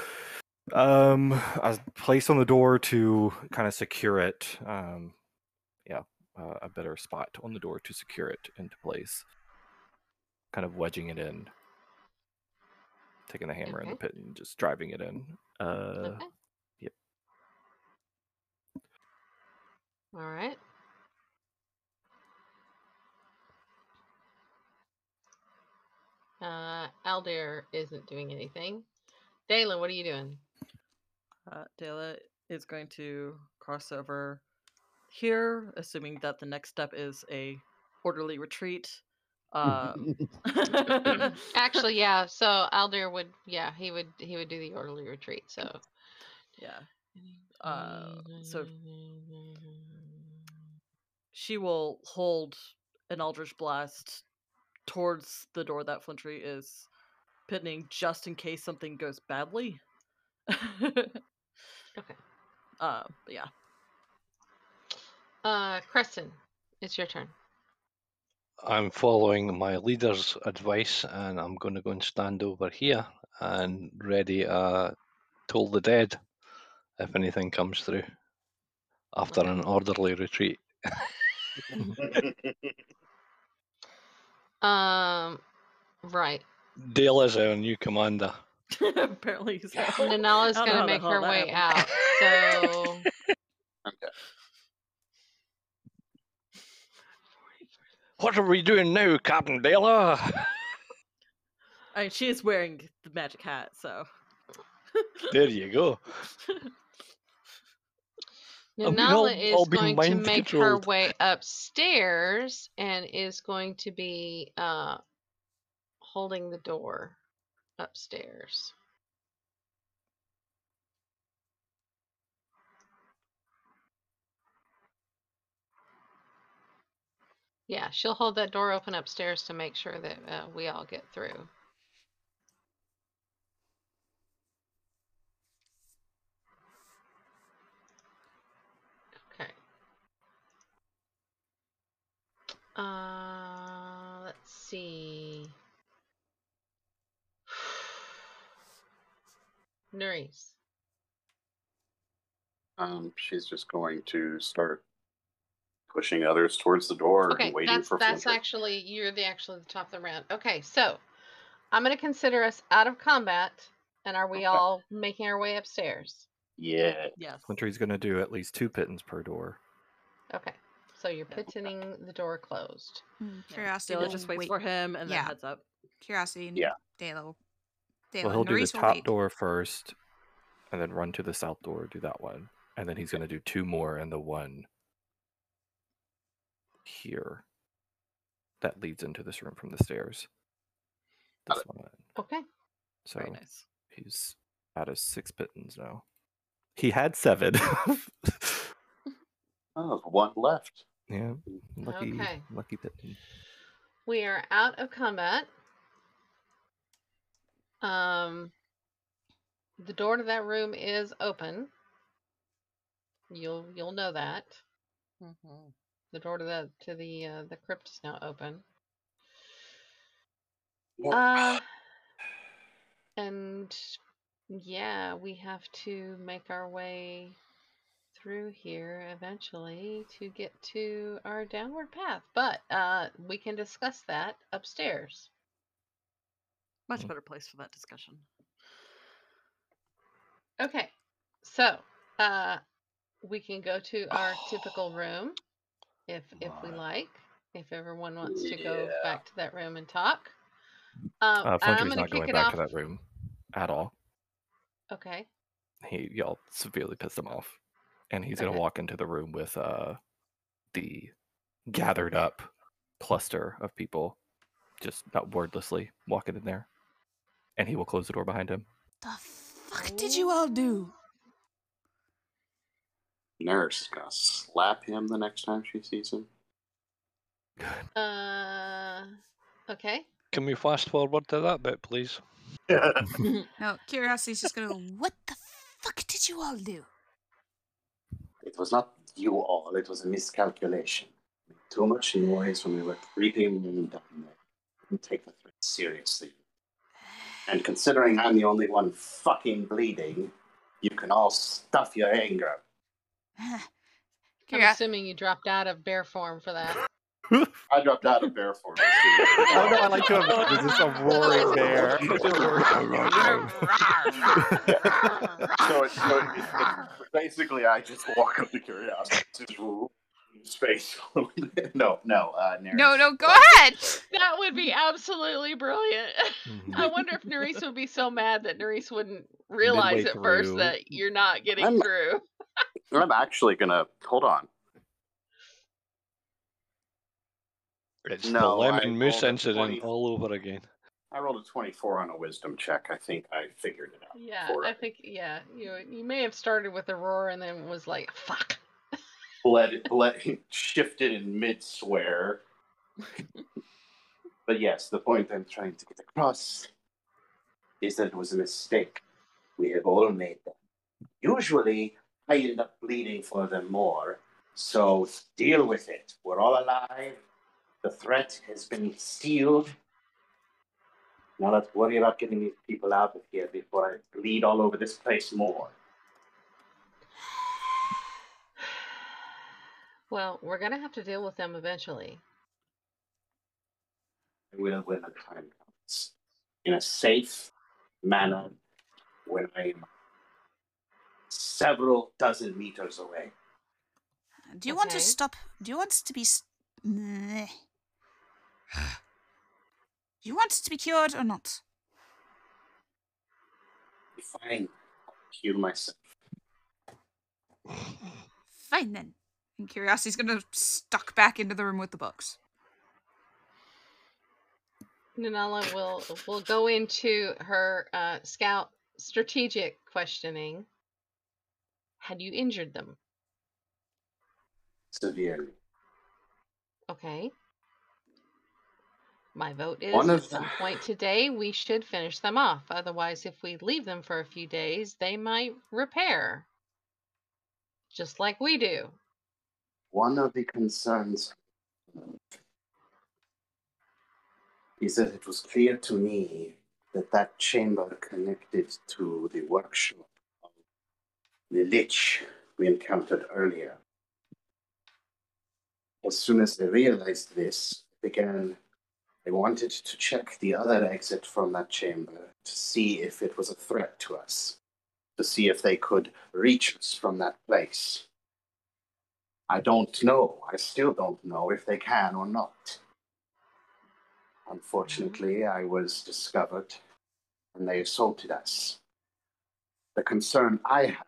a place on the door to kind of secure it. A better spot on the door to secure it into place. Kind of wedging it in. Taking the hammer and the pit and just driving it in. Yep. All right. Aldir isn't doing anything. Dela, what are you doing? Dela is going to cross over here, assuming that the next step is a orderly retreat. Actually, yeah. So Aldir would, yeah, he would do the orderly retreat. So, yeah. So she will hold an Eldritch Blast towards the door that Flintree is pitting, just in case something goes badly. Okay. Yeah. Creston, it's your turn. I'm following my leader's advice, and I'm going to go and stand over here and ready Toll the Dead if anything comes through after an orderly retreat. Right. Dale is our new commander. Apparently, he's out. Nanala's going to make her way out. So. Okay. What are we doing now, Captain Dela? I mean, she is wearing the magic hat, so. There you go. Nanala is going to make her way upstairs and is going to be holding the door upstairs. Yeah, she'll hold that door open upstairs to make sure that we all get through. Okay. Let's see. Nerys. She's just going to start pushing others towards the door and waiting for Flintree. That's actually, you're the at the top of the round. Okay, so I'm going to consider us out of combat. And are we all making our way upstairs? Yeah. Yes. Flintree's going to do at least 2 pitons per door. Okay. So you're pitoning the door closed. Curiosity will just wait for him and then heads up. Curiosity and Dela. Well, he'll do the top door first and then run to the south door, do that one. And then he's going to do 2 more and the one here that leads into this room from the stairs. This one. Okay. So very nice. He's out of 6 pitons now. He had 7. Oh, 1 left. Yeah. Lucky, lucky piton. We are out of combat. The door to that room is open. You'll know that. Mm-hmm. The door to the crypt is now open. And yeah, we have to make our way through here eventually to get to our downward path, but we can discuss that upstairs. Much better place for that discussion. Okay, so we can go to our typical room if we like, if everyone wants to go back to that room and talk. I'm going to kick it off. Flintree's not going back to that room at all. Okay. Y'all severely pissed him off. And he's going to walk into the room with the gathered up cluster of people, just not wordlessly walking in there. And he will close the door behind him. The fuck did you all do? Nerys is going to slap him the next time she sees him. Good. Okay. Can we fast forward to that bit, please? No, Curiosity's just going to go, what the fuck did you all do? It was not you all, it was a miscalculation. Too much noise when we were creeping down there. Didn't take the threat seriously. And considering I'm the only one fucking bleeding, you can all stuff your anger. I'm assuming you dropped out of bear form for that. I dropped out of bear form. I know, I like to imagine just a roaring bear. So basically, I just walk up to Curiosity to space. Nerys. No, go ahead. That would be absolutely brilliant. I wonder if Nerys would be so mad that Nerys wouldn't realize at first that you're not getting through. I'm actually gonna hold on. It's the lemon moose incident all over again. I rolled a 24 on a wisdom check. I think I figured it out. Yeah, I think you may have started with a roar and then was like, "Fuck." Shifted in mid swear. But yes, the point I'm trying to get across is that it was a mistake. We have all made them. Usually, I end up bleeding for them more. So deal with it. We're all alive. The threat has been sealed. Now let's worry about getting these people out of here before I bleed all over this place more. Well, we're going to have to deal with them eventually. I will when the time comes. In a safe manner when I'm several dozen meters away. Do you want to stop? Do you want us to be... You want it to be cured or not? Fine. I'll cure myself. Fine then. And Curiosity's gonna stuck back into the room with the box. Nanala will go into her scout strategic questioning. Had you injured them? Severely. Okay. My vote is at some point today we should finish them off. Otherwise, if we leave them for a few days, they might repair. Just like we do. One of the concerns is that it was clear to me that chamber connected to the workshop of the Lich we encountered earlier. As soon as I realized this, I wanted to check the other exit from that chamber to see if it was a threat to us, to see if they could reach us from that place. I don't know. I still don't know if they can or not. Unfortunately, I was discovered, and they assaulted us. The concern I have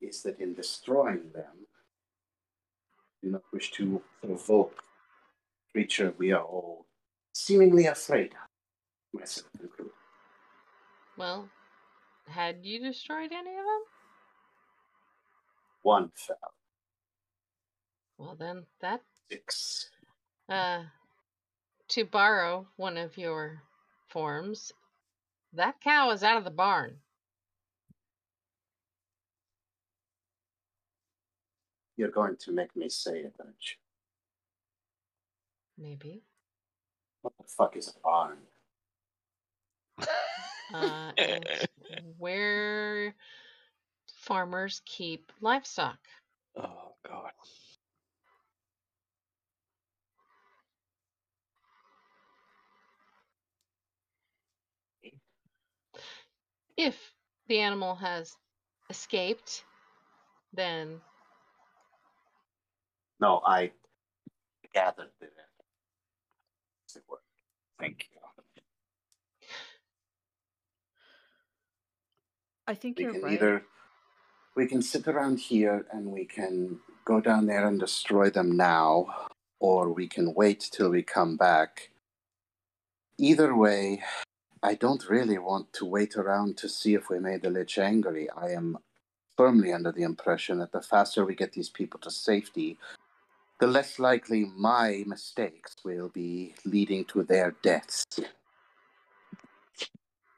is that in destroying them, I do not wish to provoke the creature we are all seemingly afraid of, myself included. Well, had you destroyed any of them? One fell. Well then, that... 6. To borrow one of your forms, that cow is out of the barn. You're going to make me say it, aren't you? Maybe. What the fuck is a barn? It's where farmers keep livestock. Oh, God. If the animal has escaped, then... No, I gathered that it worked. Thank you. I think you're right. We can sit around here and we can go down there and destroy them now, or we can wait till we come back. Either way... I don't really want to wait around to see if we made the Lich angry. I am firmly under the impression that the faster we get these people to safety, the less likely my mistakes will be leading to their deaths.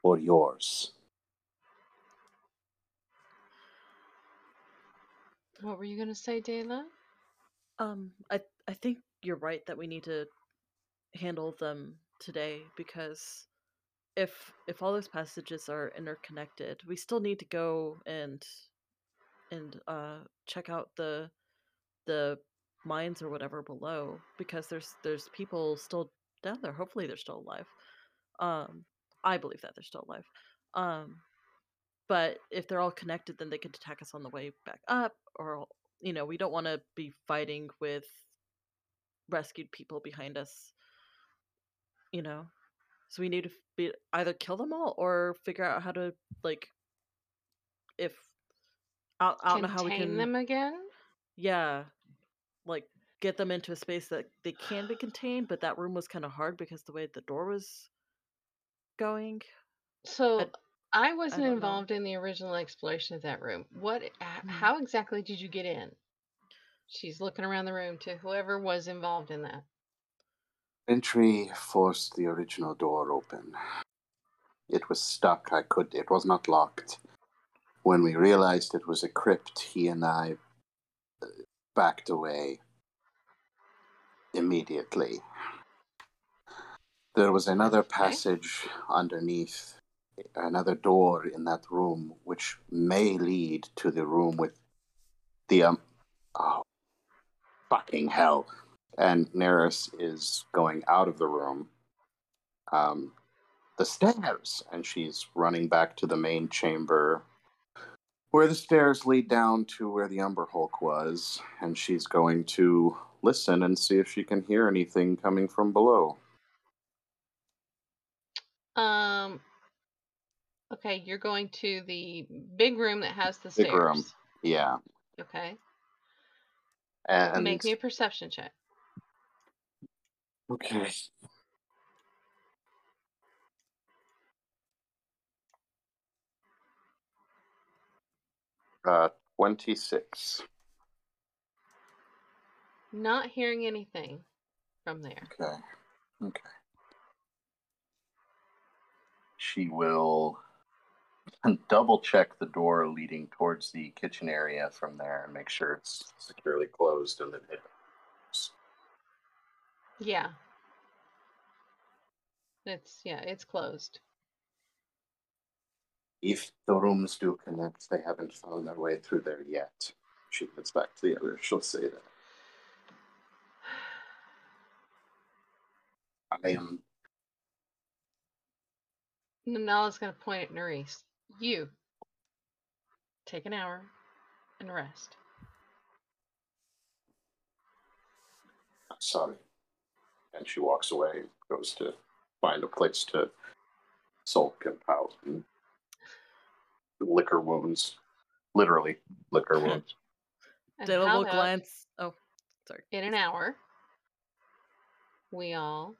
Or yours. What were you going to say, Dela? I think you're right that we need to handle them today, because... If all those passages are interconnected, we still need to go and check out the mines or whatever below, because there's people still down there. Hopefully they're still alive. I believe that they're still alive. But if they're all connected, then they could attack us on the way back up, or we don't want to be fighting with rescued people behind us. So we need to either kill them all or figure out how to, if... I don't know how we can... Contain them again? Yeah. Get them into a space that they can be contained, but that room was kind of hard because the way the door was going. So, I wasn't involved in the original exploration of that room. How exactly did you get in? She's looking around the room to whoever was involved in that. Entry forced the original door open. It was stuck. It was not locked. When we realized it was a crypt, he and I backed away immediately. There was another passage underneath, another door in that room, which may lead to the room with the oh, fucking hell. And Nerys is going out of the room, the stairs, and she's running back to the main chamber where the stairs lead down to where the Umber Hulk was, and she's going to listen and see if she can hear anything coming from below. Okay, you're going to the big room that has the stairs. Big room, yeah. Okay. And make me a perception check. Okay. Uh, 26. Not hearing anything from there. Okay. Okay. She will double check the door leading towards the kitchen area from there and make sure it's securely closed and then hidden. Yeah. It's closed. If the rooms do connect, they haven't found their way through there yet. She gets back to the other. She'll say that. I am... Nanala's going to point at Nerys. You. Take an hour and rest. I'm sorry. And she walks away, goes to find a place to sulk and pout and liquor wounds. Literally, liquor wounds. Dela will glance. Oh, sorry. In an hour, we all,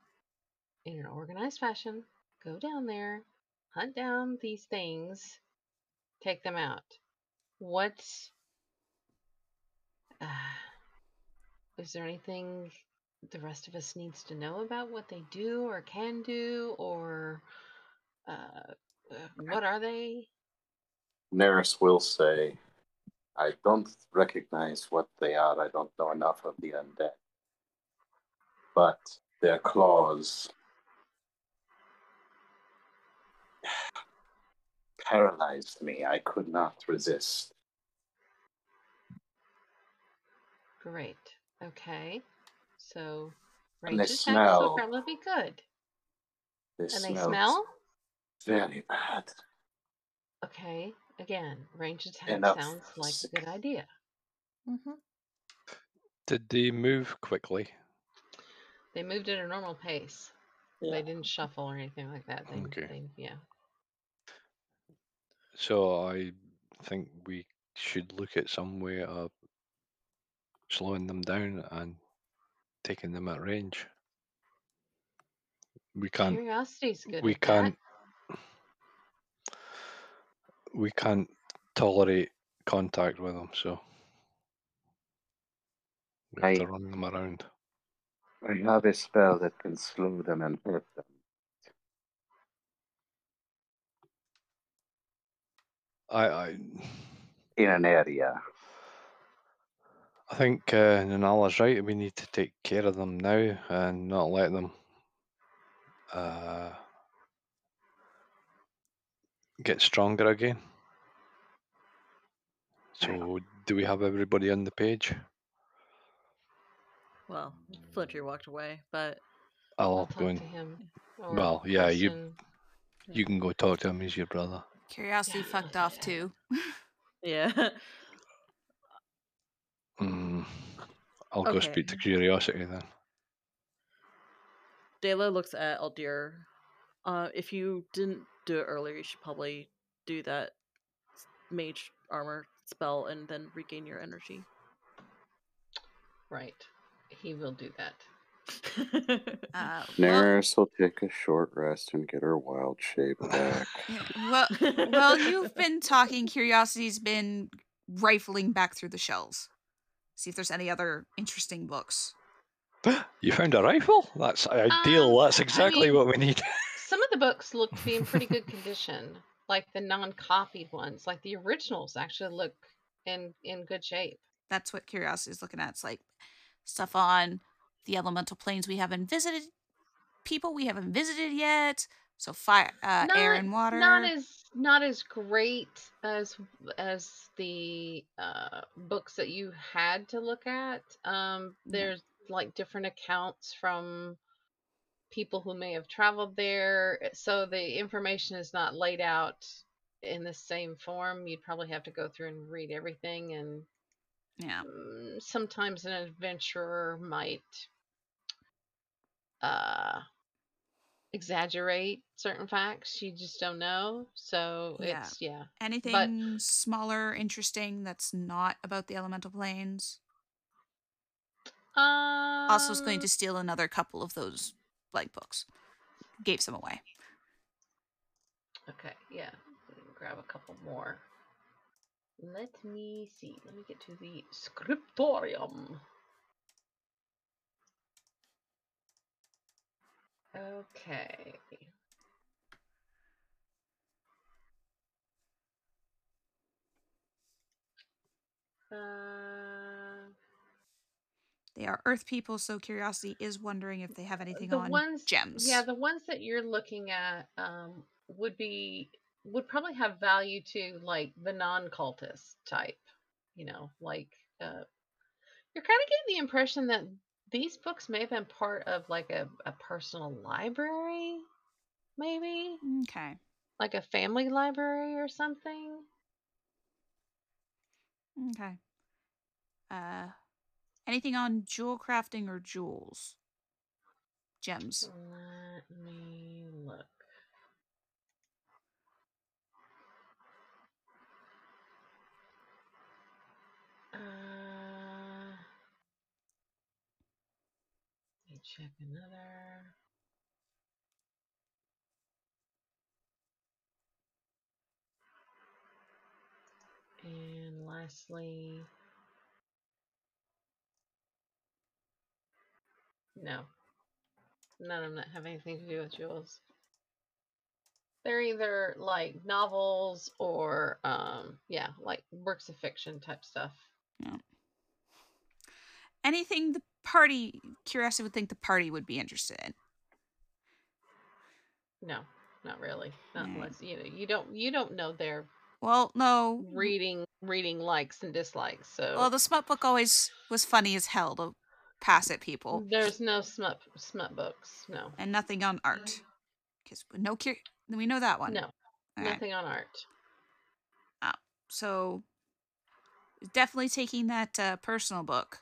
in an organized fashion, go down there, hunt down these things, take them out. Is there anything the rest of us needs to know about what they do or can do, or what are they? Nerys will say, I don't recognize what they are. I don't know enough of the undead. But their claws paralyzed me. I could not resist. Great. Okay. So, Range's tackles will probably be good. And they smell? Very bad. Okay. Again, range attack sounds like a good idea. Mm-hmm. Did they move quickly? They moved at a normal pace. Yeah. They didn't shuffle or anything like that. Yeah. So I think we should look at some way of slowing them down and taking them at range. We can't. Curiosity's good. We can't. We can't tolerate contact with them, so we have to run them around. I have a spell that can slow them and hurt them. In an area. I think Nanala's right. We need to take care of them now and not let them get stronger again. So, do we have everybody on the page? Well, Flintree walked away, but I'll talk to him. Well, yeah, you can go talk to him. He's your brother. Curiosity fucked off too. Yeah. I'll go speak to Curiosity then. Dela looks at Aldir. If you didn't do it earlier, you should probably do that mage armor spell and then regain your energy. Right. He will do that. Nerys will take a short rest and get her wild shape back. Well, you've been talking. Curiosity's been rifling back through the shelves. See if there's any other interesting books. You found a rifle? That's ideal. That's exactly what we need. Some of the books look to be in pretty good condition, like the non-copied ones, like the originals actually look in good shape. That's what Curiosity is looking at. It's like stuff on the elemental planes we haven't visited, people we haven't visited yet. So fire, air, and water. Not as great as the books that you had to look at. There's like different accounts from people who may have traveled there, so the information is not laid out in the same form. You'd probably have to go through and read everything, and sometimes an adventurer might exaggerate certain facts. You just don't know, so it's anything smaller, interesting that's not about the elemental planes. Also is going to steal another couple of those blank books. Gave some away. Okay, yeah. Grab a couple more. Let me see. Let me get to the scriptorium. Okay. They are Earth people, so Curiosity is wondering if they have anything on gems. Yeah, the ones that you're looking at would be would probably have value to like the non-cultist type, you know, like you're kind of getting the impression that these books may have been part of like a personal library, maybe. Okay. Like a family library or something. Okay. Anything on jewel crafting or jewels? Gems. Let me look. Let me check another. And lastly, no. None of them that have anything to do with jewels. They're either like novels or yeah, like works of fiction type stuff. Yeah. Anything the party, Curiosity would think the party would be interested in. No, not really. Not unless you know you don't know their reading likes and dislikes. So well, the smut book always was funny as hell to pass at people. There's no smut books, no, and nothing on art because we know that one. No, all nothing right. on art. Oh, so definitely taking that personal book.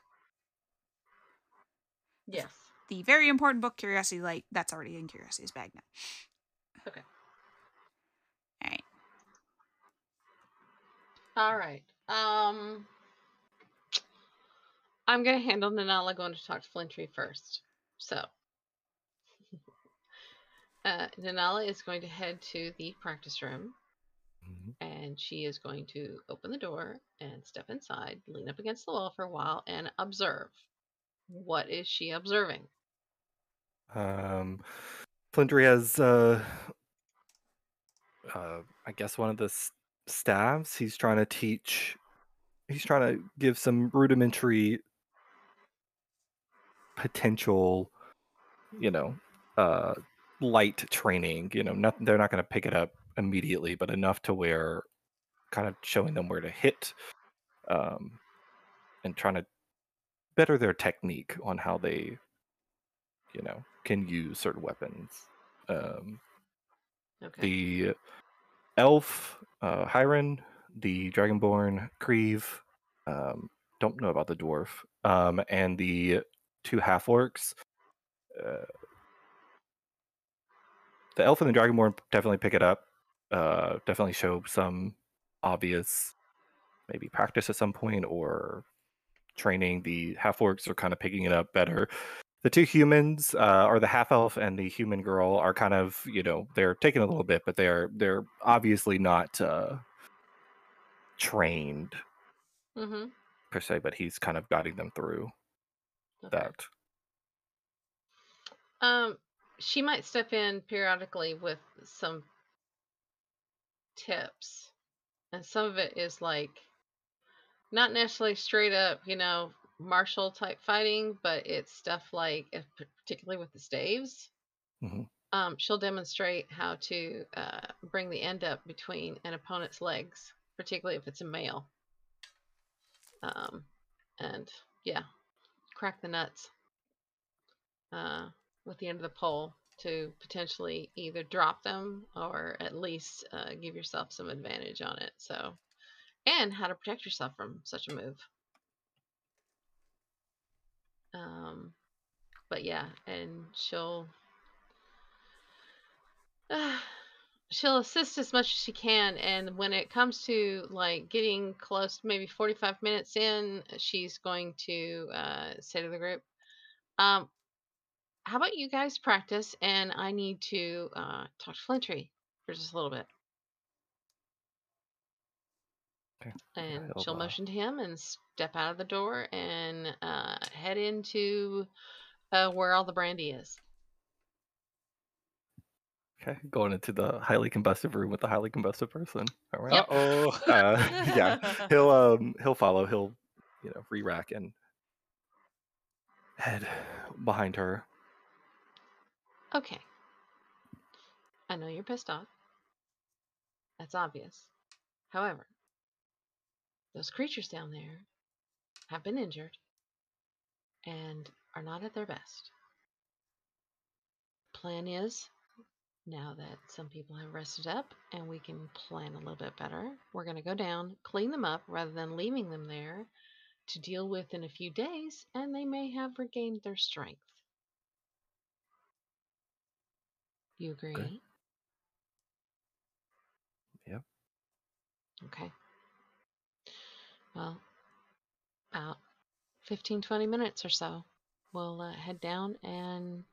Yes, the very important book, Curiosity. Like that's already in Curiosity's bag now. Okay. All right. All right. I'm going to handle Nanala going to talk to Flintree first. So, Nanala is going to head to the practice room, and she is going to open the door and step inside, lean up against the wall for a while, and observe. What is she observing? Flintree has, I guess, one of the staffs. He's trying to teach... He's trying to give some rudimentary potential, you know, light training. You know, nothing, they're not going to pick it up immediately, but enough to where kind of showing them where to hit and trying to better their technique on how they, you know, can use certain weapons. Okay. The elf, Hyrin, the Dragonborn, Kreev, don't know about the dwarf, and the two half-orcs. The elf and the Dragonborn definitely pick it up, definitely show some obvious maybe practice at some point or training. The half-orcs are kind of picking it up better. The two humans, or the half-elf and the human girl, are kind of, you know, they're taking a little bit, but they're obviously not... trained per se, but he's kind of guiding them through that. She might step in periodically with some tips, and some of it is like not necessarily straight up, you know, martial type fighting, but it's stuff like, particularly with the staves, she'll demonstrate how to bring the end up between an opponent's legs, particularly if it's a male. And yeah, crack the nuts with the end of the pole to potentially either drop them or at least give yourself some advantage on it. So, and how to protect yourself from such a move. But yeah, and she'll assist as much as she can, and when it comes to like getting close, maybe 45 minutes in, she's going to say to the group, how about you guys practice, and I need to talk to Flintree for just a little bit. Okay. And she'll motion to him and step out of the door and head into where all the brandy is. Okay, going into the highly combustive room with the highly combustive person. All right. Yep. Uh-oh. Yeah, he'll follow. He'll, you know, re-rack and head behind her. Okay. I know you're pissed off. That's obvious. However, those creatures down there have been injured and are not at their best. Plan is, now that some people have rested up and we can plan a little bit better, we're going to go down, clean them up rather than leaving them there to deal with in a few days, and they may have regained their strength. You agree? Okay. Yeah. Okay. Well, about 15-20 minutes or so, we'll head down and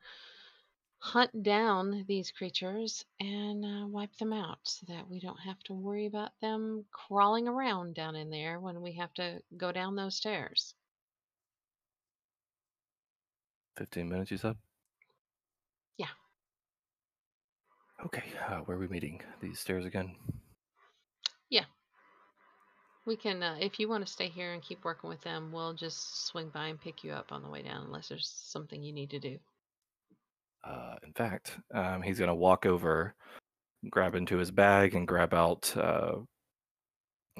hunt down these creatures and wipe them out so that we don't have to worry about them crawling around down in there when we have to go down those stairs. 15 minutes, you said? Yeah. Okay, where are we meeting? These stairs again? Yeah. We can, if you want to stay here and keep working with them, we'll just swing by and pick you up on the way down unless there's something you need to do. In fact, he's going to walk over, grab into his bag, and grab out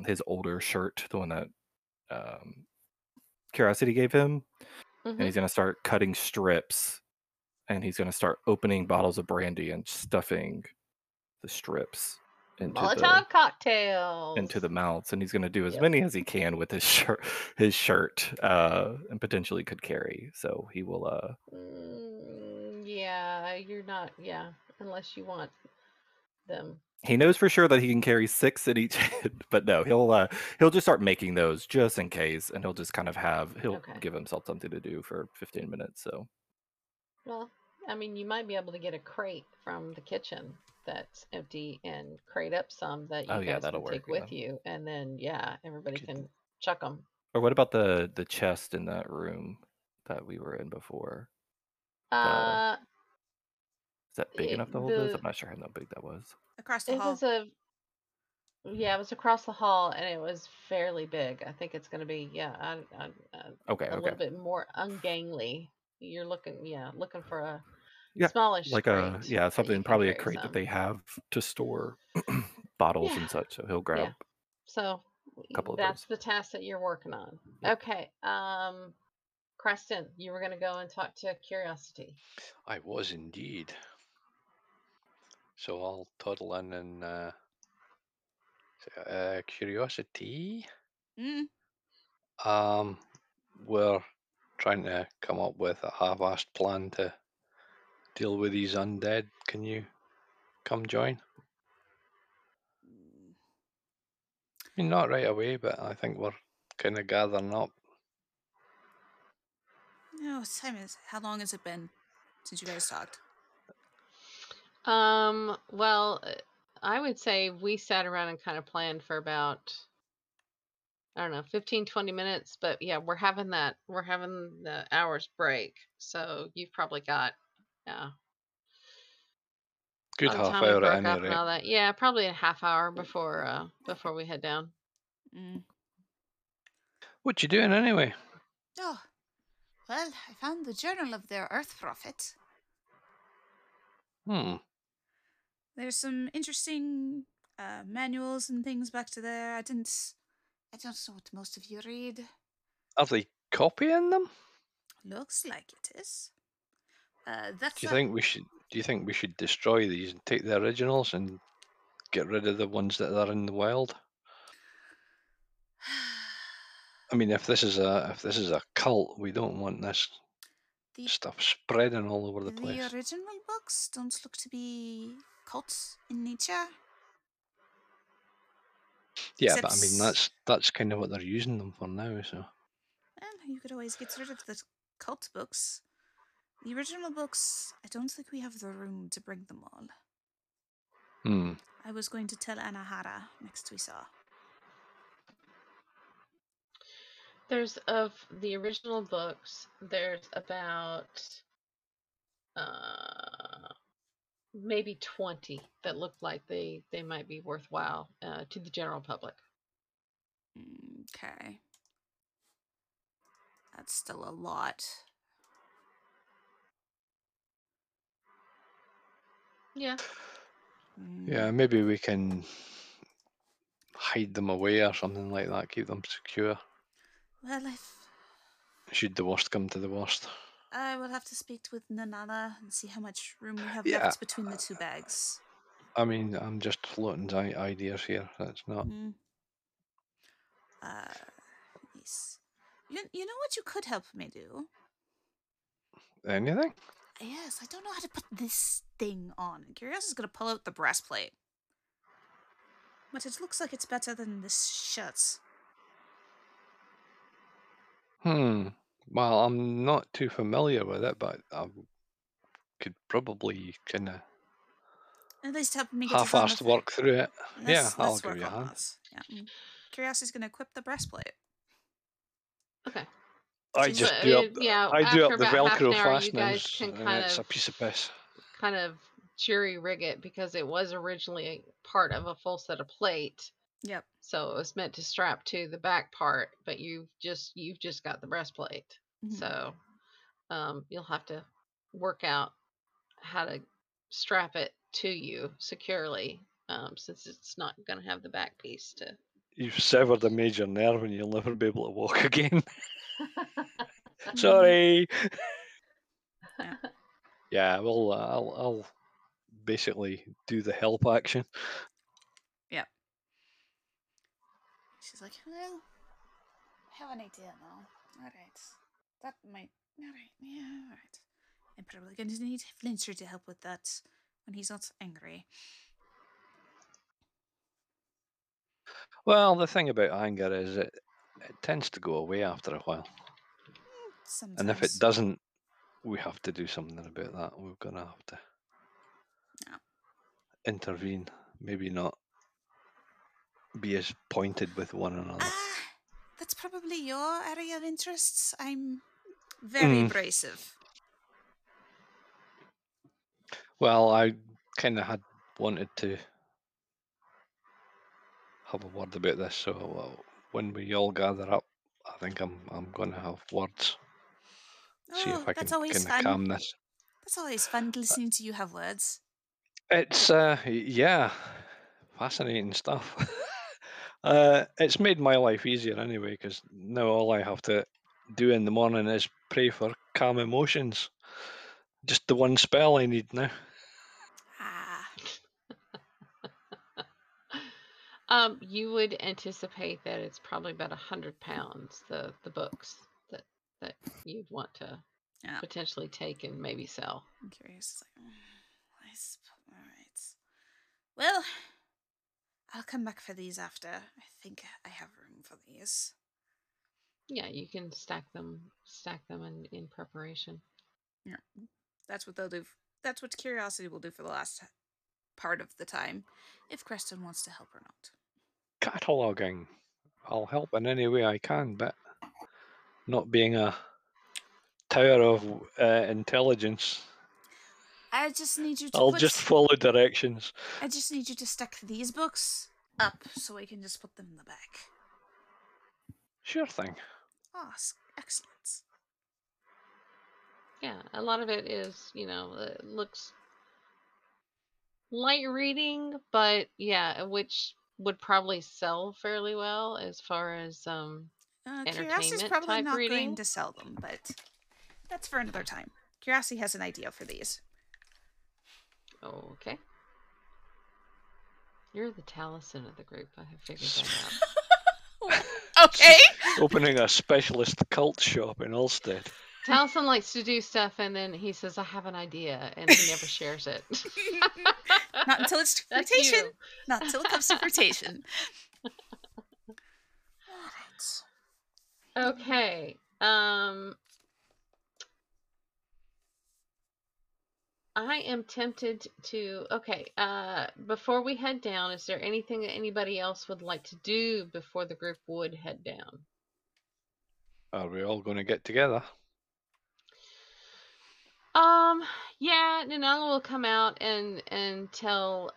his older shirt, the one that Curiosity gave him. Mm-hmm. And he's going to start cutting strips, and he's going to start opening bottles of brandy and stuffing the strips into Molotov cocktails into the mouths. And he's going to do as many as he can with his shirt, and potentially could carry. So he will. Yeah, you're not. Yeah, unless you want them. He knows for sure that he can carry 6 in each hand, but no, he'll just start making those just in case, and he'll just kind of give himself something to do for 15 minutes. So, well, I mean, you might be able to get a crate from the kitchen that's empty and crate up some that you guys can take with you, and then everybody can chuck them. Or what about the chest in that room that we were in before? Is that big enough to hold those? I'm not sure how big that was. Across the hall. It was across the hall, and it was fairly big. I think it's going to be a little bit more ungainly. You're looking for a smallish like crate. Something probably a crate that they have to store bottles and such. So he'll grab. Yeah. So a couple of that's those. The task that you're working on. Yeah. Okay. Creston, you were going to go and talk to Curiosity. I was indeed. So I'll toddle in and Curiosity. Mm. We're trying to come up with a half-assed plan to deal with these undead. Can you come join? I mean, not right away, but I think we're kind of gathering up. No, Simon, how long has it been since you guys talked? Well, I would say we sat around and kind of planned for about, I don't know, 15, 20 minutes. But yeah, we're having the hour's break. So you've probably got, good half hour at any rate. All that. Yeah, probably a half hour before we head down. Mm. What you doing anyway? Oh. Well, I found the journal of their Earth Prophet. Hmm. There's some interesting manuals and things back to there. I don't know what most of you read. Are they copying them? Looks like it is. Do you think we should destroy these and take the originals and get rid of the ones that are in the wild? I mean, if this is a cult, we don't want this stuff spreading all over the place. The original books don't look to be cults in nature. Yeah, except, but I mean that's kind of what they're using them for now. So, well, you could always get rid of the cult books. The original books, I don't think we have the room to bring them all. Hmm. I was going to tell Anahara next we saw. There's of the original books, there's about maybe 20 that look like they might be worthwhile to the general public. Okay. That's still a lot. Yeah. Yeah, maybe we can hide them away or something like that, keep them secure. Well, if... should the worst come to the worst. I will have to speak with Nanala and see how much room we have left between the two bags. I mean, I'm just floating ideas here. That's not... Yes. You know what you could help me do? Anything? Yes, I don't know how to put this thing on. Curious is going to pull out the breastplate. But it looks like it's better than this shirt. Well, I'm not too familiar with it, but I could probably kind of at least help me get half-assed work through it. I'll give you a hand. Yeah. Curiosity's going to equip the breastplate. Okay. I do up the Velcro fastenings. It's a piece of piss. Kind of jury rig it because it was originally part of a full set of plate. Yep. So it was meant to strap to the back part, but you've just got the breastplate. Mm-hmm. So you'll have to work out how to strap it to you securely, since it's not going to have the back piece to. You've severed a major nerve and you'll never be able to walk again. Sorry. Yeah, well, I'll basically do the help action. Yeah. She's like, well, I have an idea now. Alright. That might... Alright, yeah, alright. I'm probably going to need Flintree to help with that when he's not angry. Well, the thing about anger is it tends to go away after a while. Sometimes. And if it doesn't, we have to do something about that. We're going to have to intervene. Maybe not be as pointed with one another. That's probably your area of interests. I'm very abrasive. Well, I kind of had wanted to have a word about this, so when we all gather up, I think I'm going to have words. See if I can kind of calm this. That's always fun, listening to you have words. It's, fascinating stuff. It's made my life easier anyway, because now all I have to do in the morning is pray for calm emotions. Just the one spell I need now. You would anticipate that it's probably about 100 pounds, the books that you'd want to potentially take and maybe sell. I'm curious. All right. Well, I'll come back for these after. I think I have room for these. Yeah, you can stack them in preparation. Yeah, that's what they'll do. That's what Curiosity will do for the last part of the time, if Creston wants to help or not. Cataloging. I'll help in any way I can, but not being a tower of intelligence. I just need you to just follow directions. I just need you to stack these books up so I can just put them in the back. Sure thing. Oh, excellent. Yeah, a lot of it is, it looks light reading, but yeah, which would probably sell fairly well as far as entertainment type reading. Not going to sell them, but that's for another time. Curiosity has an idea for these. Okay. You're the Taliesin of the group. I have figured that out. Okay. Opening a specialist cult shop in Alstead. Taliesin likes to do stuff, and then he says, I have an idea, and he never shares it. Not until it's fruition. Not until it comes to fruition. Okay. I am tempted to... Okay, before we head down, is there anything that anybody else would like to do before the group would head down? Are we all going to get together? Yeah, Nanala will come out and tell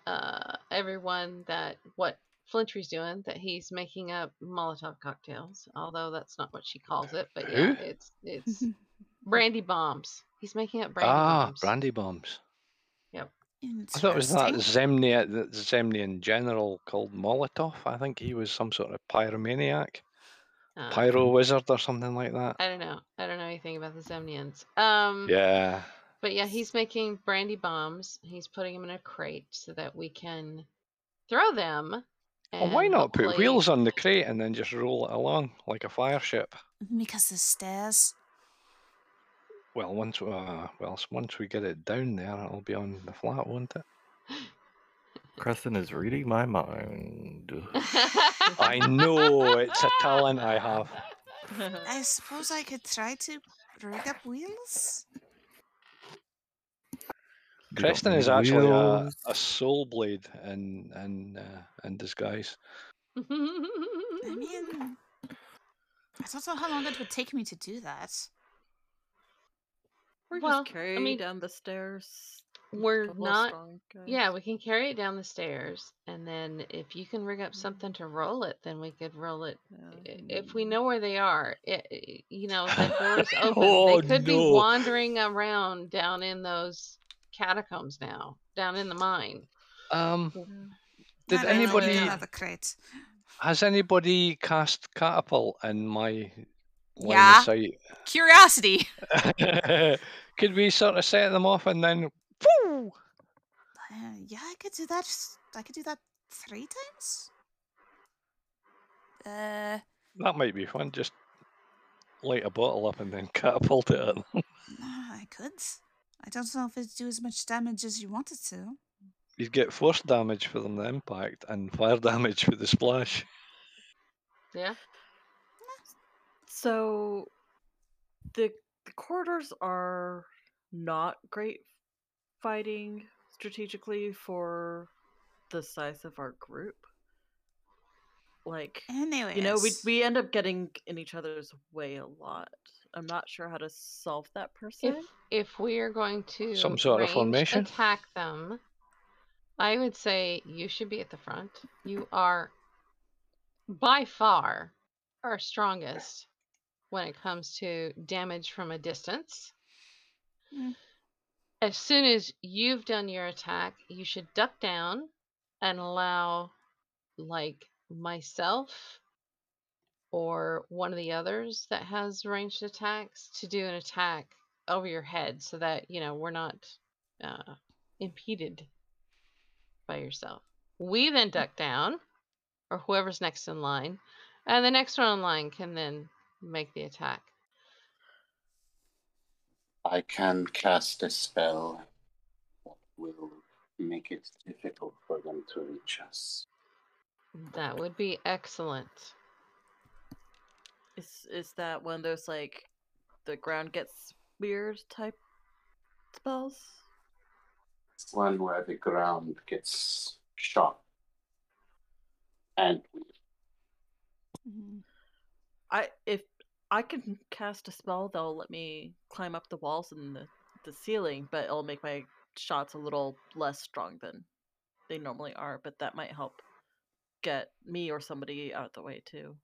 everyone that what Flintry's doing, that he's making up Molotov cocktails, although that's not what she calls it, but yeah, it's brandy bombs. He's making up brandy bombs. Ah, brandy bombs. Yep. I thought it was that Zemnian general called Molotov. I think he was some sort of pyromaniac, pyro wizard or something like that. I don't know. I don't know anything about the Zemnians. Yeah. But yeah, he's making brandy bombs. He's putting them in a crate so that we can throw them. Well, why not put wheels on the crate and then just roll it along like a fire ship? Because the stairs. Well, once we get it down there, it'll be on the flat, won't it? Creston is reading my mind. I know, it's a talent I have. I suppose I could try to rig up wheels? Creston is actually a soul blade in disguise. I mean, I don't know how long it would take me to do that. We're just carrying down the stairs. We're not. Yeah, we can carry it down the stairs, and then if you can rig up something to roll it, then we could roll it. Yeah. If we know where they are, you know, the door's open. Oh, they could be wandering around down in those catacombs now, down in the mine. Did anybody? Has anybody cast catapult in my? Yeah, Curiosity. Could we sort of set them off and then? Woo! Yeah, I could do that. I could do that 3 times. That might be fun. Just light a bottle up and then catapult it at them. I could. I don't know if it'd do as much damage as you want it to. You'd get force damage from the impact and fire damage for the splash. Yeah. So, the corridors are not great fighting strategically for the size of our group. Like, anyways, you know, we end up getting in each other's way a lot. I'm not sure how to solve that person. If we are going to some sort of formation attack them, I would say you should be at the front. You are by far our strongest when it comes to damage from a distance. Mm. As soon as you've done your attack, you should duck down and allow, like, myself or one of the others that has ranged attacks to do an attack over your head so that, you know, we're not impeded by yourself. We then duck down, or whoever's next in line, and the next one in line can then make the attack. I can cast a spell that will make it difficult for them to reach us. That would be excellent. Is that one of those, like, the ground gets weird type spells? It's one where the ground gets shot and weird. Mm-hmm. If I can cast a spell that'll let me climb up the walls and the ceiling, but it'll make my shots a little less strong than they normally are, but that might help get me or somebody out of the way too.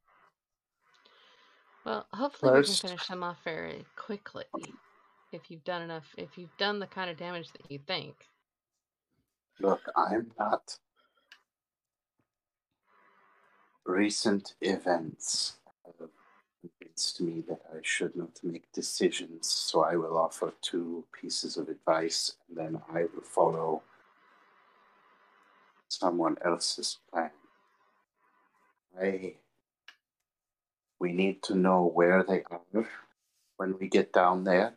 Well, hopefully we can finish them off very quickly if you've done enough, if you've done the kind of damage that you think. Look, I'm not. Recent events have convinced me that I should not make decisions, so I will offer 2 pieces of advice, and then I will follow someone else's plan. We need to know where they are when we get down there.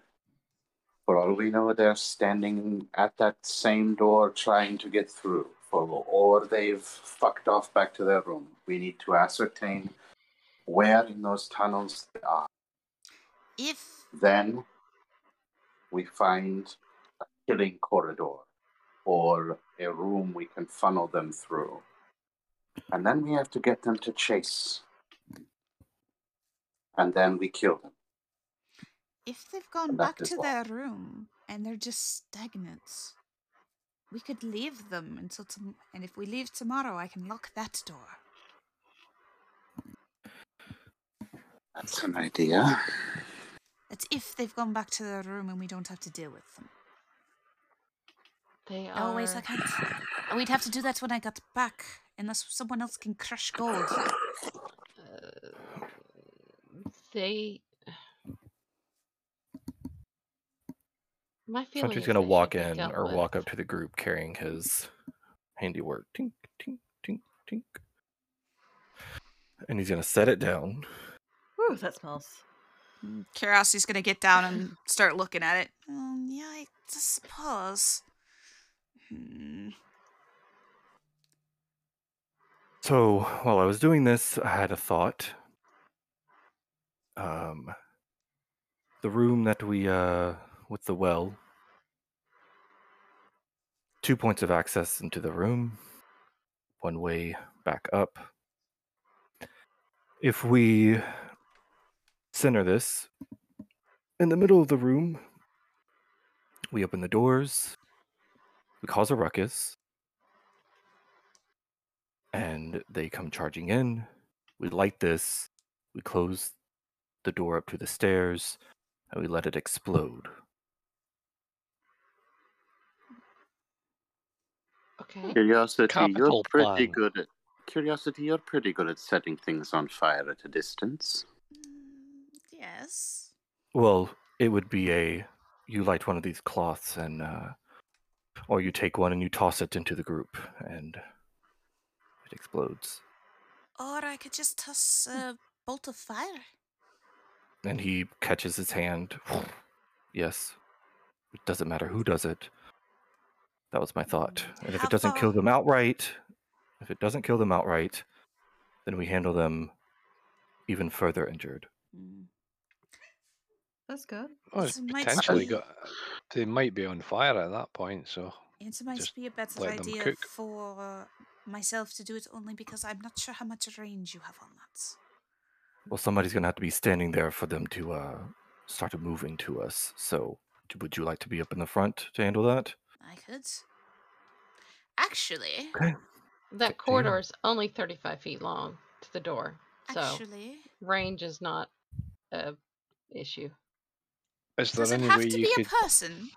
For all we know, they're standing at that same door trying to get through. Or they've fucked off back to their room. We need to ascertain where in those tunnels they are. Then we find a killing corridor or a room we can funnel them through. And then we have to get them to chase. And then we kill them. If they've gone back to their room and they're just stagnant, we could leave them until tomorrow, and if we leave tomorrow, I can lock that door. That's an idea. That's if they've gone back to their room and we don't have to deal with them. They are always. I can't. We'd have to do that when I got back, unless someone else can crush gold. Flintree gonna walk in or walk up to the group carrying his handiwork. Tink, tink, tink, tink. And he's gonna set it down. Whew, that smells. Curiosity's gonna get down and start looking at it. Yeah, I suppose. So while I was doing this, I had a thought. The room that we with the well. 2 points of access into the room. One way back up. If we center this in the middle of the room, we open the doors, we cause a ruckus, and they come charging in. We light this, we close the door up to the stairs, and we let it explode. Okay. Curiosity, you're pretty good at setting things on fire at a distance. Yes. Well, it would be you light one of these cloths and, or you take one and you toss it into the group and it explodes. Or I could just toss a bolt of fire. And he catches his hand. Yes. It doesn't matter who does it. That was my thought. And if it doesn't kill them outright, then we handle them even further injured. That's good. Well, it's potentially they might be on fire at that point, so it might be a better idea for myself to do it only because I'm not sure how much range you have on that. Well, somebody's going to have to be standing there for them to start moving to us, so would you like to be up in the front to handle that? I could. Actually, okay. That corridor is only 35 feet long to the door, so range is not an issue. Is there any way you could... Does it have to be a person?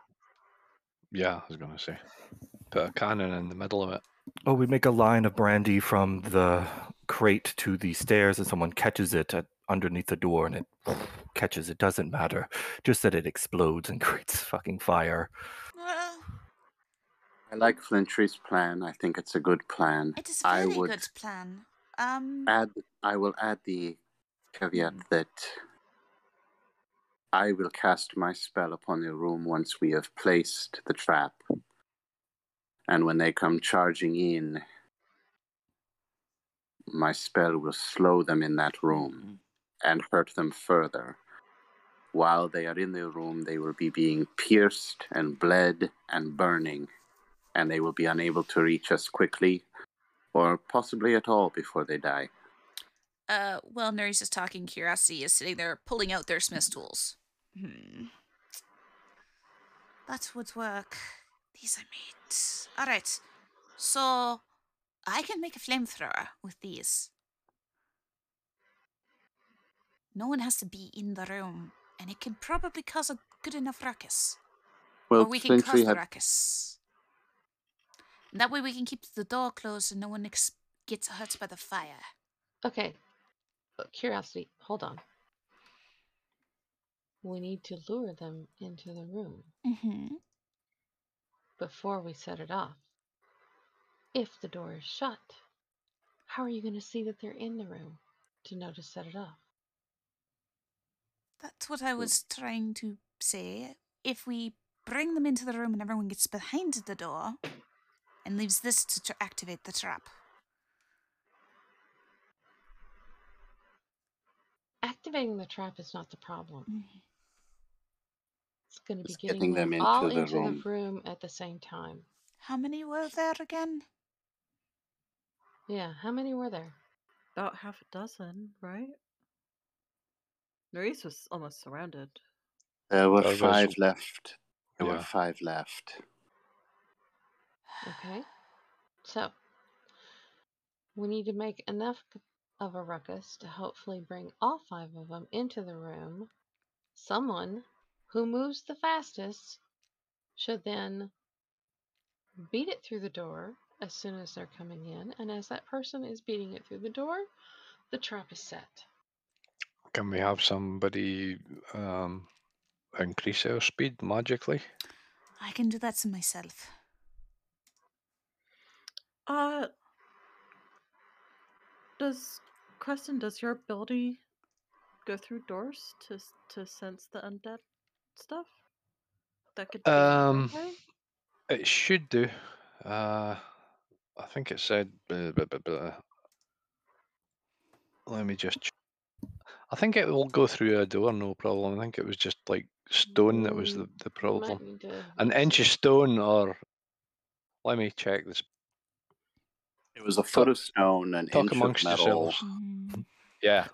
Yeah, I was going to say. Put a cannon in the middle of it. Oh, we make a line of brandy from the crate to the stairs and someone catches it underneath the door and it catches. It doesn't matter. Just that it explodes and creates fucking fire. I like Flintree's plan. I think it's a good plan. It is a very good plan. I will add the caveat that... I will cast my spell upon the room once we have placed the trap. And when they come charging in, my spell will slow them in that room and hurt them further. While they are in the room, they will be being pierced and bled and burning, and they will be unable to reach us quickly or possibly at all before they die. Well, Nerys is talking, Curiosity is sitting there pulling out their smith's tools. That would work. These I made. Alright. So, I can make a flamethrower with these. No one has to be in the room, and it can probably cause a good enough ruckus. Well, or we can cause the ruckus. And that way we can keep the door closed and no one gets hurt by the fire. Okay. Curiosity, hold on. We need to lure them into the room. Before we set it off. If the door is shut, how are you going to see that they're in the room to know to set it off? That's what I was trying to say. If we bring them into the room and everyone gets behind the door and leaves this to activate the trap. Activating the trap is not the problem. It's going to be getting them all into the room at the same time. How many were there again? Yeah, how many were there? About half a dozen, right? Maurice was almost surrounded. There were five left. There were five left. Okay. So, we need to make enough of a ruckus to hopefully bring all five of them into the room. Someone who moves the fastest should then beat it through the door as soon as they're coming in, and as that person is beating it through the door, the trap is set. Can we have somebody increase our speed magically? I can do that to myself. Does Creston, does your ability go through doors to sense the undead stuff? That could okay? It should do. I think it said. Let me just. I think it will go through a door, no problem. I think it was just like stone that was the problem. An inch of stone, or let me check this. It was a foot of stone, an inch of metal. Yeah.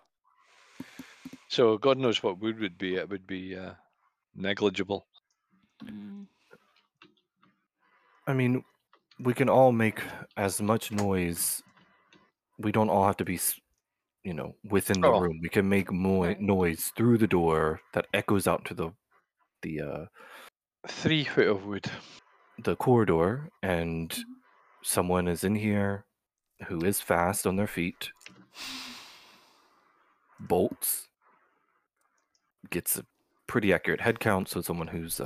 So God knows what wood would be. It would be negligible. I mean, we can all make as much noise. We don't all have to be, you know, within the room. We can make more noise through the door that echoes out to the 3 foot of wood, the corridor, and someone is in here who is fast on their feet. Bolts. Gets a pretty accurate head count, so someone who's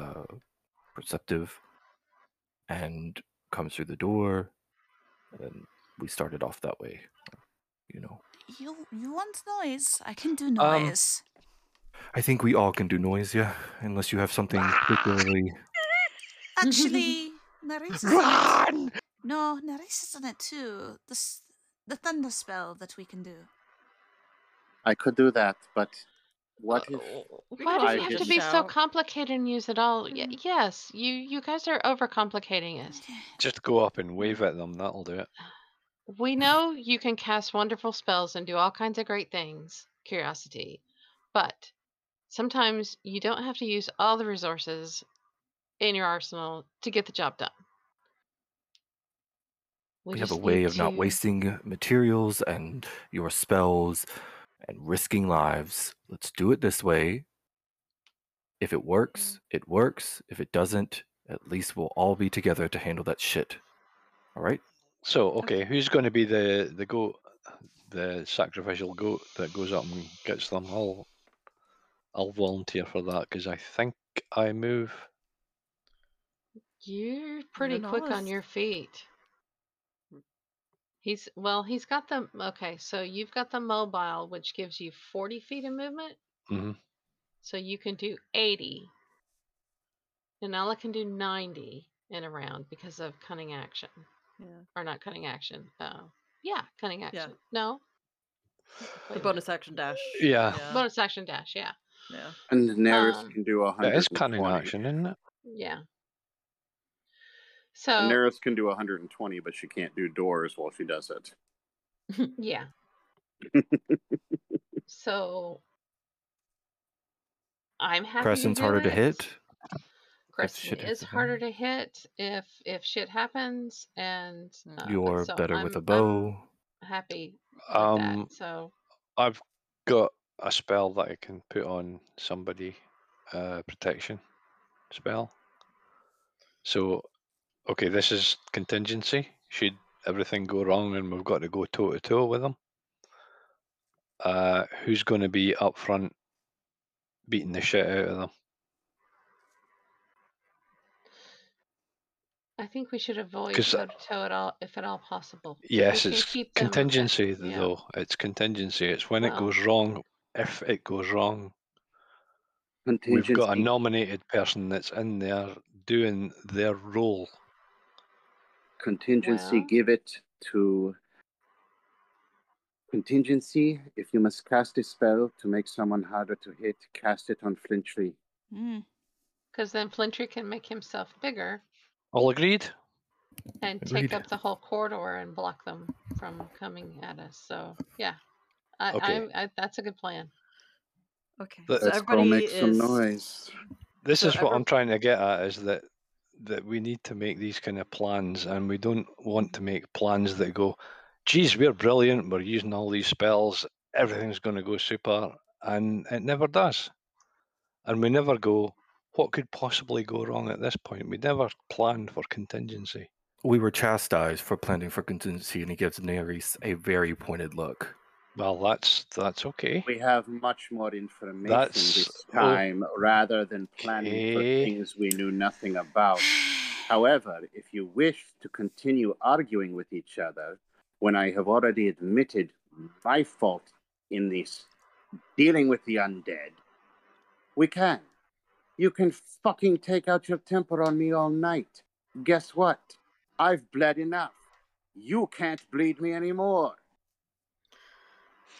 perceptive, and comes through the door, and then we started off that way, you know. You want noise? I can do noise. I think we all can do noise, yeah, unless you have something particularly... Actually, Nerys is on it. No, Nerys is on it too. The thunder spell that we can do. I could do that, but... What if, why does it have to be so complicated and use it all? Yes, you guys are overcomplicating it. Just go up and wave at them, that'll do it. We know you can cast wonderful spells and do all kinds of great things, Curiosity, but sometimes you don't have to use all the resources in your arsenal to get the job done. We have a way of not wasting materials and your spells and risking lives. Let's do it this way. If it works, it works. If it doesn't, at least we'll all be together to handle that shit. All right? So, okay, who's going to be the goat, the sacrificial goat that goes up and gets them? I'll volunteer for that because I think I move. You're pretty quick on your feet. He's got the... Okay, so you've got the mobile, which gives you 40 feet of movement. Mm-hmm. So you can do 80. And Nala can do 90 in a round because of cunning action. Yeah. Or not cunning action. Yeah, cunning action. Yeah. No? The bonus action dash. Yeah. Bonus action dash, yeah. Yeah. And Nerys can do 100. That is cunning action, isn't it? Yeah. So Nerys can do 120, but she can't do doors while she does it. Yeah. So I'm happy. Creston's harder to hit. Creston is harder to hit if shit happens, and you're better with a bow. I'm happy. With that, so I've got a spell that I can put on somebody, protection spell. So. Okay, this is contingency. Should everything go wrong and we've got to go toe-to-toe with them? Who's going to be up front beating the shit out of them? I think we should avoid toe-to-toe at all, if at all possible. Yes, it's contingency, though. Yeah. It's contingency. It's when it goes wrong, if it goes wrong. We've got a nominated person that's in there doing their role. Contingency, give it to contingency. If you must cast a spell to make someone harder to hit, cast it on Flintree. Because then Flintree can make himself bigger. All agreed? And take up the whole corridor and block them from coming at us. So, yeah. I that's a good plan. Okay. Let's go make some noise. This is what I'm trying to get at, is that we need to make these kind of plans, and we don't want to make plans that go, geez, we're brilliant, we're using all these spells, everything's going to go super, and it never does. And we never go, what could possibly go wrong at this point? We never planned for contingency. We were chastised for planning for contingency, and he gives Nerys a very pointed look. Well, that's okay. We have much more information this time, rather than planning for things we knew nothing about. However, if you wish to continue arguing with each other, when I have already admitted my fault in this dealing with the undead, we can. You can fucking take out your temper on me all night. Guess what? I've bled enough. You can't bleed me anymore.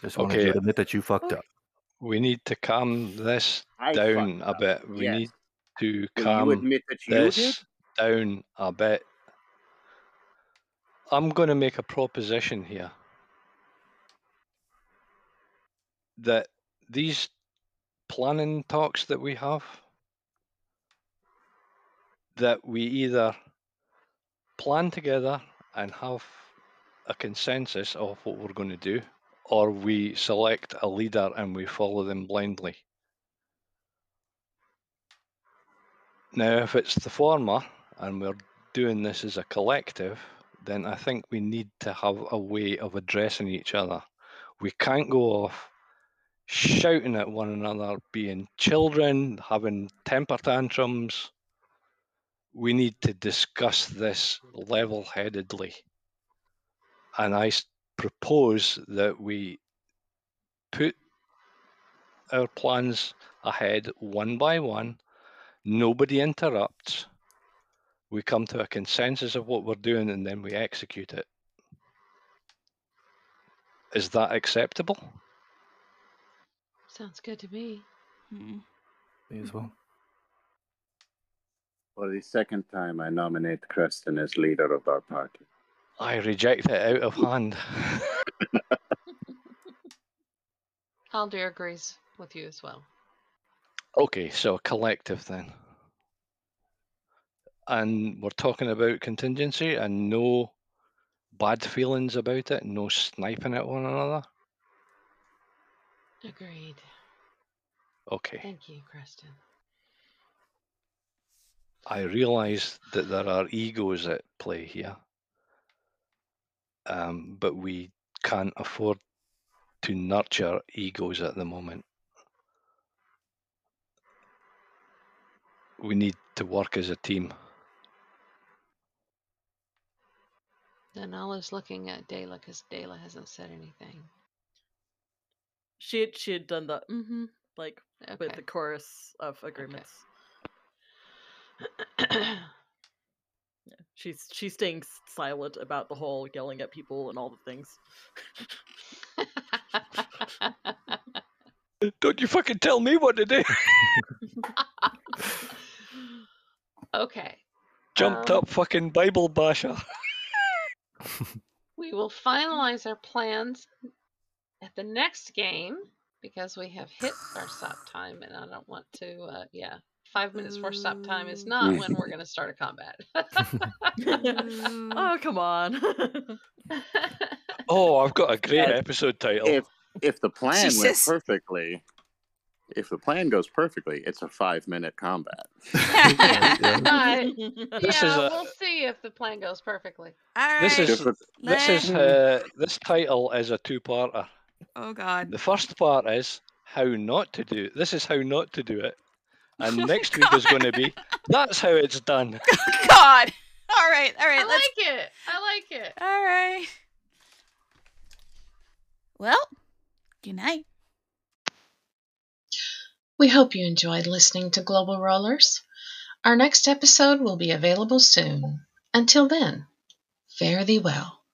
Just want to admit that you fucked up. We need to calm this down a bit. We need to calm this down a bit. I'm going to make a proposition here that these planning talks that we have, that we either plan together and have a consensus of what we're going to do, or we select a leader and we follow them blindly. Now, if it's the former, and we're doing this as a collective, then I think we need to have a way of addressing each other. We can't go off shouting at one another, being children, having temper tantrums. We need to discuss this level-headedly. And I propose that we put our plans ahead one by one. Nobody interrupts. We come to a consensus of what we're doing, and then we execute it. Is that acceptable? Sounds good to me. Me as well. For the second time, I nominate Creston as leader of our party. I reject it out of hand. Aldir agrees with you as well. Okay, so a collective then. And we're talking about contingency and no bad feelings about it, no sniping at one another. Agreed. Okay. Thank you, Creston. I realize that there are egos at play here. But we can't afford to nurture egos at the moment. We need to work as a team. Nanala's looking at Dela because Dela hasn't said anything. She had done the like with the chorus of agreements. Okay. Yeah, she's staying silent about the whole yelling at people and all the things. Don't you fucking tell me what to do. Okay. Jumped up fucking Bible basher. We will finalize our plans at the next game because we have hit our stop time, and I don't want to. 5 minutes for stop time is not when we're going to start a combat. Oh, come on. Oh, I've got a great episode title. If the plan went perfectly, if the plan goes perfectly, it's a 5-minute combat. We'll see if the plan goes perfectly. All right. This title is a two-parter. Oh, God. The first part is how not to do it. This is how not to do it. And next week is going to be, that's how it's done. God. All right. I like it. All right. Well, good night. We hope you enjoyed listening to Global Rollers. Our next episode will be available soon. Until then, fare thee well.